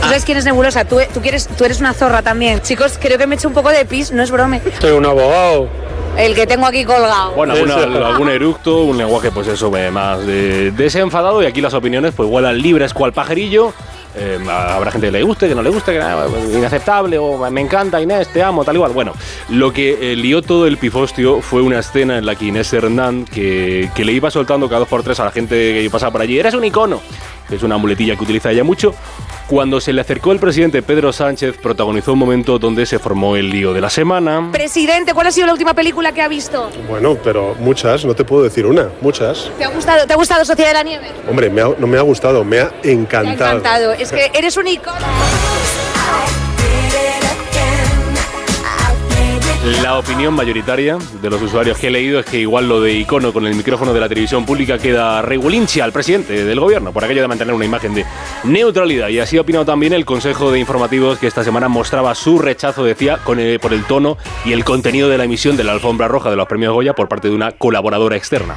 ¿Tú sabes quién es Nebulosa? Tú, tú, quieres, tú eres una zorra también. Chicos, creo que me he hecho un poco de pis, no es broma. Soy un abogado. El que tengo aquí colgado. Bueno, alguna, algún eructo, un lenguaje pues eso, más de, desenfadado. Y aquí las opiniones pues vuelan libres cual pajarillo. Eh, habrá gente que le guste, que no le guste, que nada, inaceptable, o me encanta Inés, te amo, tal igual. Bueno, lo que eh, lió todo el pifostio fue una escena en la que Inés Hernán, que, que le iba soltando cada dos por tres a la gente que pasaba por allí, eres un icono, que es una muletilla que utiliza ella mucho. Cuando se le acercó el presidente Pedro Sánchez, protagonizó un momento donde se formó el lío de la semana. Presidente, ¿cuál ha sido la última película que ha visto? Bueno, pero muchas, no te puedo decir una, muchas. ¿Te ha gustado, ¿te ha gustado Sociedad de la Nieve? Hombre, me ha, no me ha gustado, me ha encantado. Me ha encantado. Es que eres un icono. La opinión mayoritaria de los usuarios que he leído es que igual lo de icono con el micrófono de la televisión pública queda regulincha al presidente del gobierno por aquello de mantener una imagen de neutralidad. Y así ha opinado también el Consejo de Informativos, que esta semana mostraba su rechazo, decía, con el, por el tono y el contenido de la emisión de la alfombra roja de los premios Goya por parte de una colaboradora externa,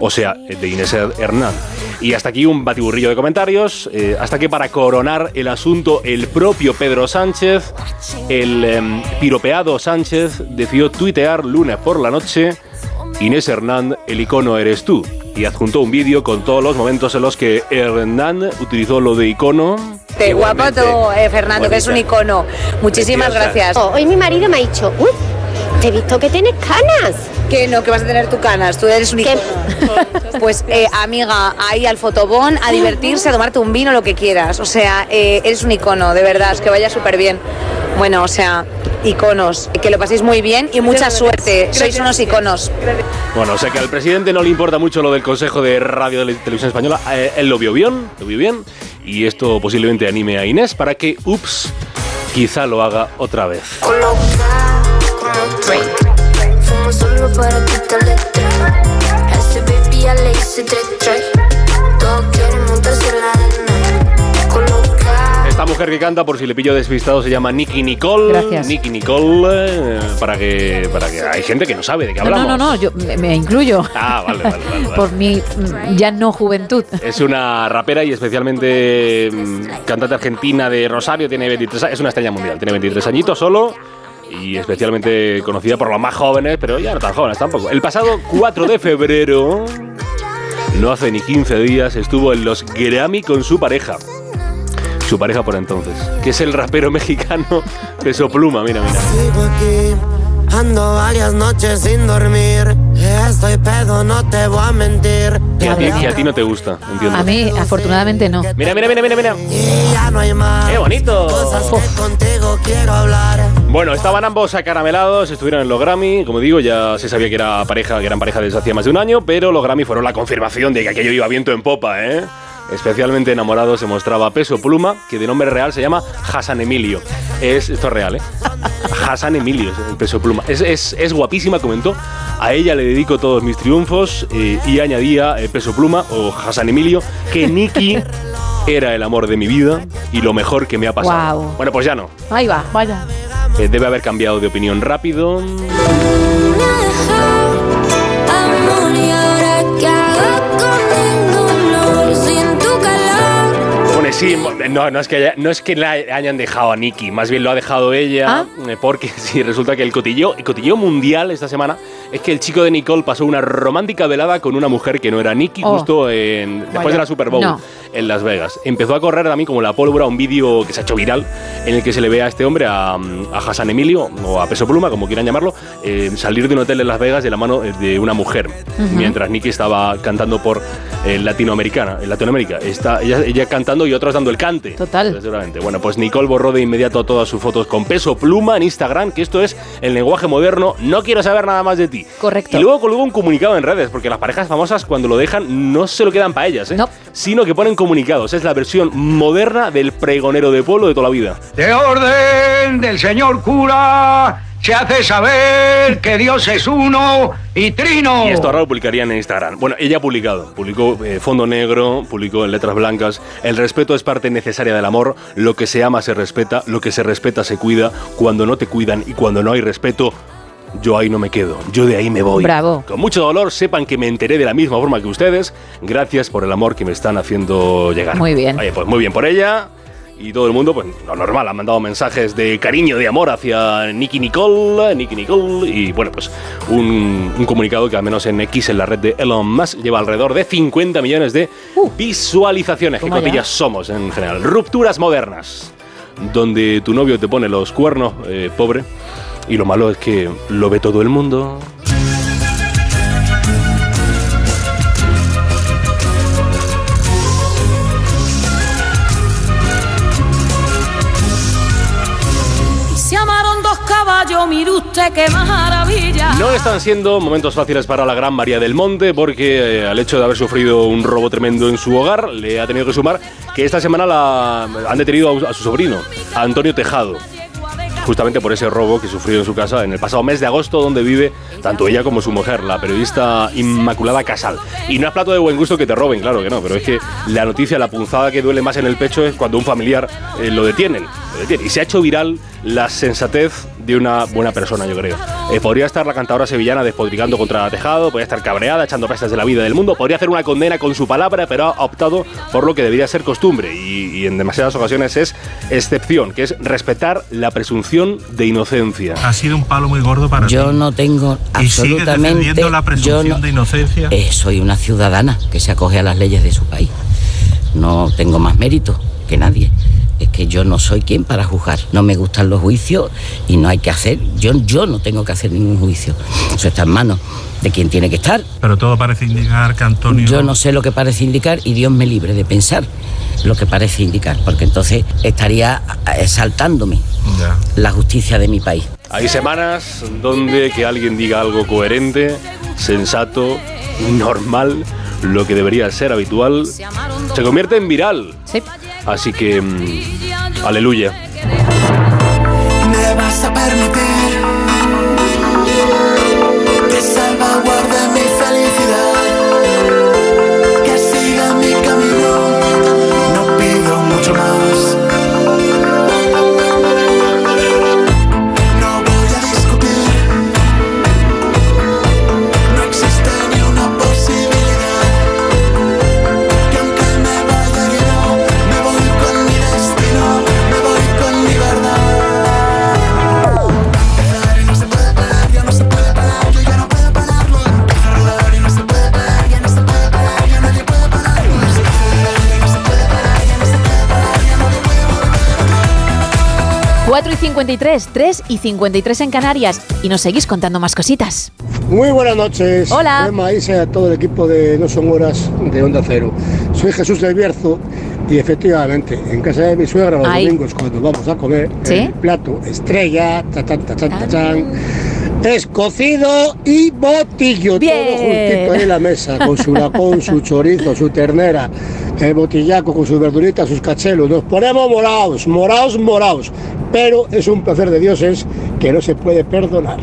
o sea, de Inés Hernán. Y hasta aquí un batiburrillo de comentarios. Eh, hasta que para coronar el asunto, el propio Pedro Sánchez, el eh, piropeado Sánchez, decidió tuitear lunes por la noche: Inés Hernán, el icono eres tú. Y adjuntó un vídeo con todos los momentos en los que Hernán utilizó lo de icono. Te guapo tú, eh, Fernando, que es un icono. Muchísimas gracias. Oh, hoy mi marido me ha dicho, uy, te he visto que tienes canas. Que no, que vas a tener tus canas, tú eres un icono. Pues eh, amiga, ahí al fotobón, a divertirse, a tomarte un vino, lo que quieras. O sea, eh, eres un icono, de verdad, es que vaya súper bien. Bueno, o sea, iconos, que lo paséis muy bien y mucha suerte, sois unos iconos. Bueno, o sea que al presidente no le importa mucho lo del Consejo de Radio y Televisión Española, eh, él lo vio bien, lo vio bien, y esto posiblemente anime a Inés para que, ups, quizá lo haga otra vez. La mujer que canta, por si le pillo despistado, se llama Nicky Nicole. Gracias. Nicky Nicole, eh, para que para que hay gente que no sabe de qué hablamos. No, no, no, no yo me, me incluyo. Ah, vale, vale, vale, vale. Por mi ya no juventud. Es una rapera y especialmente cantante argentina de Rosario, tiene veintitrés años, es una estrella mundial, tiene veintitrés añitos solo y especialmente conocida por los más jóvenes, pero ya no tan jóvenes tampoco. El pasado cuatro de febrero, no hace ni quince días, estuvo en los Grammy con su pareja. Su pareja por entonces, que es el rapero mexicano Peso Pluma, mira, mira. Sigo aquí, ando varias noches sin dormir, estoy pedo, no te voy a mentir. Y a ti, y a ti no te gusta, entiendo. A mí, afortunadamente, no. Mira, mira, mira, mira, mira. ¡Qué bonito! Oh. Bueno, estaban ambos acaramelados, estuvieron en los Grammy, como digo, ya se sabía que era pareja, que eran pareja desde hacía más de un año, pero los Grammy fueron la confirmación de que aquello iba viento en popa, ¿eh? Especialmente enamorado se mostraba Peso Pluma, que de nombre real se llama Hassan Emilio. Es, esto es real, ¿eh? Hassan Emilio, el Peso Pluma. Es, es, es guapísima, comentó. A ella le dedico todos mis triunfos eh, y añadía eh, Peso Pluma o Hassan Emilio, que Nicky era el amor de mi vida y lo mejor que me ha pasado. Wow. Bueno, pues ya no. Ahí va, vaya. Eh, debe haber cambiado de opinión rápido. Sí, no, no es que haya, no es que la hayan dejado a Nicky, más bien lo ha dejado ella, ¿ah? Porque sí, resulta que el cotilleo, el cotilleo mundial esta semana es que el chico de Nicole pasó una romántica velada con una mujer que no era Nicky, oh, justo en, después vaya, de la Super Bowl, no, en Las Vegas. Empezó a correr también como la pólvora un vídeo que se ha hecho viral en el que se le ve a este hombre, a, a Hassan Emilio, o a Peso Pluma, como quieran llamarlo, eh, salir de un hotel en Las Vegas de la mano de una mujer, uh-huh, mientras Nicky estaba cantando por eh, Latinoamericana, en Latinoamérica. Está, ella, ella cantando y otros dando el cante. Total. Seguramente. Bueno, pues Nicole borró de inmediato todas sus fotos con Peso Pluma en Instagram, que esto es el lenguaje moderno, no quiero saber nada más de ti. Correcto. Y luego colgó un comunicado en redes, porque las parejas famosas cuando lo dejan no se lo quedan para ellas, ¿eh? No. Sino que ponen comunicados. Es la versión moderna del pregonero de pueblo de toda la vida. De orden del señor cura se hace saber que Dios es uno y trino. Y esto ahora lo publicarían en Instagram. Bueno, ella ha publicado. Publicó eh, fondo negro, publicó en letras blancas. El respeto es parte necesaria del amor. Lo que se ama se respeta, lo que se respeta se cuida. Cuando no te cuidan y cuando no hay respeto, yo ahí no me quedo, yo de ahí me voy. Bravo. Con mucho dolor, sepan que me enteré de la misma forma que ustedes. Gracias por el amor que me están haciendo llegar. Muy bien. Oye, pues muy bien por ella. Y todo el mundo, pues lo normal, han mandado mensajes de cariño, de amor hacia Nicky Nicole, Nicky Nicole. Y bueno, pues un, un comunicado que al menos en X, en la red de Elon Musk, lleva alrededor de cincuenta millones de uh, visualizaciones. Qué cotillas somos en general. Rupturas modernas, donde tu novio te pone los cuernos, eh, pobre. Y lo malo es que lo ve todo el mundo. No están siendo momentos fáciles para la gran María del Monte, porque eh, al hecho de haber sufrido un robo tremendo en su hogar, le ha tenido que sumar que esta semana la han detenido a, a su sobrino, a Antonio Tejado. justamente por ese robo que sufrió en su casa en el pasado mes de agosto, donde vive tanto ella como su mujer, la periodista Inmaculada Casal. Y no es plato de buen gusto que te roben, claro que no, pero es que la noticia, la punzada que duele más en el pecho es cuando un familiar eh, lo detienen, lo detienen. Y se ha hecho viral la sensatez de una buena persona, yo creo. Eh, podría estar la cantadora sevillana despotricando contra Tejado, podría estar cabreada, echando pestes de la vida del mundo, podría hacer una condena con su palabra, pero ha optado por lo que debería ser costumbre y, y en demasiadas ocasiones es excepción, que es respetar la presunción de inocencia. Ha sido un palo muy gordo para yo ti. Yo no tengo ¿Y absolutamente... ¿Y sigues defendiendo la presunción no, de inocencia? Eh, soy una ciudadana que se acoge a las leyes de su país. No tengo más mérito que nadie. Es que yo no soy quien para juzgar. No me gustan los juicios y no hay que hacer. Yo, yo no tengo que hacer ningún juicio. Eso está en manos de quien tiene que estar. Pero todo parece indicar que Antonio... Yo no sé lo que parece indicar y Dios me libre de pensar lo que parece indicar, porque entonces estaría saltándome ya la justicia de mi país. Hay semanas donde que alguien diga algo coherente, sensato, normal, lo que debería ser habitual, se convierte en viral. Sí. Así que, mmm, aleluya. Me vas a permitir que salvaguarde mi felicidad, que siga mi camino, no pido mucho más. No voy a discutir, no existe ni una posibilidad. cuatro y cincuenta y tres, tres y cincuenta y tres en Canarias. Y nos seguís contando más cositas. Muy buenas noches. Hola. Maíz a todo el equipo de No Son Horas de Onda Cero. Soy Jesús del Bierzo y efectivamente en casa de mi suegra los Ay. domingos cuando vamos a comer, ¿sí?, el plato estrella ta, ta, ta, ta, ta, chan, es cocido y botillo. Bien. Todo juntito ahí en la mesa con su lacón, su chorizo, su ternera, el botillaco con sus verduritas, sus cachelos. Nos ponemos moraos, moraos, moraos. Pero es un placer de dioses que no se puede perdonar.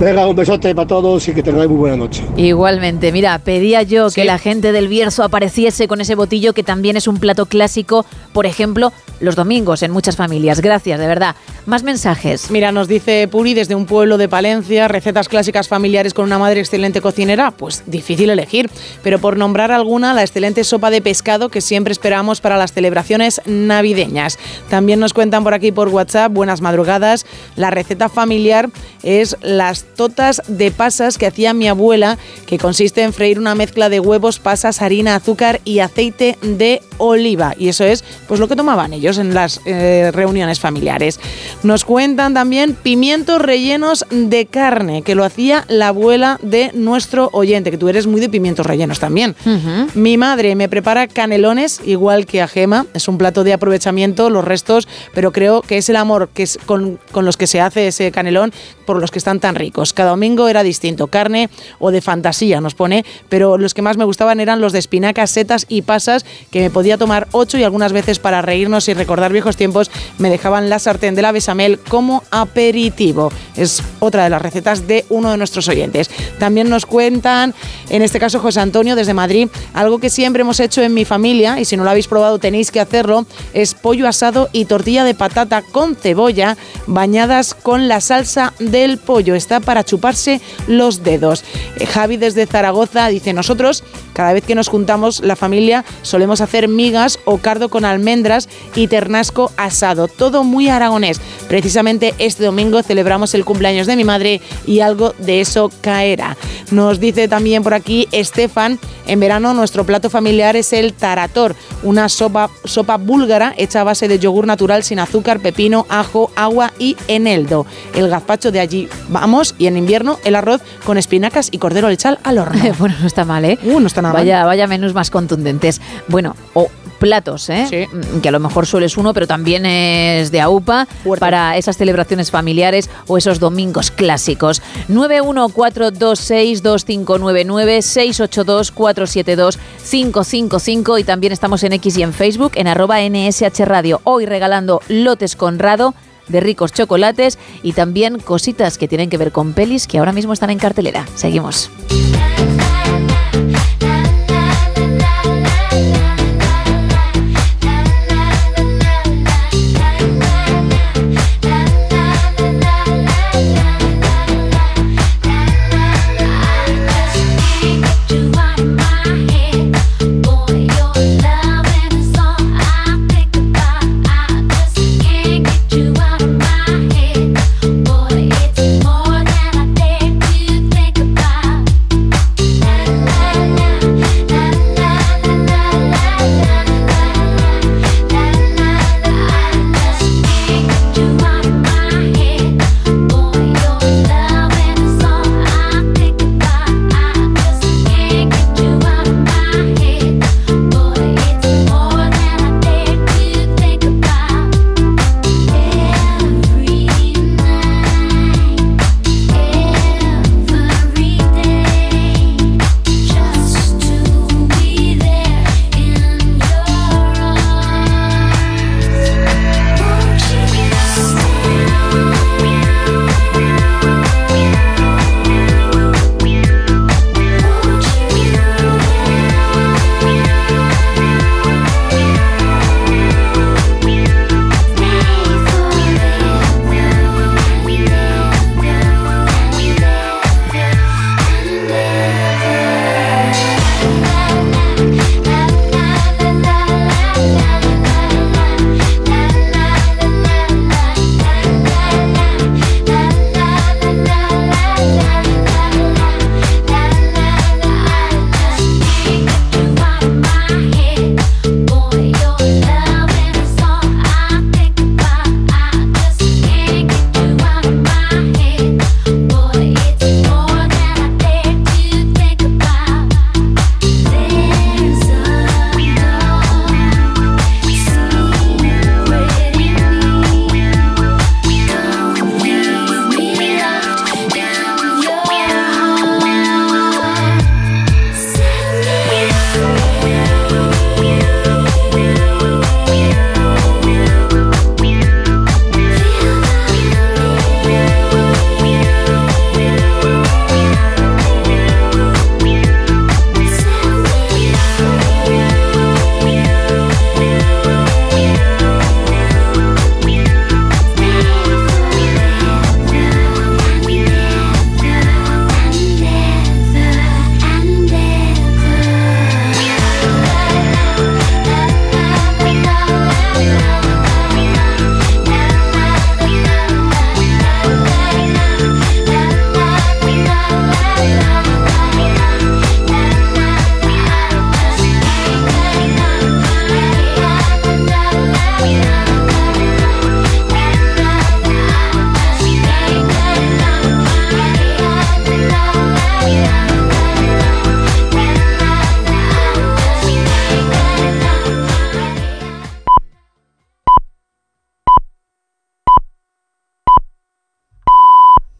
Venga, un besote para todos y que tengáis muy buena noche. Igualmente, mira, pedía yo, ¿sí?, que la gente del Bierzo apareciese con ese botillo, que también es un plato clásico, por ejemplo, los domingos en muchas familias. Gracias, de verdad. Más mensajes. Mira, nos dice Puri desde un pueblo de Palencia, recetas clásicas familiares con una madre excelente cocinera, pues difícil elegir, pero por nombrar alguna, la excelente sopa de pescado que siempre esperamos para las celebraciones navideñas. También nos cuentan por aquí por WhatsApp, buenas madrugadas, la receta familiar es las totas de pasas que hacía mi abuela, que consiste en freír una mezcla de huevos, pasas, harina, azúcar y aceite de oliva, y eso es pues lo que tomaban ellos en las eh, reuniones familiares. Nos cuentan también pimientos rellenos de carne, que lo hacía la abuela de nuestro oyente, que tú eres muy de pimientos rellenos también. Uh-huh. Mi madre me prepara canelones igual que a Gema, es un plato de aprovechamiento, los restos, pero creo que es el amor que es con, con los que se hace ese canelón, por los que están tan ricos. Cada domingo era distinto, carne o de fantasía, nos pone, pero los que más me gustaban eran los de espinacas, setas y pasas, que me podía tomar ocho y algunas veces para reírnos y recordar viejos tiempos me dejaban la sartén de la bechamel como aperitivo. Es otra de las recetas de uno de nuestros oyentes. También nos cuentan, en este caso José Antonio desde Madrid, algo que siempre hemos hecho en mi familia y si no lo habéis probado tenéis que hacerlo, es pollo asado y tortilla de patata con cebolla bañadas con la salsa del pollo. Está para chuparse los dedos. Javi desde Zaragoza dice, nosotros cada vez que nos juntamos la familia solemos hacer migas o cardo con almendras y ternasco asado, todo muy aragonés. Precisamente este domingo celebramos el cumpleaños de mi madre y algo de eso caerá. Nos dice también por aquí Estefan, en verano nuestro plato familiar es el tarator, una sopa, sopa búlgara hecha a base de yogur natural sin azúcar, pepino, ajo, agua y eneldo. El gazpacho de allí vamos. Y en invierno, el arroz con espinacas y cordero lechal al horno. Bueno, no está mal, ¿eh? Uh, no está nada vaya, mal. Vaya menús más contundentes. Bueno, o oh, platos, ¿eh? Sí. Que a lo mejor solo es uno, pero también es de aupa. Fuerte. Para esas celebraciones familiares o esos domingos clásicos. nueve uno cuatro dos seis dos cinco nueve nueve seis ocho dos cuatro siete dos cinco cinco cinco. Y también estamos en X y en Facebook, en arroba N S H Radio. Hoy regalando lotes Conrado de ricos chocolates y también cositas que tienen que ver con pelis que ahora mismo están en cartelera. Seguimos.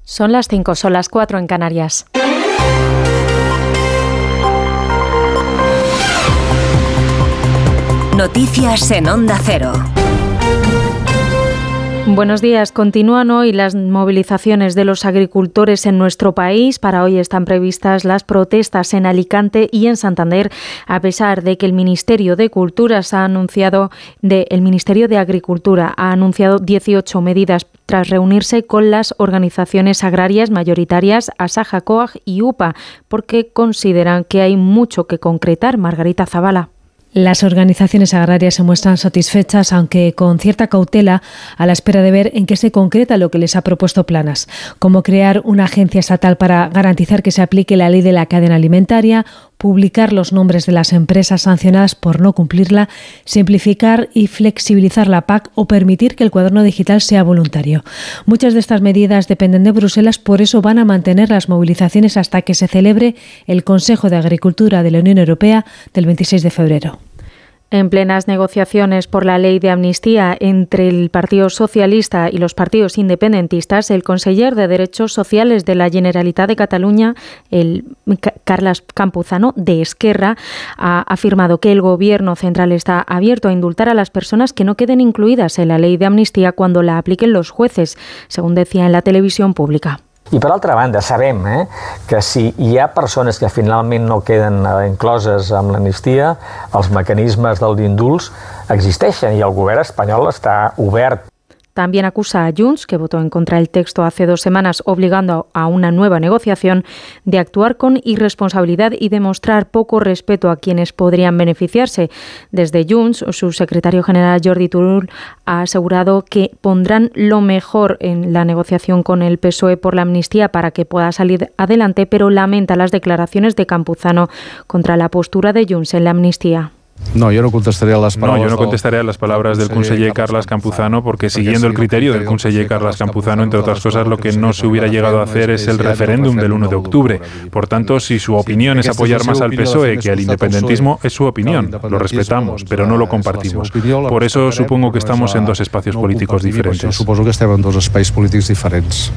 Son las cinco, son las cuatro en Canarias. Noticias en Onda Cero. Buenos días. Continúan hoy las movilizaciones de los agricultores en nuestro país. Para hoy están previstas las protestas en Alicante y en Santander, a pesar de que el Ministerio de Cultura ha anunciado, de, el Ministerio de Agricultura ha anunciado dieciocho medidas tras reunirse con las organizaciones agrarias mayoritarias Asaja, COAG y UPA, porque consideran que hay mucho que concretar. Margarita Zavala. Las organizaciones agrarias se muestran satisfechas, aunque con cierta cautela, a la espera de ver en qué se concreta lo que les ha propuesto Planas, como crear una agencia estatal para garantizar que se aplique la ley de la cadena alimentaria, publicar los nombres de las empresas sancionadas por no cumplirla, simplificar y flexibilizar la P A C o permitir que el cuaderno digital sea voluntario. Muchas de estas medidas dependen de Bruselas, por eso van a mantener las movilizaciones hasta que se celebre el Consejo de Agricultura de la Unión Europea del veintiséis de febrero. En plenas negociaciones por la ley de amnistía entre el Partido Socialista y los partidos independentistas, el conseller de Derechos Sociales de la Generalitat de Cataluña, el Carles Campuzano, de Esquerra, ha afirmado que el Gobierno central está abierto a indultar a las personas que no queden incluidas en la ley de amnistía cuando la apliquen los jueces, según decía en la televisión pública. I per altra banda sabem eh, que si hi ha persones que finalment no queden incloses amb l'amnistia, els mecanismes dels indults existeixen i el govern espanyol està obert. También acusa a Junts, que votó en contra del texto hace dos semanas obligando a una nueva negociación, de actuar con irresponsabilidad y demostrar poco respeto a quienes podrían beneficiarse. Desde Junts, su secretario general Jordi Turull ha asegurado que pondrán lo mejor en la negociación con el P S O E por la amnistía para que pueda salir adelante, pero lamenta las declaraciones de Campuzano contra la postura de Junts en la amnistía. No, yo no contestaré a las palabras, no, yo no contestaré a las palabras del conseller Carles Campuzano, porque siguiendo el criterio del conseller Carles Campuzano, entre otras cosas, lo que no se hubiera llegado a hacer es el referéndum del uno de octubre. Por tanto, si su opinión es apoyar más al P S O E que al independentismo, es su opinión, lo respetamos, pero no lo compartimos. Por eso supongo que estamos en dos espacios políticos diferentes. Supongo que estamos en dos espacios políticos diferentes.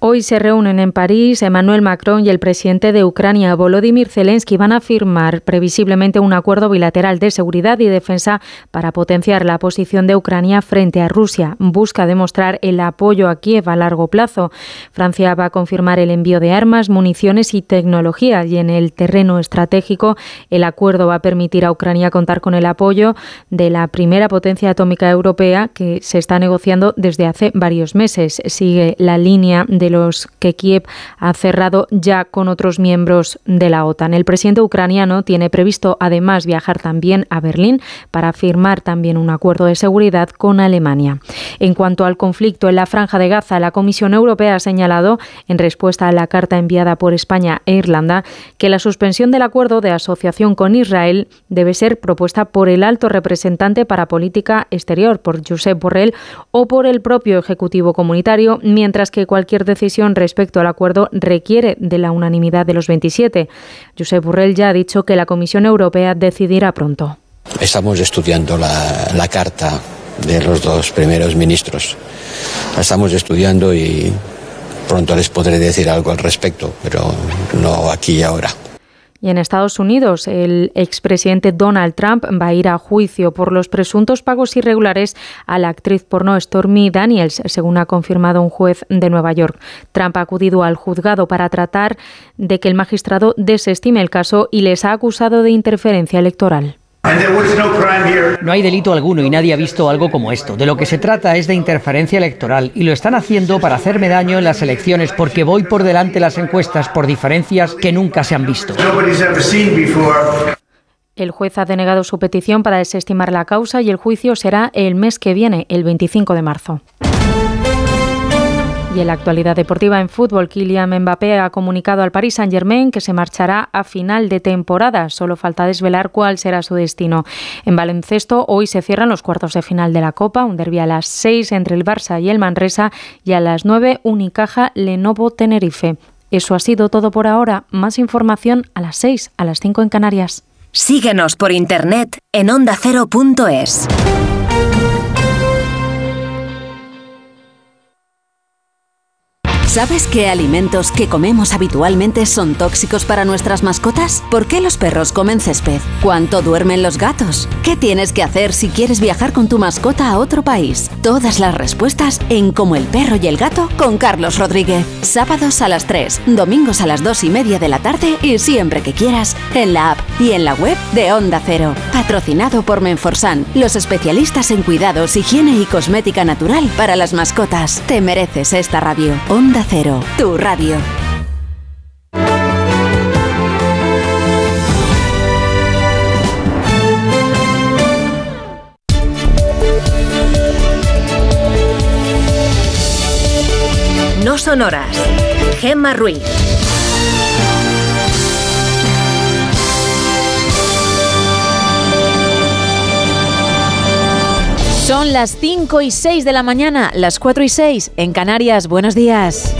Hoy se reúnen en París Emmanuel Macron y el presidente de Ucrania, Volodymyr Zelensky. Van a firmar previsiblemente un acuerdo bilateral de seguridad y defensa para potenciar la posición de Ucrania frente a Rusia. Busca demostrar el apoyo a Kiev a largo plazo. Francia va a confirmar el envío de armas, municiones y tecnología. Y en el terreno estratégico, el acuerdo va a permitir a Ucrania contar con el apoyo de la primera potencia atómica europea, que se está negociando desde hace varios meses. Sigue la línea de los que Kiev ha cerrado ya con otros miembros de la OTAN. El presidente ucraniano tiene previsto además viajar también a Berlín para firmar también un acuerdo de seguridad con Alemania. En cuanto al conflicto en la Franja de Gaza, la Comisión Europea ha señalado, en respuesta a la carta enviada por España e Irlanda, que la suspensión del acuerdo de asociación con Israel debe ser propuesta por el alto representante para política exterior, por Josep Borrell, o por el propio Ejecutivo Comunitario, mientras que cualquier decisión decisión respecto al acuerdo requiere de la unanimidad de los veintisiete. Josep Borrell ya ha dicho que la Comisión Europea decidirá pronto. Estamos estudiando la, la carta de los dos primeros ministros. La estamos estudiando y pronto les podré decir algo al respecto, pero no aquí y ahora. Y en Estados Unidos, el expresidente Donald Trump va a ir a juicio por los presuntos pagos irregulares a la actriz porno Stormy Daniels, según ha confirmado un juez de Nueva York. Trump ha acudido al juzgado para tratar de que el magistrado desestime el caso y les ha acusado de interferencia electoral. No hay delito alguno y nadie ha visto algo como esto. De lo que se trata es de interferencia electoral y lo están haciendo para hacerme daño en las elecciones porque voy por delante de las encuestas por diferencias que nunca se han visto. El juez ha denegado su petición para desestimar la causa y el juicio será el mes que viene, el veinticinco de marzo. Y en la actualidad deportiva, en fútbol, Kylian Mbappé ha comunicado al Paris Saint-Germain que se marchará a final de temporada. Solo falta desvelar cuál será su destino. En baloncesto, hoy se cierran los cuartos de final de la Copa. Un derbi a las seis entre el Barça y el Manresa y a las nueve Unicaja Lenovo Tenerife. Eso ha sido todo por ahora. Más información a las seis, a las cinco en Canarias. Síguenos por internet en onda cero punto es. ¿Sabes qué alimentos que comemos habitualmente son tóxicos para nuestras mascotas? ¿Por qué los perros comen césped? ¿Cuánto duermen los gatos? ¿Qué tienes que hacer si quieres viajar con tu mascota a otro país? Todas las respuestas en Como el perro y el gato con Carlos Rodríguez. Sábados a las tres, domingos a las dos y media de la tarde y siempre que quieras en la app y en la web de Onda Cero. Patrocinado por Menforsan, los especialistas en cuidados, higiene y cosmética natural para las mascotas. Te mereces esta radio. Onda Cero, tu radio. No sonoras. Gemma Ruiz. Son las cinco y seis de la mañana, las cuatro y seis en Canarias. Buenos días.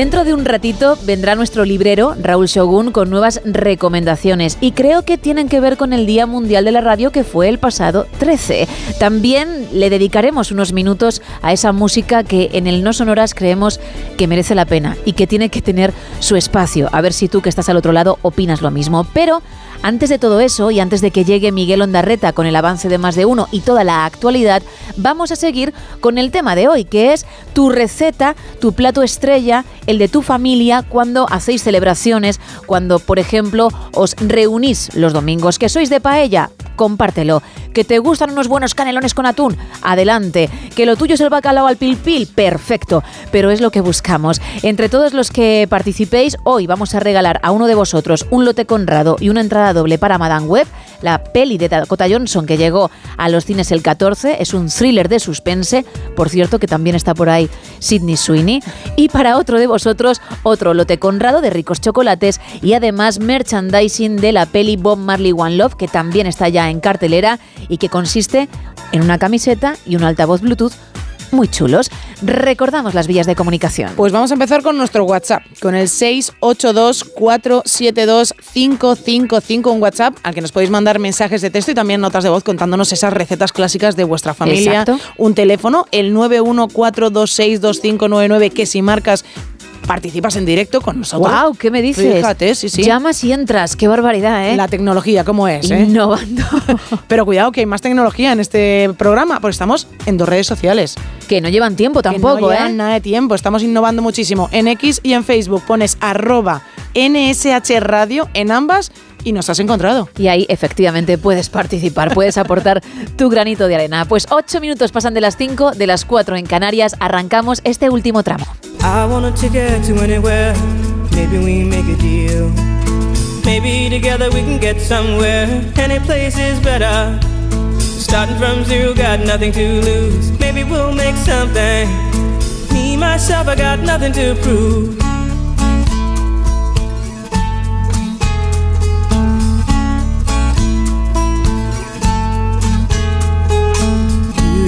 Dentro de un ratito vendrá nuestro librero, Raúl Shogun, con nuevas recomendaciones y creo que tienen que ver con el Día Mundial de la Radio que fue el pasado trece. También le dedicaremos unos minutos a esa música que en el No Sonoras creemos que merece la pena y que tiene que tener su espacio. A ver si tú que estás al otro lado opinas lo mismo. Pero antes de todo eso y antes de que llegue Miguel Ondarreta con el avance de Más de Uno y toda la actualidad, vamos a seguir con el tema de hoy, que es tu receta, tu plato estrella, el de tu familia cuando hacéis celebraciones, cuando, por ejemplo, os reunís los domingos. ¿Que sois de paella? Compártelo. ¿Que te gustan unos buenos canelones con atún? Adelante. ¿Que lo tuyo es el bacalao al pil pil? Perfecto. Pero es lo que buscamos. Entre todos los que participéis, hoy vamos a regalar a uno de vosotros un lote Conrado y una entrada doble para Madame Web, la peli de Dakota Johnson que llegó a los cines el catorce. Es un thriller de suspense. Por cierto, que también está por ahí Sydney Sweeney. Y para otro de vosotros, otro lote Conrado de ricos chocolates y además merchandising de la peli Bob Marley One Love, que también está ya en cartelera y que consiste en una camiseta y un altavoz Bluetooth muy chulos. Recordamos las vías de comunicación. Pues vamos a empezar con nuestro WhatsApp, con el seis ocho dos, cuatro siete dos, cinco cinco cinco, un WhatsApp al que nos podéis mandar mensajes de texto y también notas de voz contándonos esas recetas clásicas de vuestra familia. Exacto. Un teléfono, el nueve uno cuatro dos seis dos cinco nueve nueve, que si marcas participas en directo con nosotros. ¡Wow! ¿Qué me dices? Fíjate, sí, sí. Llamas y entras. ¡Qué barbaridad, eh! La tecnología, ¿cómo es? Innovando. ¿Eh? Pero cuidado, que hay más tecnología en este programa, porque estamos en dos redes sociales. Que no llevan tiempo tampoco, que no llevan ¿eh? nada de tiempo. Estamos innovando muchísimo. En X y en Facebook pones arroba nshradio en ambas y nos has encontrado. Y ahí efectivamente puedes participar, puedes aportar tu granito de arena. Pues ocho minutos pasan de las cinco, de las cuatro en Canarias. Arrancamos este último tramo. I want a ticket to anywhere. Maybe we make a deal. Maybe together we can get somewhere. Any place is better. Starting from zero, got nothing to lose. Maybe we'll make something. Me, myself, I got nothing to prove. You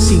See,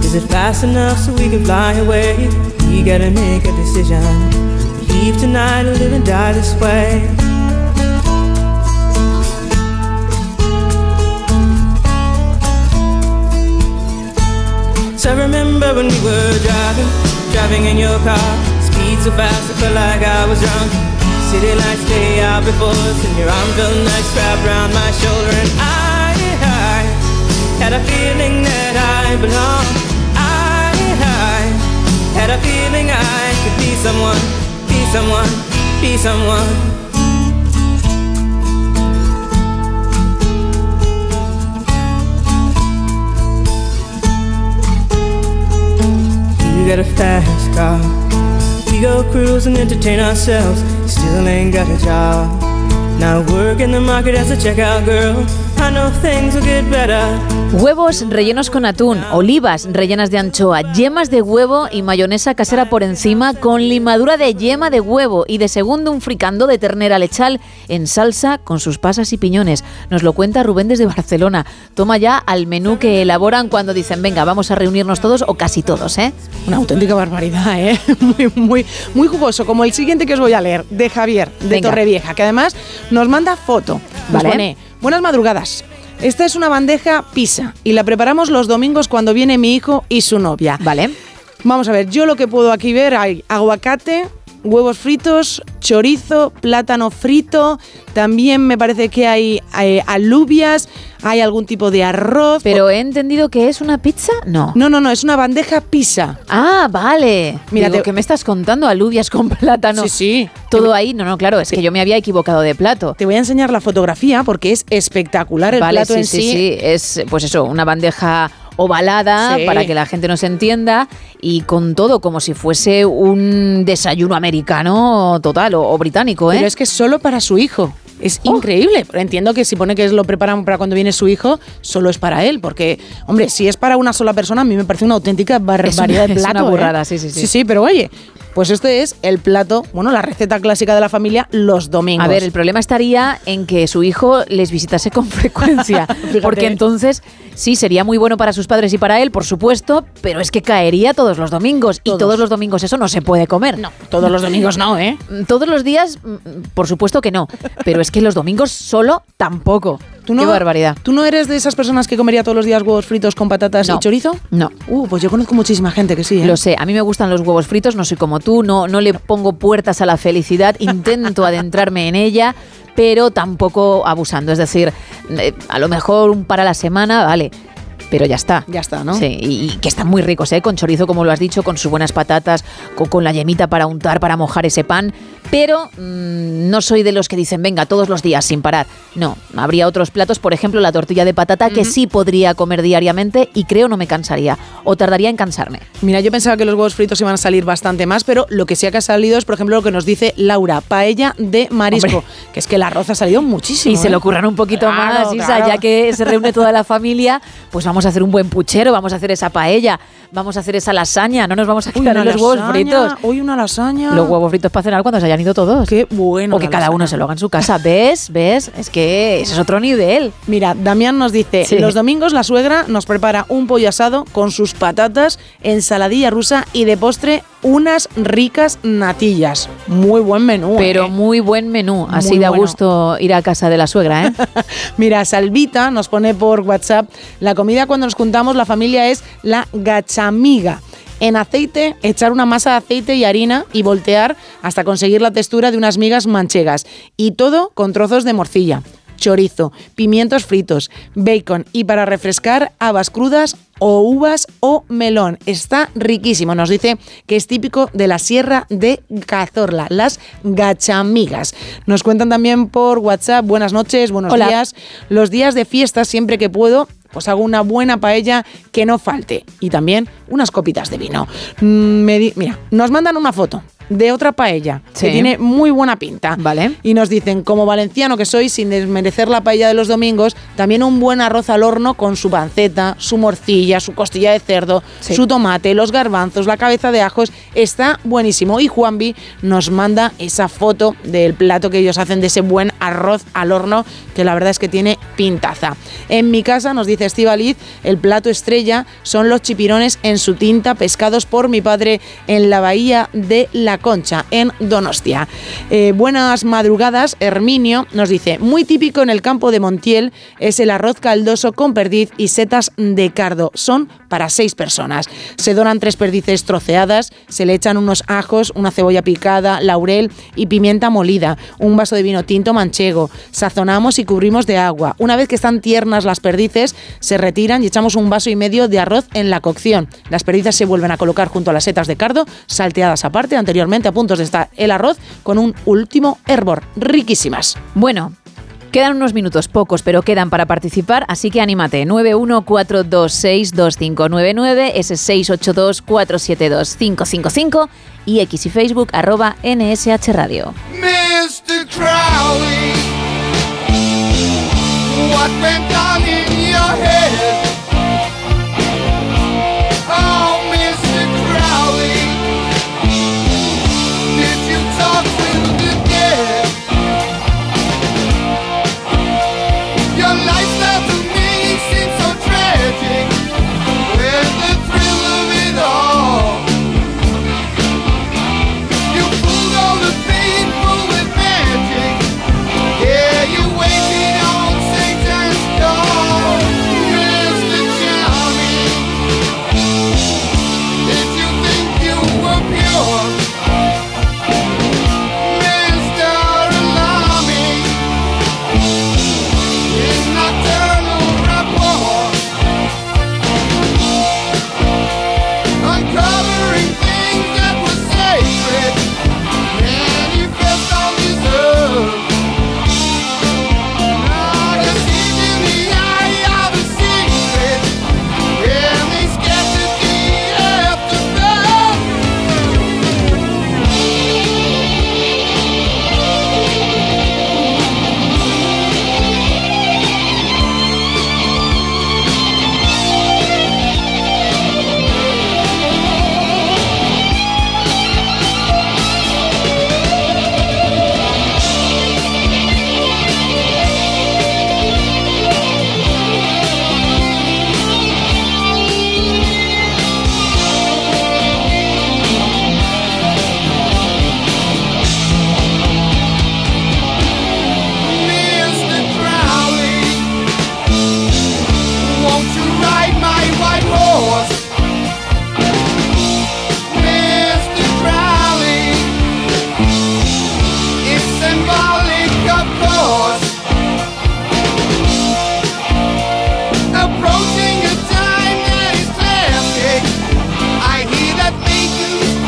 Is it fast enough so we can fly away? We gotta make a decision. Leave tonight or live and die this way. So I remember when we were driving, driving in your car. Speed so fast I felt like I was drunk. City lights day out before us, and your arm felt nice wrapped around my shoulder. And I, I had a feeling that I belonged. Had a feeling I could be someone, be someone, be someone. You got a fast car. We go cruise and entertain ourselves. Still ain't got a job. Now work in the market as a checkout girl. I know things will get better. Huevos rellenos con atún, olivas rellenas de anchoa, yemas de huevo y mayonesa casera por encima con limadura de yema de huevo y de segundo un fricandó de ternera lechal en salsa con sus pasas y piñones. Nos lo cuenta Rubén desde Barcelona. Toma ya al menú que elaboran cuando dicen, venga, vamos a reunirnos todos o casi todos, ¿eh? Una auténtica barbaridad, ¿eh? Muy, muy, muy jugoso, como el siguiente que os voy a leer, de Javier, de venga. Torrevieja, que además nos manda foto. Nos vale. Pone, buenas madrugadas. Esta es una bandeja pizza y la preparamos los domingos cuando viene mi hijo y su novia. Vale. Vamos a ver, yo lo que puedo aquí ver hay aguacate, huevos fritos, chorizo, plátano frito, también me parece que hay eh, alubias, hay algún tipo de arroz. Pero he entendido que es una pizza, no. No, no, no, es una bandeja pizza. Ah, vale. Mira, lo que me estás contando, alubias con plátano. Sí, sí. Todo ahí, no, no, claro, es que yo me había equivocado de plato. Te voy a enseñar la fotografía porque es espectacular el vale, plato sí, en sí. Sí, sí, es pues eso, una bandeja ovalada, sí, para que la gente nos entienda, y con todo como si fuese un desayuno americano total o, o británico, ¿eh? Pero es que solo para su hijo. Es oh. increíble. Entiendo que si pone que lo preparan para cuando viene su hijo, solo es para él, porque, hombre, si es para una sola persona, a mí me parece una auténtica barbaridad de plato. Es una burrada, ¿eh? sí, sí, sí. Sí, sí, pero oye, pues este es el plato, bueno, la receta clásica de la familia los domingos. A ver, el problema estaría en que su hijo les visitase con frecuencia, porque entonces sí, sería muy bueno para sus padres y para él, por supuesto, pero es que caería todos los domingos, todos. y todos los domingos eso no se puede comer. No, todos los domingos no, ¿eh? Todos los días, por supuesto que no, pero es que los domingos solo tampoco. ¿Tú no, ¡Qué barbaridad! ¿Tú no eres de esas personas que comería todos los días huevos fritos con patatas no. y chorizo? No. Uh, pues yo conozco muchísima gente que sí, ¿eh? Lo sé, a mí me gustan los huevos fritos, no soy como tú, no, no le pongo puertas a la felicidad, intento adentrarme en ella, pero tampoco abusando, es decir, eh, a lo mejor un par a la semana, vale, pero ya está. Ya está, ¿no? Sí, y, y que están muy ricos, ¿eh? Con chorizo, como lo has dicho, con sus buenas patatas, con, con la yemita para untar, para mojar ese pan, pero mmm, no soy de los que dicen, venga, todos los días sin parar. No, habría otros platos, por ejemplo, la tortilla de patata, uh-huh. que sí podría comer diariamente y creo no me cansaría, o tardaría en cansarme. Mira, yo pensaba que los huevos fritos iban a salir bastante más, pero lo que sí que ha salido es, por ejemplo, lo que nos dice Laura, paella de marisco, Hombre. que es que el arroz ha salido muchísimo. Y ¿eh? se le ocurran un poquito claro, más, Isa, claro. ya que se reúne toda la familia, pues vamos a hacer un buen puchero, vamos a hacer esa paella, vamos a hacer esa lasaña, no nos vamos a quedar en los huevos fritos. Hoy una lasaña. Los huevos fritos para cenar cuando se hayan ido todos. Qué bueno. O que cada lasaña. uno se lo haga en su casa. ¿Ves? ¿Ves? Es que ese es otro nivel. Mira, Damián nos dice, sí. los domingos la suegra nos prepara un pollo asado con sus patatas, ensaladilla rusa y de postre unas ricas natillas. Muy buen menú. Pero eh. muy buen menú. Así muy da bueno. gusto ir a casa de la suegra, ¿eh? Mira, Salvita nos pone por WhatsApp, la comida cuando nos juntamos la familia es la gachamiga. En aceite, echar una masa de aceite y harina y voltear hasta conseguir la textura de unas migas manchegas. Y todo con trozos de morcilla, chorizo, pimientos fritos, bacon y para refrescar habas crudas o uvas o melón. Está riquísimo. Nos dice que es típico de la Sierra de Cazorla, las gachamigas. Nos cuentan también por WhatsApp, buenas noches, buenos Hola. días. Los días de fiesta, siempre que puedo, pues hago una buena paella que no falte. Y también unas copitas de vino. Me di- Mira, nos mandan una foto de otra paella, sí. que tiene muy buena pinta. Vale. Y nos dicen, como valenciano que soy, sin desmerecer la paella de los domingos, también un buen arroz al horno con su panceta, su morcilla, su costilla de cerdo, sí. su tomate, los garbanzos, la cabeza de ajos. Está buenísimo. Y Juanvi nos manda esa foto del plato que ellos hacen de ese buen arroz al horno, que la verdad es que tiene pintaza. En mi casa, nos dice Estíbaliz, el plato estrella son los chipirones en su tinta, pescados por mi padre en la bahía de La Concha, en Donostia. Eh, buenas madrugadas, Herminio nos dice, muy típico en el campo de Montiel es el arroz caldoso con perdiz y setas de cardo. Son para seis personas. Se donan tres perdices troceadas, se le echan unos ajos, una cebolla picada, laurel y pimienta molida, un vaso de vino tinto manchego, sazonamos y cubrimos de agua. Una vez que están tiernas las perdices, se retiran y echamos un vaso y medio de arroz en la cocción. Las perdices se vuelven a colocar junto a las setas de cardo, salteadas aparte, anteriormente a puntos de estar el arroz, con un último hervor. Riquísimas. Bueno, quedan unos minutos, pocos, pero quedan para participar, así que anímate. nueve uno cuatro dos seis dos cinco nueve nueve, seis ocho dos cuatro siete dos cinco cinco cinco y X y Facebook, arroba N S H Radio. mister Crowley, what went on in your head?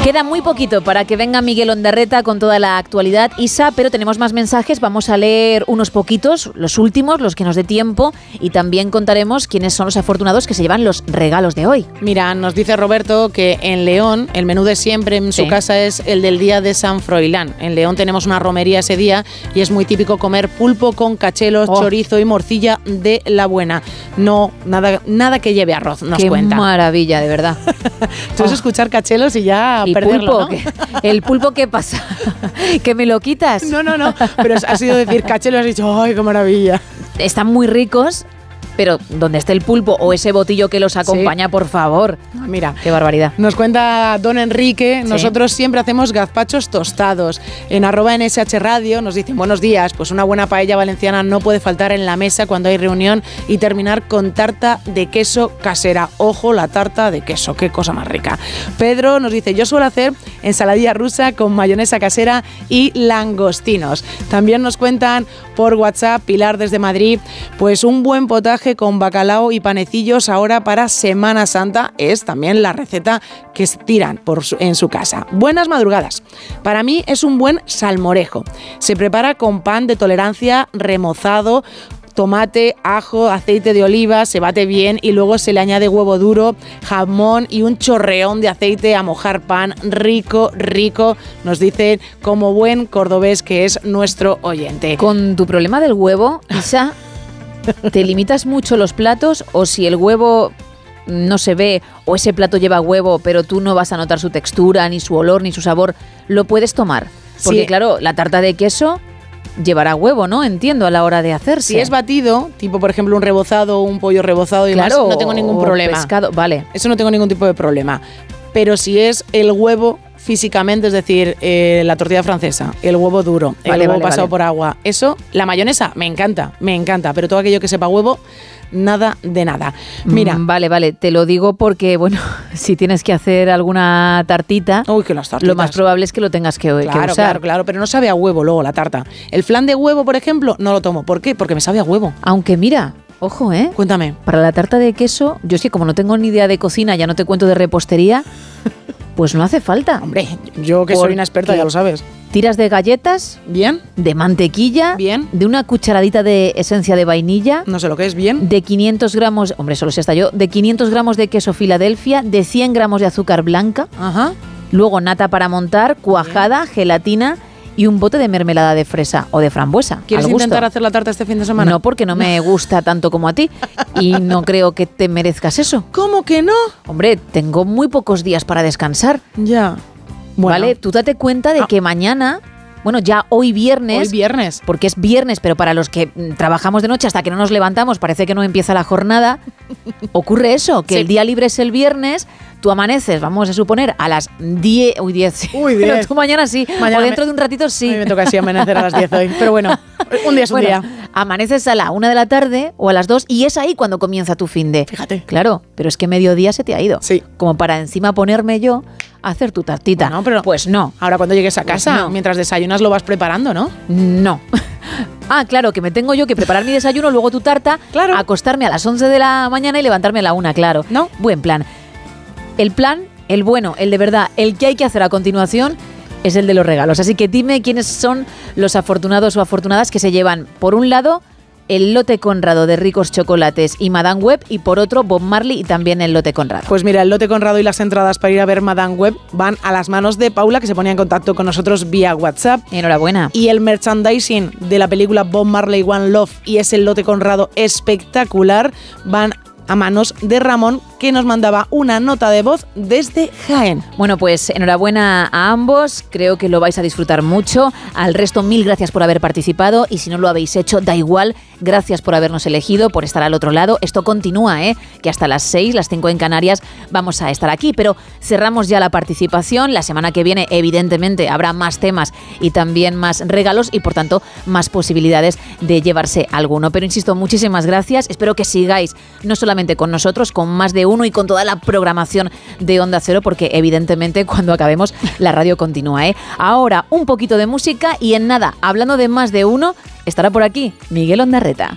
Queda muy poquito para que venga Miguel Ondarreta con toda la actualidad, Isa, pero tenemos más mensajes. Vamos a leer unos poquitos, los últimos, los que nos dé tiempo, y también contaremos quiénes son los afortunados que se llevan los regalos de hoy. Mira, nos dice Roberto que en León el menú de siempre en sí. su casa es el del día de San Froilán. En León tenemos una romería ese día y es muy típico comer pulpo con cachelos, oh. chorizo y morcilla de la buena. No, nada, nada que lleve arroz, nos Qué cuenta. Qué maravilla, de verdad. Tú vas oh. a escuchar cachelos y ya... Y Perderlo, pulpo, ¿no? que, el pulpo, ¿qué pasa? ¿Que me lo quitas? No, no, no, pero ha sido decir cachelo, has dicho, ¡ay, qué maravilla! Están muy ricos, pero donde esté el pulpo o ese botillo que los acompaña, sí. por favor. Mira, qué barbaridad. Nos cuenta don Enrique, sí. nosotros siempre hacemos gazpachos tostados. En arroba N S H Radio nos dicen, buenos días, pues una buena paella valenciana no puede faltar en la mesa cuando hay reunión y terminar con tarta de queso casera. Ojo, la tarta de queso, qué cosa más rica. Pedro nos dice, yo suelo hacer ensaladilla rusa con mayonesa casera y langostinos. También nos cuentan por WhatsApp, Pilar desde Madrid, pues un buen potaje con bacalao y panecillos ahora para Semana Santa es también la receta que tiran por su, en su casa. Buenas madrugadas. Para mí es un buen salmorejo. Se prepara con pan de tolerancia remozado, tomate, ajo, aceite de oliva, se bate bien y luego se le añade huevo duro, jamón y un chorreón de aceite a mojar pan. Rico, rico, nos dicen como buen cordobés que es nuestro oyente. Con tu problema del huevo, Isa... ¿Te limitas mucho los platos o si el huevo no se ve o ese plato lleva huevo pero tú no vas a notar su textura, ni su olor, ni su sabor, lo puedes tomar? Porque sí. claro, la tarta de queso... llevará huevo, ¿no? Entiendo, a la hora de hacerse. Si es batido, tipo por ejemplo un rebozado, un pollo rebozado y claro, más, no tengo ningún problema. Pescado, vale. Eso no tengo ningún tipo de problema. Pero si es el huevo físicamente, es decir, eh, la tortilla francesa, el huevo duro, vale, el huevo vale, pasado vale. por agua, eso, la mayonesa, me encanta, me encanta, pero todo aquello que sepa huevo, nada de nada. Mira. Mm, vale, vale, te lo digo porque, bueno, si tienes que hacer alguna tartita, uy, que las tartitas, lo más probable es que lo tengas que, claro, que usar. Claro, claro, pero no sabe a huevo luego la tarta. El flan de huevo, por ejemplo, no lo tomo. ¿Por qué? Porque me sabe a huevo. Aunque mira... Ojo, ¿eh? Cuéntame. Para la tarta de queso, yo es que como no tengo ni idea de cocina, ya no te cuento de repostería, pues no hace falta. Hombre, yo que soy una experta, ya lo sabes. Tiras de galletas. Bien. De mantequilla. Bien. De una cucharadita de esencia de vainilla. No sé lo que es, bien. De quinientos gramos, hombre, solo sé hasta yo, de quinientos gramos de queso Filadelfia, de cien gramos de azúcar blanca. Ajá. Luego nata para montar, cuajada, bien. Gelatina... y un bote de mermelada de fresa o de frambuesa. ¿Quieres intentar hacer la tarta este fin de semana? No, porque no me gusta tanto como a ti y no creo que te merezcas eso. ¿Cómo que no? Hombre, tengo muy pocos días para descansar. Ya. Bueno. Vale, tú date cuenta de ah. que mañana... Bueno, ya hoy viernes, hoy viernes, porque es viernes, pero para los que trabajamos de noche hasta que no nos levantamos, parece que no empieza la jornada, ocurre eso, que sí. el día libre es el viernes, tú amaneces, vamos a suponer, a las diez, uy, diez, uy, diez. Pero tú mañana sí, mañana o dentro me, de un ratito sí. A mí me toca así amanecer a las diez hoy, pero bueno, un día es un bueno, día. Amaneces a la una de la tarde o a las dos y es ahí cuando comienza tu fin de. Fíjate. Claro, pero es que mediodía se te ha ido. Sí. Como para encima ponerme yo... hacer tu tartita. Bueno, pero pues no. Ahora cuando llegues a casa, pues no. mientras desayunas lo vas preparando, ¿no? No. Ah, claro, que me tengo yo que preparar mi desayuno, luego tu tarta, claro. acostarme a las once de la mañana y levantarme a la una, claro. No. Buen plan. El plan, el bueno, el de verdad, el que hay que hacer a continuación es el de los regalos. Así que dime quiénes son los afortunados o afortunadas que se llevan, por un lado, el lote Conrado de Ricos Chocolates y Madame Web y por otro Bob Marley y también el lote Conrado. Pues mira, el lote Conrado y las entradas para ir a ver Madame Web van a las manos de Paula, que se ponía en contacto con nosotros vía WhatsApp. Enhorabuena. Y el merchandising de la película Bob Marley One Love y ese lote Conrado espectacular van a manos de Ramón, que nos mandaba una nota de voz desde Jaén. Bueno, pues enhorabuena a ambos, creo que lo vais a disfrutar mucho. Al resto, mil gracias por haber participado y si no lo habéis hecho, da igual, gracias por habernos elegido, por estar al otro lado. Esto continúa, ¿eh? Que hasta las seis, las cinco en Canarias, vamos a estar aquí, pero cerramos ya la participación. La semana que viene, evidentemente, habrá más temas y también más regalos y, por tanto, más posibilidades de llevarse alguno. Pero insisto, muchísimas gracias, espero que sigáis, no solamente con nosotros, con más de uno y con toda la programación de Onda Cero, porque evidentemente cuando acabemos la radio continúa, ¿eh? Ahora un poquito de música y en nada, hablando de más de uno, estará por aquí Miguel Ondarreta.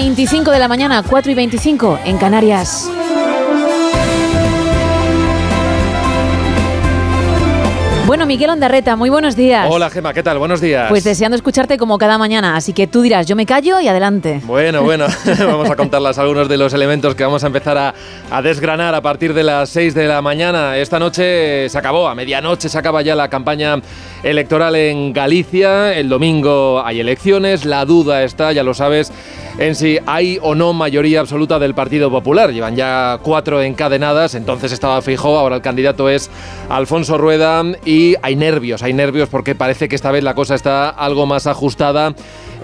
veinticinco de la mañana, cuatro y veinticinco en Canarias. Bueno, Miquel Ondarreta, muy buenos días. Hola, Gemma, ¿qué tal? Buenos días. Pues deseando escucharte como cada mañana, así que tú dirás, yo me callo y adelante. Bueno, bueno, vamos a contarles algunos de los elementos que vamos a empezar a, a desgranar a partir de las seis de la mañana. Esta noche se acabó, a medianoche se acaba ya la campaña electoral en Galicia. El domingo hay elecciones, la duda está, ya lo sabes, en si hay o no mayoría absoluta del Partido Popular. Llevan ya cuatro encadenadas, entonces estaba Feijóo, ahora el candidato es Alfonso Rueda y Y hay nervios, hay nervios porque parece que esta vez la cosa está algo más ajustada.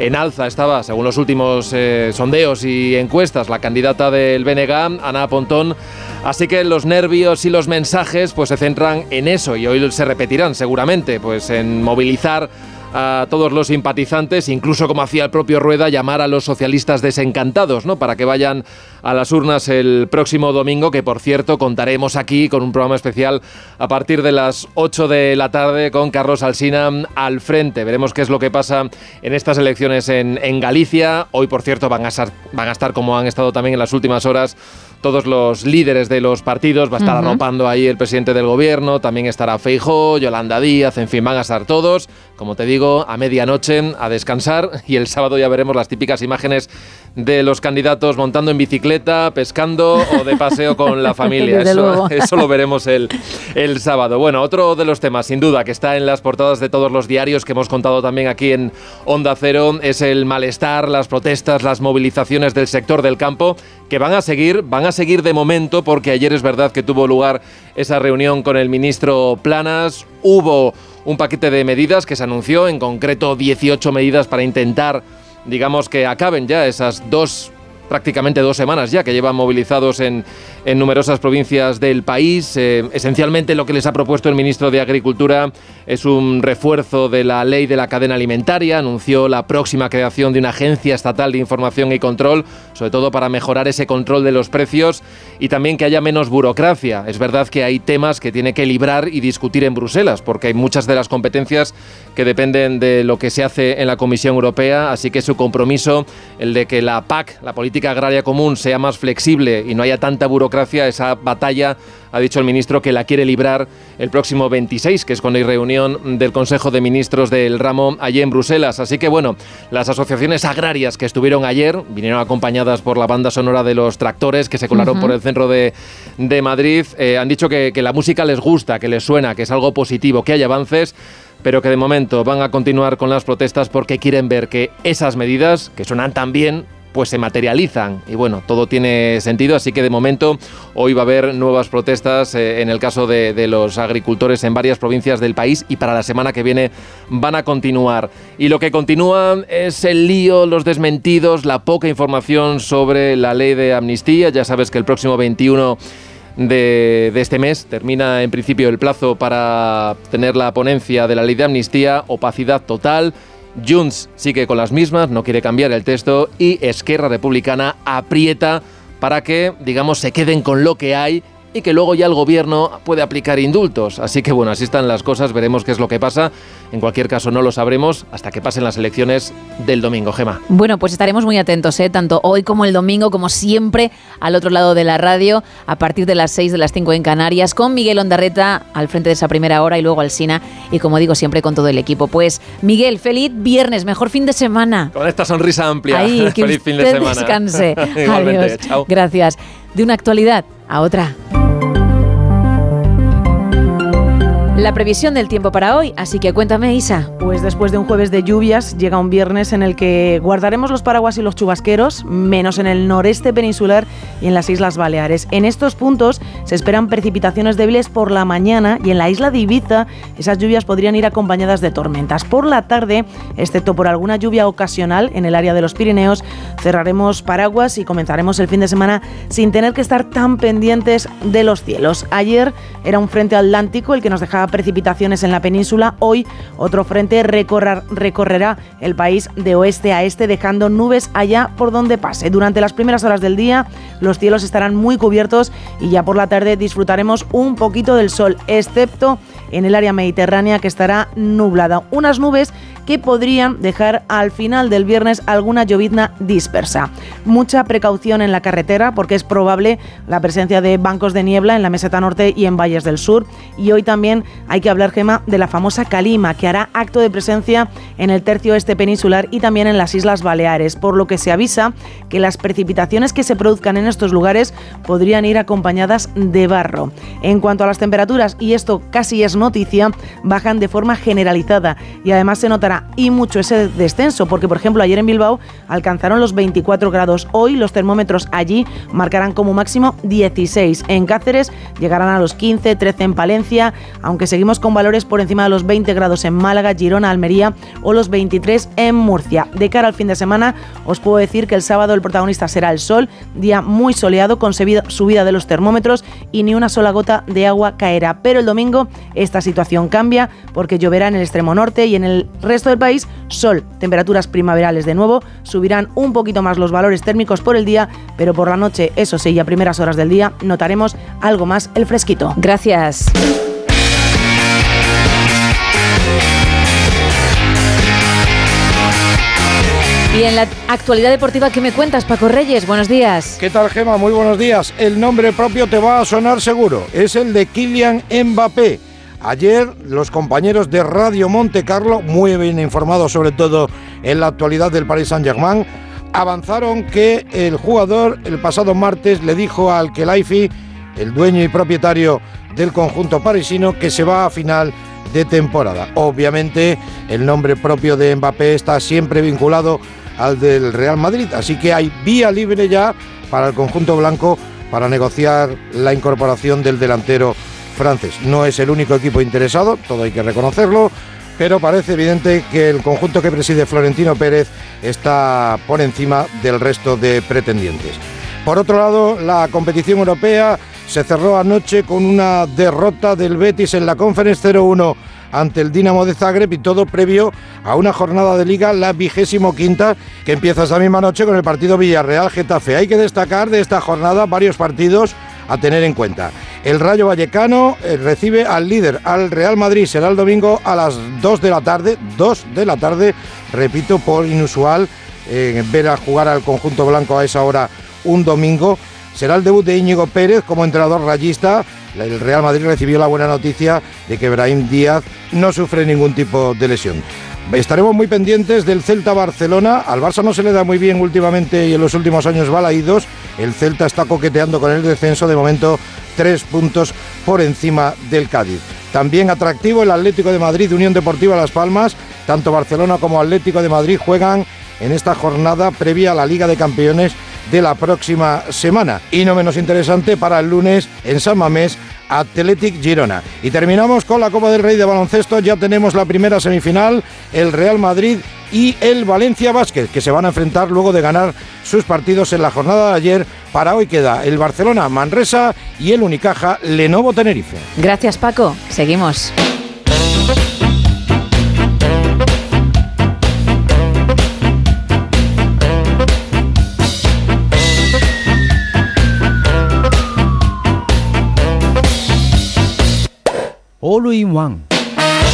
En alza estaba, según los últimos eh, sondeos y encuestas, la candidata del B N G, Ana Pontón. Así que los nervios y los mensajes pues se centran en eso y hoy se repetirán seguramente, pues en movilizar a todos los simpatizantes, incluso como hacía el propio Rueda, llamar a los socialistas desencantados, ¿no?, para que vayan a las urnas el próximo domingo, que por cierto contaremos aquí con un programa especial a partir de las ocho de la tarde con Carlos Alsina al frente. Veremos qué es lo que pasa en estas elecciones en, en Galicia. Hoy, por cierto, van a, estar, van a estar, como han estado también en las últimas horas, todos los líderes de los partidos. Va a estar uh-huh. arropando ahí el presidente del gobierno, también estará Feijóo, Yolanda Díaz, en fin, van a estar todos, como te digo, a medianoche a descansar, y el sábado ya veremos las típicas imágenes de los candidatos montando en bicicleta, pescando o de paseo con la familia. Eso, eso lo veremos el, el sábado. Bueno, otro de los temas, sin duda, que está en las portadas de todos los diarios que hemos contado también aquí en Onda Cero, es el malestar, las protestas, las movilizaciones del sector del campo, que van a seguir, van a seguir de momento, porque ayer es verdad que tuvo lugar esa reunión con el ministro Planas. Hubo un paquete de medidas que se anunció, en concreto dieciocho medidas para intentar, digamos, que acaben ya esas dos, prácticamente dos semanas ya, que llevan movilizados en, en numerosas provincias del país. Eh, esencialmente lo que les ha propuesto el ministro de Agricultura es un refuerzo de la ley de la cadena alimentaria. Anunció la próxima creación de una agencia estatal de información y control, sobre todo para mejorar ese control de los precios y también que haya menos burocracia. Es verdad que hay temas que tiene que librar y discutir en Bruselas, porque hay muchas de las competencias que dependen de lo que se hace en la Comisión Europea, así que su compromiso, el de que la P A C, la política agraria común, sea más flexible y no haya tanta burocracia, esa batalla, ha dicho el ministro, que la quiere librar el próximo veintiséis, que es cuando hay reunión del Consejo de Ministros del ramo allí en Bruselas. Así que bueno, las asociaciones agrarias que estuvieron ayer vinieron acompañadas por la banda sonora de los tractores que se colaron uh-huh. por el centro de, de Madrid. Eh, han dicho que, que la música les gusta, que les suena, que es algo positivo, que hay avances, pero que de momento van a continuar con las protestas porque quieren ver que esas medidas, que suenan tan bien, pues se materializan. Y bueno, todo tiene sentido, así que de momento hoy va a haber nuevas protestas eh, en el caso de, de los agricultores en varias provincias del país, y para la semana que viene van a continuar. Y lo que continúa es el lío, los desmentidos, la poca información sobre la ley de amnistía. Ya sabes que el próximo veintiuno de, de este mes termina en principio el plazo para tener la ponencia de la ley de amnistía. Opacidad total. Junts sigue con las mismas, no quiere cambiar el texto, y Esquerra Republicana aprieta para que, digamos, se queden con lo que hay y que luego ya el gobierno puede aplicar indultos. Así que bueno, así están las cosas, veremos qué es lo que pasa. En cualquier caso no lo sabremos hasta que pasen las elecciones del domingo, Gemma. Bueno, pues estaremos muy atentos, ¿eh? Tanto hoy como el domingo, como siempre, al otro lado de la radio, a partir de las seis, de las cinco en Canarias, con Miguel Ondarreta al frente de esa primera hora y luego Alsina, y como digo siempre, con todo el equipo. Pues Miguel, feliz viernes, mejor fin de semana. Con esta sonrisa amplia. Ahí, que feliz fin de semana. Descanse. Igualmente. Adiós. Chao. Gracias. De una actualidad a otra. La previsión del tiempo para hoy, así que cuéntame, Isa. Pues después de un jueves de lluvias, llega un viernes en el que guardaremos los paraguas y los chubasqueros, menos en el noreste peninsular y en las Islas Baleares. En estos puntos se esperan precipitaciones débiles por la mañana, y en la isla de Ibiza esas lluvias podrían ir acompañadas de tormentas. Por la tarde, excepto por alguna lluvia ocasional en el área de los Pirineos, cerraremos paraguas y comenzaremos el fin de semana sin tener que estar tan pendientes de los cielos. Ayer era un frente atlántico el que nos dejaba precipitaciones en la península. Hoy otro frente recorrer, recorrerá el país de oeste a este, dejando nubes allá por donde pase. Durante las primeras horas del día los cielos estarán muy cubiertos y ya por la tarde disfrutaremos un poquito del sol, excepto en el área mediterránea, que estará nublada. Unas nubes que podrían dejar al final del viernes alguna llovizna dispersa. Mucha precaución en la carretera porque es probable la presencia de bancos de niebla en la meseta norte y en valles del sur. Y hoy también hay que hablar, Gema, de la famosa calima, que hará acto de presencia en el tercio este peninsular y también en las Islas Baleares, por lo que se avisa que las precipitaciones que se produzcan en estos lugares podrían ir acompañadas de barro. En cuanto a las temperaturas, y esto casi es noticia, bajan de forma generalizada y además se notará y mucho ese descenso, porque por ejemplo ayer en Bilbao alcanzaron los veinticuatro grados. Hoy los termómetros allí marcarán como máximo dieciséis, en Cáceres llegarán a los quince, trece en Palencia, aunque seguimos con valores por encima de los veinte grados en Málaga, Girona, Almería o los veintitrés en Murcia. De cara al fin de semana os puedo decir que el sábado el protagonista será el sol, día muy soleado con subida de los termómetros y ni una sola gota de agua caerá, pero el domingo esta situación cambia porque lloverá en el extremo norte y en el resto del país sol. Temperaturas primaverales de nuevo, subirán un poquito más los valores térmicos por el día, pero por la noche, eso sí, y a primeras horas del día notaremos algo más el fresquito. Gracias. Y en la actualidad deportiva, ¿qué me cuentas, Paco Reyes? Buenos días. ¿Qué tal, Gema? Muy buenos días. El nombre propio te va a sonar seguro. Es el de Kylian Mbappé. Ayer los compañeros de Radio Monte Carlo, muy bien informados sobre todo en la actualidad del Paris Saint-Germain, avanzaron que el jugador el pasado martes le dijo al Khelaifi, el dueño y propietario del conjunto parisino, que se va a final de temporada. Obviamente el nombre propio de Mbappé está siempre vinculado al del Real Madrid, así que hay vía libre ya para el conjunto blanco para negociar la incorporación del delantero francés. No es el único equipo interesado, todo hay que reconocerlo, pero parece evidente que el conjunto que preside Florentino Pérez está por encima del resto de pretendientes. Por otro lado, la competición europea se cerró anoche con una derrota del Betis en la Conference cero uno ante el Dinamo de Zagreb, y todo previo a una jornada de Liga, la vigésimo quinta, que empieza esta misma noche con el partido Villarreal-Getafe. Hay que destacar de esta jornada varios partidos a tener en cuenta. El Rayo Vallecano recibe al líder, al Real Madrid, será el domingo a las dos de la tarde, dos de la tarde, repito, por inusual eh, ver a jugar al conjunto blanco a esa hora un domingo. Será el debut de Íñigo Pérez como entrenador rayista. El Real Madrid recibió la buena noticia de que Brahim Díaz no sufre ningún tipo de lesión. Estaremos muy pendientes del Celta-Barcelona. Al Barça no se le da muy bien últimamente y en los últimos años va laídos. El Celta está coqueteando con el descenso, de momento tres puntos por encima del Cádiz. También atractivo el Atlético de Madrid, Unión Deportiva Las Palmas. Tanto Barcelona como Atlético de Madrid juegan en esta jornada previa a la Liga de Campeones de la próxima semana. Y no menos interesante para el lunes en San Mamés, Athletic Girona. Y terminamos con la Copa del Rey de baloncesto. Ya tenemos la primera semifinal, el Real Madrid y el Valencia Basket, que se van a enfrentar luego de ganar sus partidos en la jornada de ayer. Para hoy queda el Barcelona Manresa y el Unicaja Lenovo Tenerife. Gracias, Paco. Seguimos. All in one.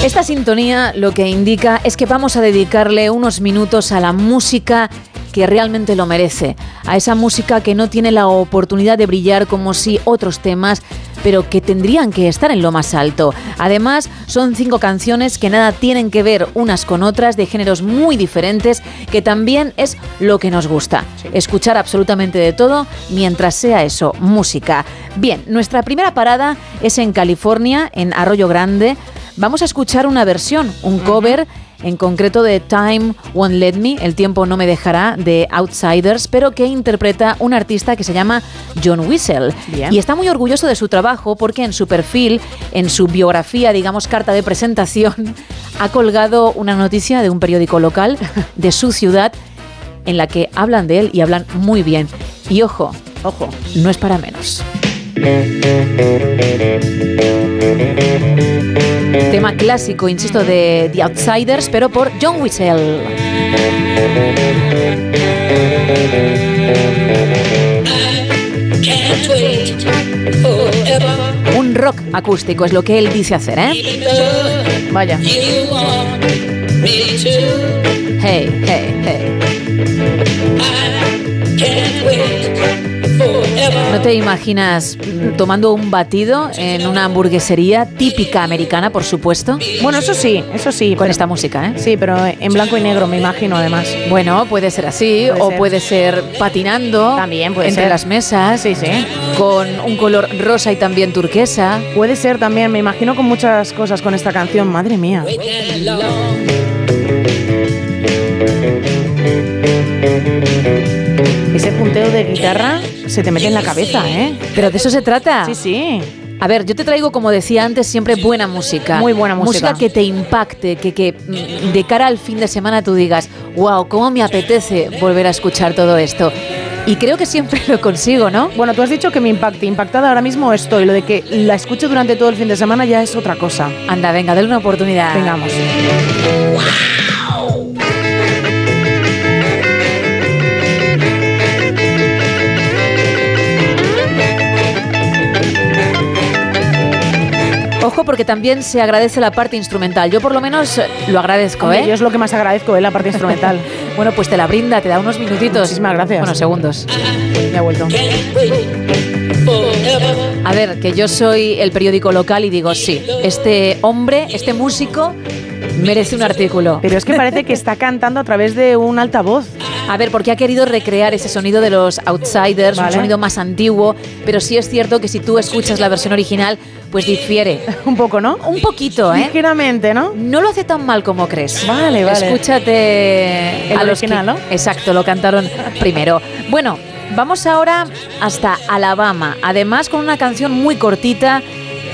Esta sintonía lo que indica es que vamos a dedicarle unos minutos a la música que realmente lo merece, a esa música que no tiene la oportunidad de brillar como si otros temas, pero que tendrían que estar en lo más alto. Además, son cinco canciones que nada tienen que ver unas con otras, de géneros muy diferentes, que también es lo que nos gusta, escuchar absolutamente de todo, mientras sea eso, música. Bien, nuestra primera parada es en California, en Arroyo Grande. Vamos a escuchar una versión, un cover, en concreto de Time Won't Let Me, El Tiempo No Me Dejará, de Outsiders, pero que interpreta un artista que se llama John Whistle. Bien. Y está muy orgulloso de su trabajo porque en su perfil, en su biografía, digamos carta de presentación, ha colgado una noticia de un periódico local de su ciudad en la que hablan de él y hablan muy bien. Y ojo, ojo, no es para menos. clásico, insisto, de The Outsiders, pero por John Whistle. Un rock acústico es lo que él dice hacer, ¿eh? Vaya. Hey, hey, hey. ¿No te imaginas tomando un batido en una hamburguesería típica americana, por supuesto? Bueno, eso sí, eso sí. Con pero, esta música, ¿eh? Sí, pero en blanco y negro, me imagino, además. Bueno, puede ser así, puede o ser. puede ser patinando. También puede entre ser. las mesas. Sí, sí. Con un color rosa y también turquesa. Puede ser también, me imagino, con muchas cosas con esta canción. Madre mía. Ese punteo de guitarra se te mete en la cabeza, ¿eh? Pero de eso se trata. Sí, sí. A ver, yo te traigo, como decía antes, siempre buena música. Muy buena música. Música que te impacte, que, que de cara al fin de semana tú digas, wow, cómo me apetece volver a escuchar todo esto. Y creo que siempre lo consigo, ¿no? Bueno, tú has dicho que me impacte. Impactada ahora mismo estoy. Lo de que la escucho durante todo el fin de semana ya es otra cosa. Anda, venga, dale una oportunidad. Vengamos. Ojo, porque también se agradece la parte instrumental. Yo por lo menos lo agradezco, Hombre, ¿eh? Yo es lo que más agradezco, ¿eh? La parte instrumental. Bueno, pues te la brinda, te da unos minutitos. Muchísimas gracias. Bueno, segundos. Ya ha vuelto. A ver, que yo soy el periódico local y digo, sí, este hombre, este músico merece un artículo. Pero es que parece que está cantando a través de un altavoz. A ver, porque ha querido recrear ese sonido de los Outsiders, vale. Un sonido más antiguo, pero sí es cierto que si tú escuchas la versión original, pues difiere. Un poco, ¿no? Un poquito, ¿eh? Ligeramente, ¿no? No lo hace tan mal como crees. Vale, vale. Escúchate el a original, los que, ¿no? Exacto, lo cantaron primero. Bueno, vamos ahora hasta Alabama, además con una canción muy cortita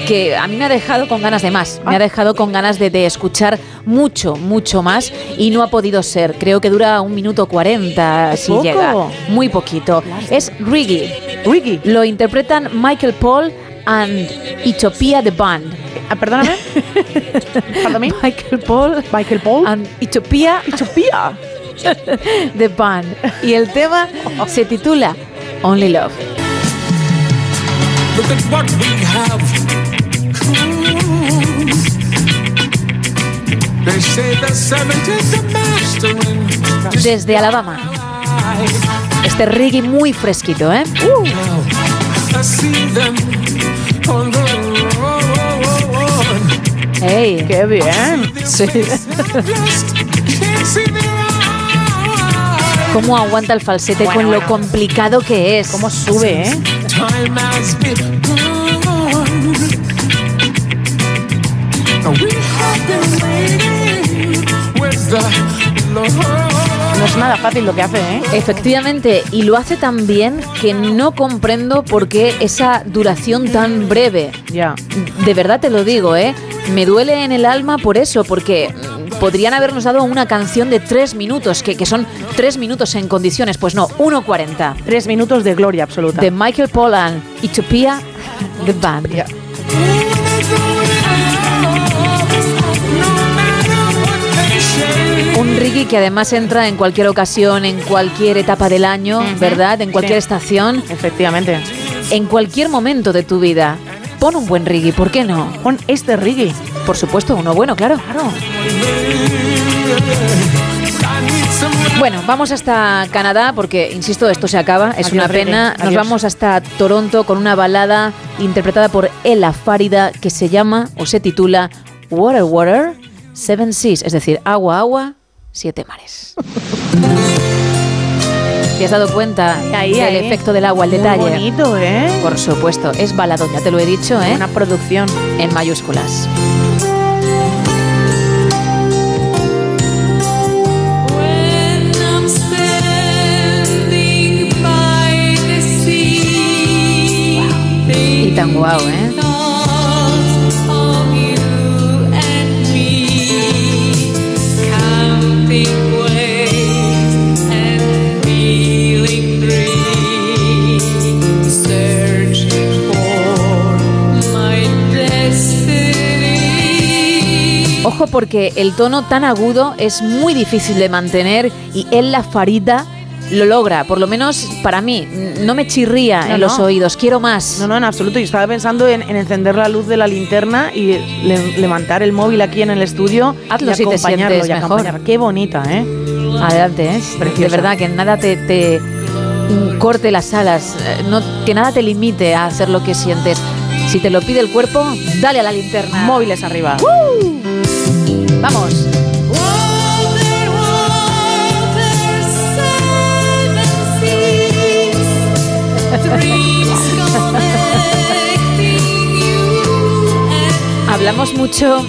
que a mí me ha dejado con ganas de más, me ha dejado con ganas de, de escuchar mucho, mucho más y no ha podido ser. Creo que dura un minuto cuarenta si poco. llega, muy poquito. Es Riggy. Riggy. Lo interpretan Michael Paul and Ethiopia The Band. Ah, perdóname. Perdóname. Michael Paul. Michael Paul and Ethiopia. Ethiopia. The Band. Y el tema se titula Only Love. Look at what we have. Desde Alabama. Este reggae muy fresquito, ¿eh? Uh. ¡Ey! ¡Qué bien! Sí. ¿Cómo aguanta el falsete bueno, con bueno. lo complicado que es? ¿Cómo sube, eh? No es nada fácil lo que hace, ¿eh? Efectivamente, y lo hace tan bien que no comprendo por qué esa duración tan breve. Ya. De verdad te lo digo, ¿eh? Me duele en el alma por eso, porque podrían habernos dado una canción de tres minutos, que, que son tres minutos en condiciones. Pues no, uno cuarenta. Tres minutos de gloria absoluta. De Michael Paul and Ethiopia The Band. Ya. Un reggae que además entra en cualquier ocasión, en cualquier etapa del año, uh-huh. ¿verdad? En cualquier sí. estación. Efectivamente. En cualquier momento de tu vida. Pon un buen reggae, ¿por qué no? Pon este reggae. Por supuesto, uno bueno, claro. Claro. Bueno, vamos hasta Canadá porque, insisto, esto se acaba. Es Adiós, una pena. Nos vamos hasta Toronto con una balada interpretada por Ella Farida que se llama o se titula Water Water Seven Seas. Es decir, agua, agua... Siete mares. ¿Te has dado cuenta ahí, del ahí. efecto del agua, el detalle? Muy bonito, ¿eh? Por supuesto, es baladón, ya te lo he dicho, ¿eh? Una producción en mayúsculas. Y tan guau, ¿eh? ojo porque el tono tan agudo es muy difícil de mantener y él la farita lo logra, por lo menos para mí. No me chirría no, en no. los oídos, quiero más. No, no, en absoluto. Yo estaba pensando en, en encender la luz de la linterna y le, levantar el móvil aquí en el estudio. Hazlo y si acompañarlo, te sientes mejor. Acompañar. Qué bonita, ¿eh? Adelante, ¿eh? Preciosa. De verdad, que nada te, te corte las alas, no, que nada te limite a hacer lo que sientes. Si te lo pide el cuerpo, dale a la linterna. Móviles arriba. ¡Uh! ¡Vamos! Hablamos mucho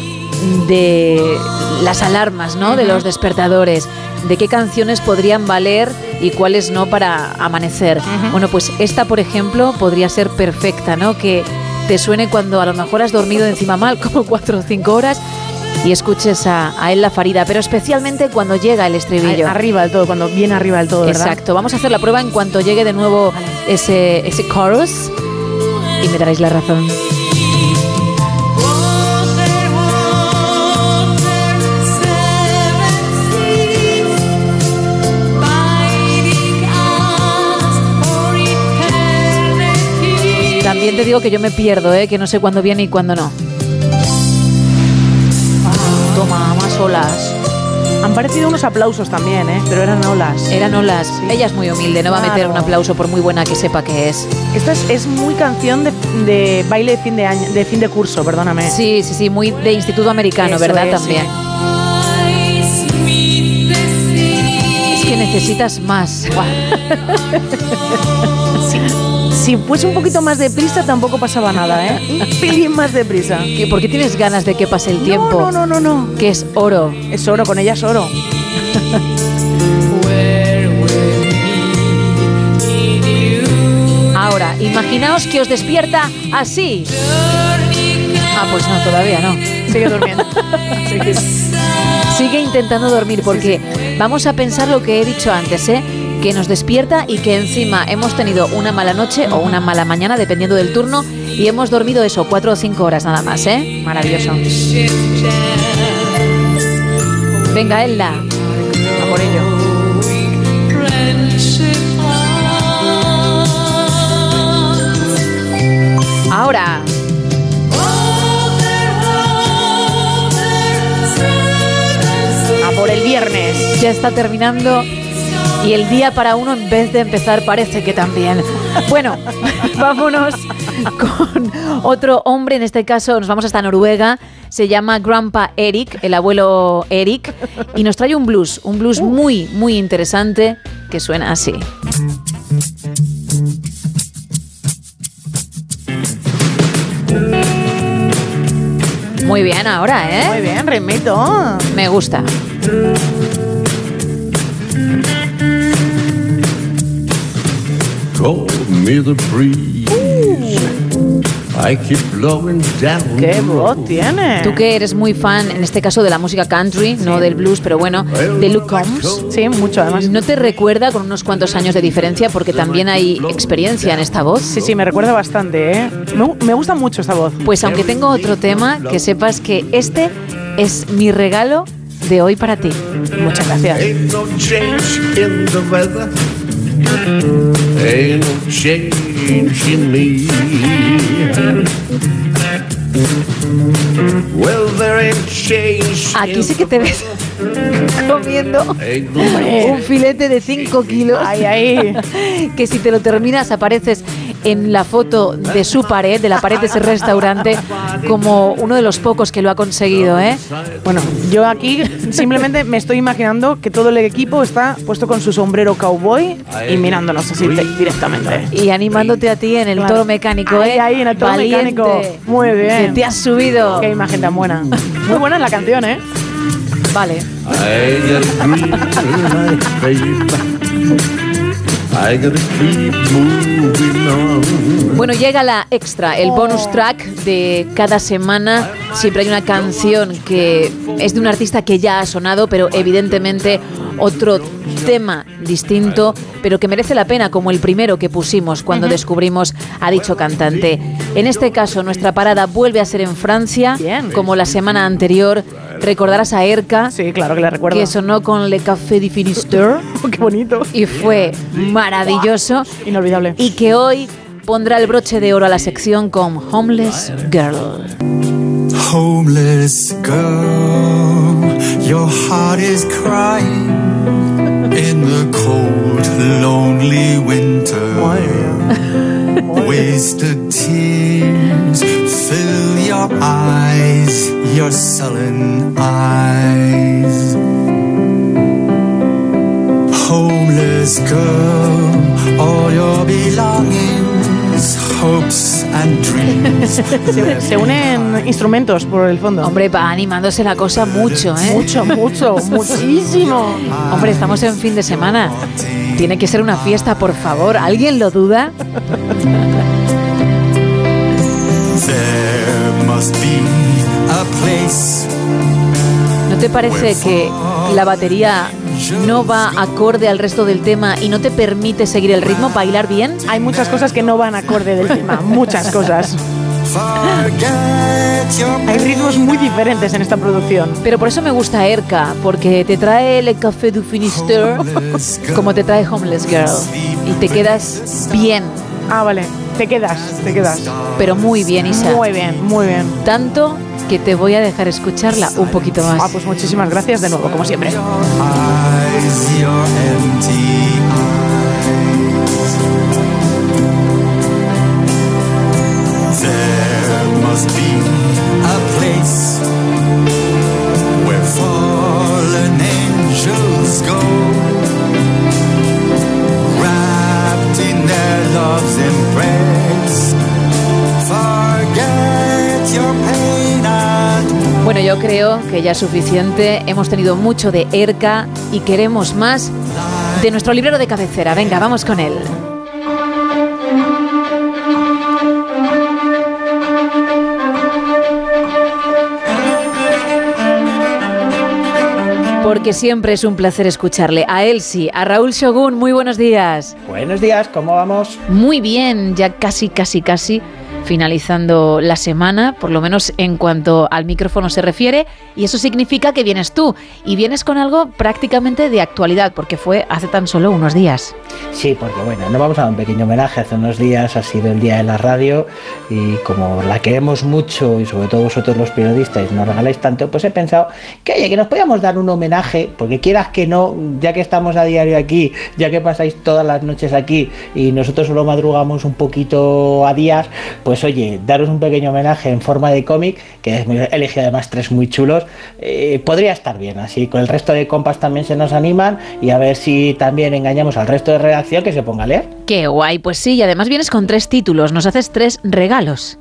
de las alarmas, ¿no? De los despertadores, de qué canciones podrían valer y cuáles no para amanecer. Uh-huh. Bueno, pues esta, por ejemplo, podría ser perfecta, ¿no? Que te suene cuando a lo mejor has dormido encima mal, como cuatro o cinco horas, y escuches a, a él la farida, pero especialmente cuando llega el estribillo. Arriba del todo, cuando viene arriba del todo, ¿verdad? Exacto. Vamos a hacer la prueba en cuanto llegue de nuevo ese, ese chorus y me daréis la razón. También te digo que yo me pierdo, ¿eh? Que no sé cuándo viene y cuándo no. Ah, toma, más olas. Han parecido unos aplausos también, ¿eh? Pero eran olas. Eran olas. Sí. Ella es muy humilde, no claro. va a meter un aplauso por muy buena que sepa que es. Esta es, es muy canción de, de baile de fin de año, de fin de curso, perdóname. Sí, sí, sí, muy de instituto americano, eso ¿verdad? Es, también. Sí. Es que necesitas más. Sí. Si fuese un poquito más de prisa tampoco pasaba nada, ¿eh? Un pelín más de prisa. ¿Por qué tienes ganas de que pase el tiempo? No, no, no, no, no. Que es oro. Es oro, con ella es oro. Ahora, imaginaos que os despierta así. Ah, pues no, todavía no. Sigue durmiendo. Sigue, Sigue intentando dormir porque sí, sí. Vamos a pensar lo que he dicho antes, ¿eh? Que nos despierta y que encima hemos tenido una mala noche o una mala mañana, dependiendo del turno, y hemos dormido eso, cuatro o cinco horas nada más, ¿eh? Maravilloso. Venga, Elda. A por ello. Ahora. A por el viernes. Ya está terminando. Y el día para uno, en vez de empezar, parece que también. Bueno, vámonos con otro hombre. En este caso nos vamos hasta Noruega. Se llama Grandpa Eric, el abuelo Eric. Y nos trae un blues, un blues muy, muy interesante que suena así. Muy bien ahora, ¿eh? Muy bien, remeto. Me gusta. ¡Qué voz tiene! Tú que eres muy fan, en este caso, de la música country, sí. No del blues, pero bueno, de Luke Combs. Sí, mucho además. ¿No te recuerda con unos cuantos años de diferencia? Porque también hay experiencia en esta voz. Sí, sí, me recuerda bastante, ¿eh? Me, me gusta mucho esta voz. Pues aunque tengo otro tema, que sepas que este es mi regalo de hoy para ti. Muchas gracias. Ain't no change in me. Well, there ain't change. Aquí sí que te ves comiendo un filete de cinco kilos. Ay, ay. Que si te lo terminas apareces en la foto de su pared, de la pared de ese restaurante, como uno de los pocos que lo ha conseguido, ¿eh? Bueno, yo aquí simplemente me estoy imaginando que todo el equipo está puesto con su sombrero cowboy y mirándonos así directamente. Y animándote a ti en el claro. toro mecánico, ¿eh? Ahí, ahí, en el toro Valiente. Mecánico. Muy bien. Que te has subido. Qué imagen tan buena. Muy buena la canción, ¿eh? Vale. I gotta keep moving on. Bueno, llega la extra, el bonus track de cada semana. Siempre hay una canción que es de un artista que ya ha sonado, pero evidentemente otro tema distinto, pero que merece la pena, como el primero que pusimos cuando uh-huh. descubrimos a dicho cantante. En este caso, nuestra parada vuelve a ser en Francia, bien. Como la semana anterior, Recordarás a Erka. Sí, claro que la recuerdo. Que sonó con Le Café de Finisterre. ¡Qué bonito! Y fue maravilloso. Inolvidable. Y que hoy pondrá el broche de oro a la sección con Homeless Girl. Homeless girl, your heart is crying in the cold, lonely winter. Wasted tears fill your eyes, your sullen eyes. Homeless girl, all your belongings, hopes and dreams. Se unen instrumentos por el fondo. Hombre, va animándose la cosa mucho, ¿eh? Mucho, mucho, muchísimo. Hombre, estamos en fin de semana. Tiene que ser una fiesta, por favor. ¿Alguien lo duda? ¿No te parece que la batería no va acorde al resto del tema y no te permite seguir el ritmo, bailar bien? Hay muchas cosas que no van acorde del tema, muchas cosas. Hay ritmos muy diferentes en esta producción. Pero por eso me gusta Erka, porque te trae Le Café du Finisterre como te trae Homeless Girl. Y te quedas bien. Ah, vale, te quedas, te quedas. Pero muy bien, Isa. Muy bien, muy bien. Tanto que te voy a dejar escucharla un poquito más. Ah, pues muchísimas gracias de nuevo, como siempre. Must be a place where fallen angels go, wrapped in their love's embrace. Forget your pain and... Bueno, yo creo que ya es suficiente. Hemos tenido mucho de Erka y queremos más de nuestro librero de cabecera. Venga, vamos con él. Porque siempre es un placer escucharle. A Elsie, a Raúl Shogun, muy buenos días. Buenos días, ¿cómo vamos? Muy bien, ya casi, casi, casi finalizando la semana, por lo menos en cuanto al micrófono se refiere, y eso significa que vienes tú, y vienes con algo prácticamente de actualidad, porque fue hace tan solo unos días. Sí, porque bueno, nos vamos a dar un pequeño homenaje. Hace unos días ha sido el Día de la Radio, y como la queremos mucho, y sobre todo vosotros los periodistas nos regaláis tanto, pues he pensado que oye, que nos podíamos dar un homenaje, porque quieras que no, ya que estamos a diario aquí, ya que pasáis todas las noches aquí, y nosotros solo madrugamos un poquito a días, pues Pues oye, daros un pequeño homenaje en forma de cómic, que he elegido además tres muy chulos, eh, podría estar bien, así con el resto de compas también se nos animan y a ver si también engañamos al resto de redacción que se ponga a leer. ¡Qué guay! Pues sí, y además vienes con tres títulos, nos haces tres regalos.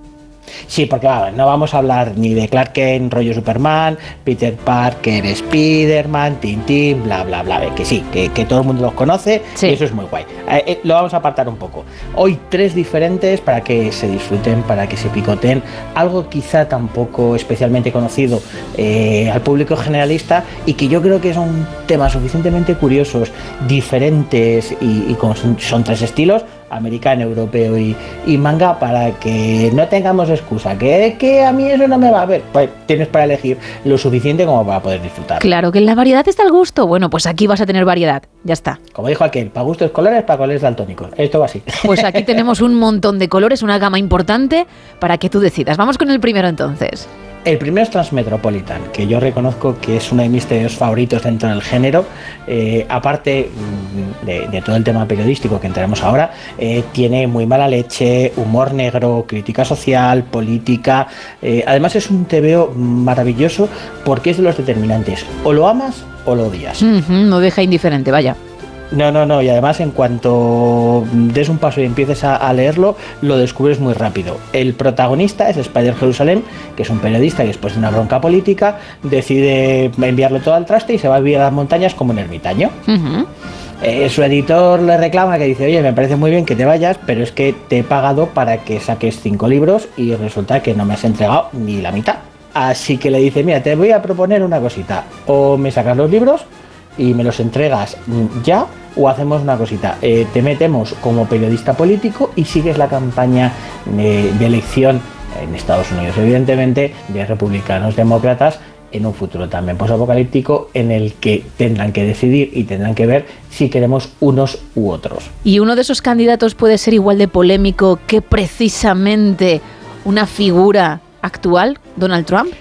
Sí, porque va, no vamos a hablar ni de Clark Kent, rollo Superman, Peter Parker, Spiderman, Tintín, bla, bla, bla, que sí, que, que todo el mundo los conoce, sí. Y eso es muy guay. Eh, eh, lo vamos a apartar un poco. Hoy tres diferentes para que se disfruten, para que se picoten, algo quizá tampoco especialmente conocido eh, al público generalista y que yo creo que son temas suficientemente curiosos, diferentes y, y con, son tres estilos, americano, europeo y, y manga, para que no tengamos excusa, que es que a mí eso no me va a ver. Pues tienes para elegir lo suficiente como para poder disfrutar. Claro, que en la variedad está el gusto. Bueno, pues aquí vas a tener variedad, ya está. Como dijo aquel, para gustos colores, para colores daltónicos. Esto va así. Pues aquí tenemos un montón de colores, una gama importante para que tú decidas. Vamos con el primero entonces. El primero es Transmetropolitan, que yo reconozco que es uno de mis temas favoritos dentro del género. Eh, aparte de, de todo el tema periodístico que entraremos ahora, eh, tiene muy mala leche, humor negro, crítica social, política. Eh, además es un tebeo maravilloso porque es de los determinantes. O lo amas o lo odias. Uh-huh, no deja indiferente, vaya. No, no, no, y además en cuanto des un paso y empieces a, a leerlo, lo descubres muy rápido. El protagonista es Spider Jerusalem, que es un periodista que después de una bronca política decide enviarlo todo al traste y se va a vivir a las montañas como un ermitaño. Uh-huh. Eh, su editor le reclama, que dice, oye, me parece muy bien que te vayas, pero es que te he pagado para que saques cinco libros y resulta que no me has entregado ni la mitad. Así que le dice, mira, te voy a proponer una cosita, o me sacas los libros y me los entregas ya, o hacemos una cosita, eh, te metemos como periodista político y sigues la campaña de, de elección en Estados Unidos, evidentemente, de republicanos, demócratas, en un futuro también posapocalíptico en el que tendrán que decidir y tendrán que ver si queremos unos u otros. Y uno de esos candidatos puede ser igual de polémico que precisamente una figura actual, Donald Trump.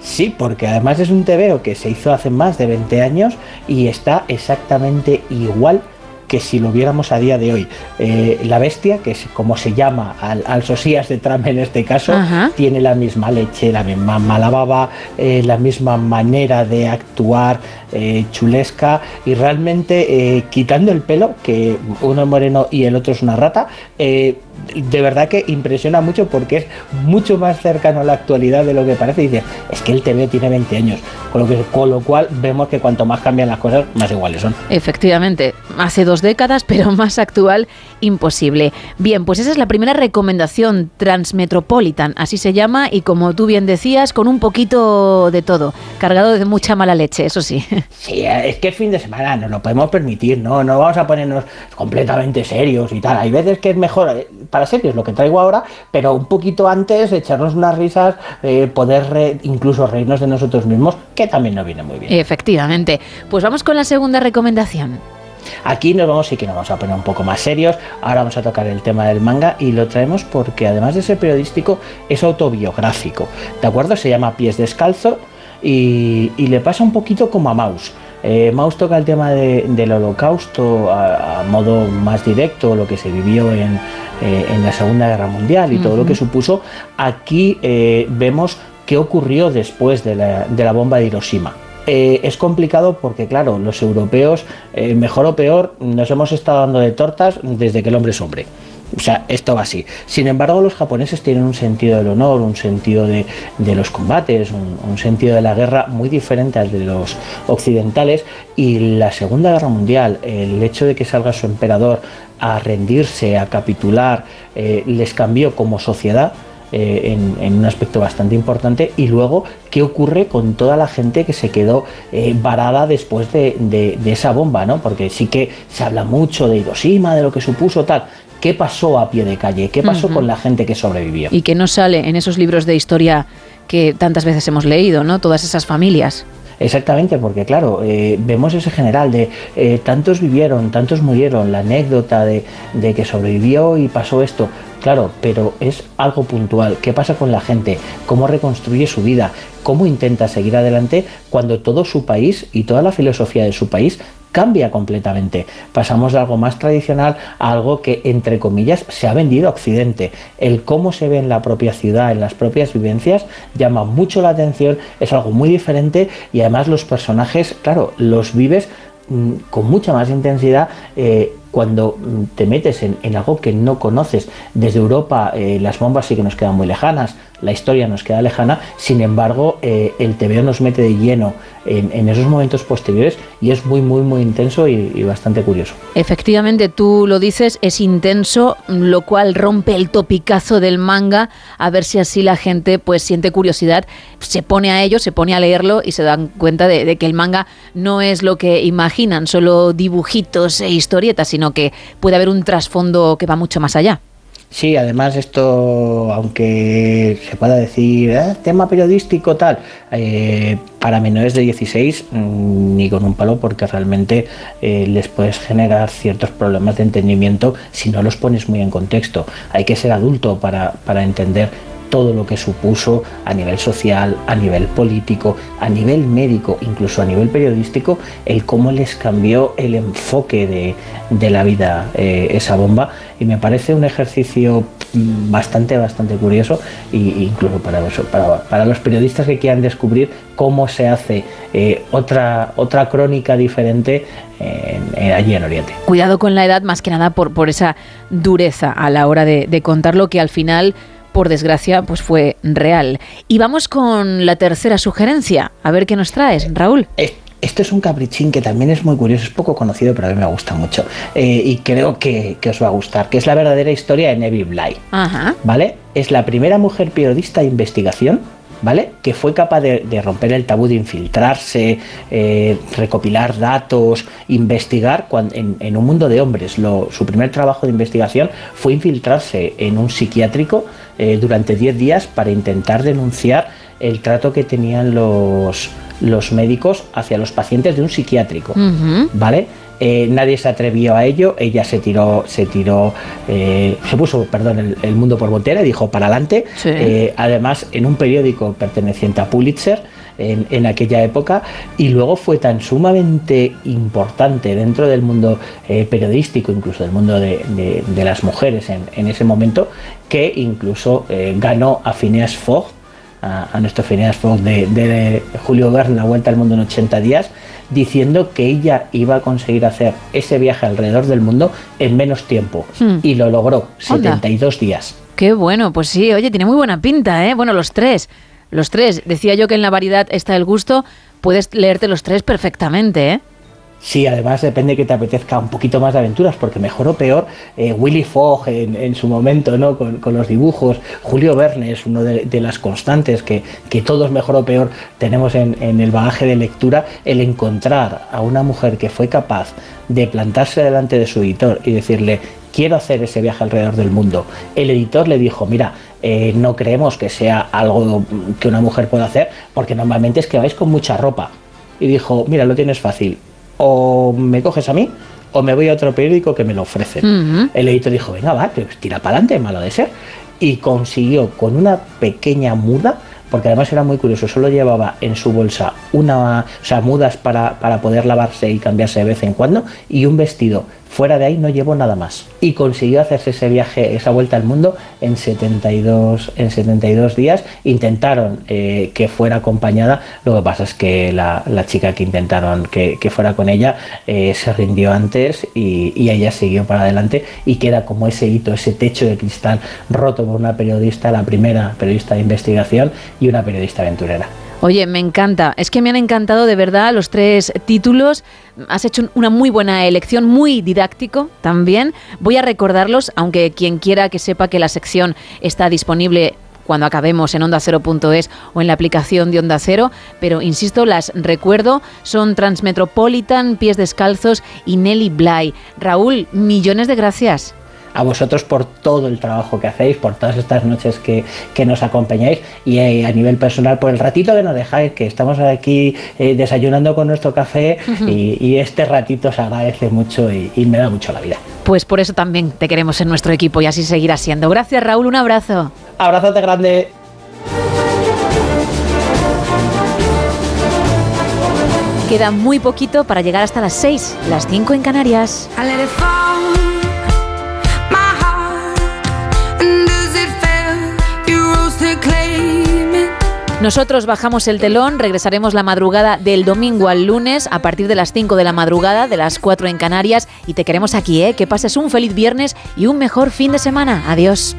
Sí, porque además es un tebeo que se hizo hace más de veinte años y está exactamente igual que si lo viéramos a día de hoy. Eh, la bestia, que es como se llama al, al sosías de Trump en este caso, ajá, tiene la misma leche, la misma mala baba, eh, la misma manera de actuar eh, chulesca, y realmente eh, quitando el pelo, que uno es moreno y el otro es una rata, eh, de verdad que impresiona mucho porque es mucho más cercano a la actualidad de lo que parece. Y dices, es que el T V tiene veinte años, con lo, que, con lo cual vemos que cuanto más cambian las cosas, más iguales son. Efectivamente, hace dos décadas, pero más actual imposible. Bien, pues esa es la primera recomendación, Transmetropolitan, así se llama, y como tú bien decías, con un poquito de todo, cargado de mucha mala leche, eso sí. Sí, es que el fin de semana nos lo podemos permitir, no, no vamos a ponernos completamente serios y tal. Hay veces que es mejor, para serios lo que traigo ahora, pero un poquito antes, echarnos unas risas, eh, poder re, incluso reírnos de nosotros mismos, que también nos viene muy bien. Efectivamente. Pues vamos con la segunda recomendación. Aquí nos vamos, sí que nos vamos a poner un poco más serios. Ahora vamos a tocar el tema del manga y lo traemos porque además de ser periodístico es autobiográfico, ¿de acuerdo? Se llama Pies Descalzo y, y le pasa un poquito como a Maus. Eh, Maus toca el tema de, del holocausto a, a modo más directo, lo que se vivió en, eh, en la Segunda Guerra Mundial y uh-huh. todo lo que supuso. Aquí eh, vemos qué ocurrió después de la, de la bomba de Hiroshima. Eh, es complicado porque, claro, los europeos, eh, mejor o peor, nos hemos estado dando de tortas desde que el hombre es hombre. O sea, esto va así. Sin embargo, los japoneses tienen un sentido del honor, un sentido de, de los combates, un, un sentido de la guerra muy diferente al de los occidentales. Y la Segunda Guerra Mundial, el hecho de que salga su emperador a rendirse, a capitular, eh, les cambió como sociedad. En, en un aspecto bastante importante. Y luego, ¿qué ocurre con toda la gente que se quedó eh, varada después de, de, de esa bomba, ¿no? Porque sí que se habla mucho de Hiroshima, de lo que supuso, tal. ¿Qué pasó a pie de calle? ¿Qué pasó uh-huh. con la gente que sobrevivió? Y que no sale en esos libros de historia que tantas veces hemos leído, ¿no? Todas esas familias. Exactamente, porque claro, eh, vemos ese general de eh, tantos vivieron, tantos murieron, la anécdota de, de que sobrevivió y pasó esto. Claro, pero es algo puntual. ¿Qué pasa con la gente? ¿Cómo reconstruye su vida? ¿Cómo intenta seguir adelante cuando todo su país y toda la filosofía de su país cambia completamente? Pasamos de algo más tradicional a algo que, entre comillas, se ha vendido a Occidente. El cómo se ve en la propia ciudad, en las propias vivencias, llama mucho la atención, es algo muy diferente y además los personajes, claro, los vives mmm, con mucha más intensidad eh, cuando te metes en, en algo que no conoces. Desde Europa eh, las bombas sí que nos quedan muy lejanas, la historia nos queda lejana, sin embargo eh, el tebeo nos mete de lleno en, en esos momentos posteriores y es muy muy muy intenso y, y bastante curioso. Efectivamente, tú lo dices, es intenso, lo cual rompe el topicazo del manga, a ver si así la gente pues siente curiosidad, se pone a ello, se pone a leerlo y se dan cuenta de, de que el manga no es lo que imaginan, solo dibujitos e historietas, sino que puede haber un trasfondo que va mucho más allá. Sí, además esto, aunque se pueda decir ¿eh? tema periodístico tal, eh, para menores de dieciséis ni con un palo, porque realmente eh, les puedes generar ciertos problemas de entendimiento si no los pones muy en contexto. Hay que ser adulto para, para entender todo lo que supuso a nivel social, a nivel político, a nivel médico, incluso a nivel periodístico, el cómo les cambió el enfoque de, de la vida eh, esa bomba. Y me parece un ejercicio bastante, bastante curioso, e incluso para, los, para, para los periodistas que quieran descubrir cómo se hace eh, otra, otra crónica diferente eh, en, allí en Oriente. Cuidado con la edad, más que nada por, por esa dureza a la hora de, de contar lo que al final, por desgracia, pues fue real. Y vamos con la tercera sugerencia. A ver qué nos traes, Raúl. Esto es un caprichín que también es muy curioso, es poco conocido, pero a mí me gusta mucho. Eh, y creo que, que os va a gustar, que es la verdadera historia de Neville Bly. Ajá. ¿Vale? Es la primera mujer periodista de investigación, ¿vale?, que fue capaz de, de romper el tabú, de infiltrarse, eh, recopilar datos, investigar cuando, en, en un mundo de hombres. Lo, su primer trabajo de investigación fue infiltrarse en un psiquiátrico eh, durante diez días para intentar denunciar el trato que tenían los, los médicos hacia los pacientes de un psiquiátrico, uh-huh. ¿vale? Eh, nadie se atrevió a ello, ella se tiró, se tiró, eh, se puso, perdón, el, el mundo por montera y dijo para adelante. Sí. Eh, además, en un periódico perteneciente a Pulitzer en, en aquella época, y luego fue tan sumamente importante dentro del mundo eh, periodístico, incluso del mundo de, de, de las mujeres en, en ese momento, que incluso eh, ganó a Phineas Fogg, a, a nuestro Phineas Fogg de, de, de Julio Verne, La Vuelta al Mundo en ochenta días, diciendo que ella iba a conseguir hacer ese viaje alrededor del mundo en menos tiempo. Hmm. Y lo logró, setenta y dos días. Qué bueno, pues sí, oye, tiene muy buena pinta, ¿eh? Bueno, los tres, los tres. Decía yo que en la variedad está el gusto, puedes leerte los tres perfectamente, ¿eh? Sí, además depende que te apetezca un poquito más de aventuras, porque mejor o peor, eh, Willy Fogg en, en su momento, ¿no? Con, con los dibujos, Julio Verne es uno de, de las constantes que, que todos mejor o peor tenemos en, en el bagaje de lectura, el encontrar a una mujer que fue capaz de plantarse delante de su editor y decirle, quiero hacer ese viaje alrededor del mundo. El editor le dijo, mira, eh, no creemos que sea algo que una mujer pueda hacer, porque normalmente es que vais con mucha ropa. Y dijo, mira, lo tienes fácil, o me coges a mí, o me voy a otro periódico que me lo ofrecen. Uh-huh. El editor dijo, venga, va, tira para adelante, malo de ser. Y consiguió con una pequeña muda, porque además era muy curioso, solo llevaba en su bolsa una, o sea, mudas para, para poder lavarse y cambiarse de vez en cuando, y un vestido. Fuera de ahí no llevó nada más. Y consiguió hacerse ese viaje, esa vuelta al mundo en setenta y dos días. Intentaron eh, que fuera acompañada. Lo que pasa es que la, la chica que intentaron que, que fuera con ella eh, se rindió antes y, y ella siguió para adelante y queda como ese hito, ese techo de cristal roto por una periodista, la primera periodista de investigación y una periodista aventurera. Oye, me encanta. Es que me han encantado de verdad los tres títulos. Has hecho una muy buena elección, muy didáctico también. Voy a recordarlos, aunque quien quiera que sepa que la sección está disponible cuando acabemos en onda cero punto es o en la aplicación de Onda Cero, pero insisto, las recuerdo, son Transmetropolitan, Pies Descalzos y Nelly Bly. Raúl, millones de gracias. A vosotros por todo el trabajo que hacéis, por todas estas noches que, que nos acompañáis y eh, a nivel personal por el ratito que nos dejáis, que estamos aquí eh, desayunando con nuestro café. Uh-huh. y, y este ratito se agradece mucho y, y me da mucho la vida. Pues por eso también te queremos en nuestro equipo y así seguirá siendo. Gracias, Raúl, un abrazo. Abrazote grande. Queda muy poquito para llegar hasta las seis, las cinco en Canarias. Nosotros bajamos el telón, regresaremos la madrugada del domingo al lunes a partir de las cinco de la madrugada, de las cuatro en Canarias, y te queremos aquí, ¿eh? Que pases un feliz viernes y un mejor fin de semana. Adiós.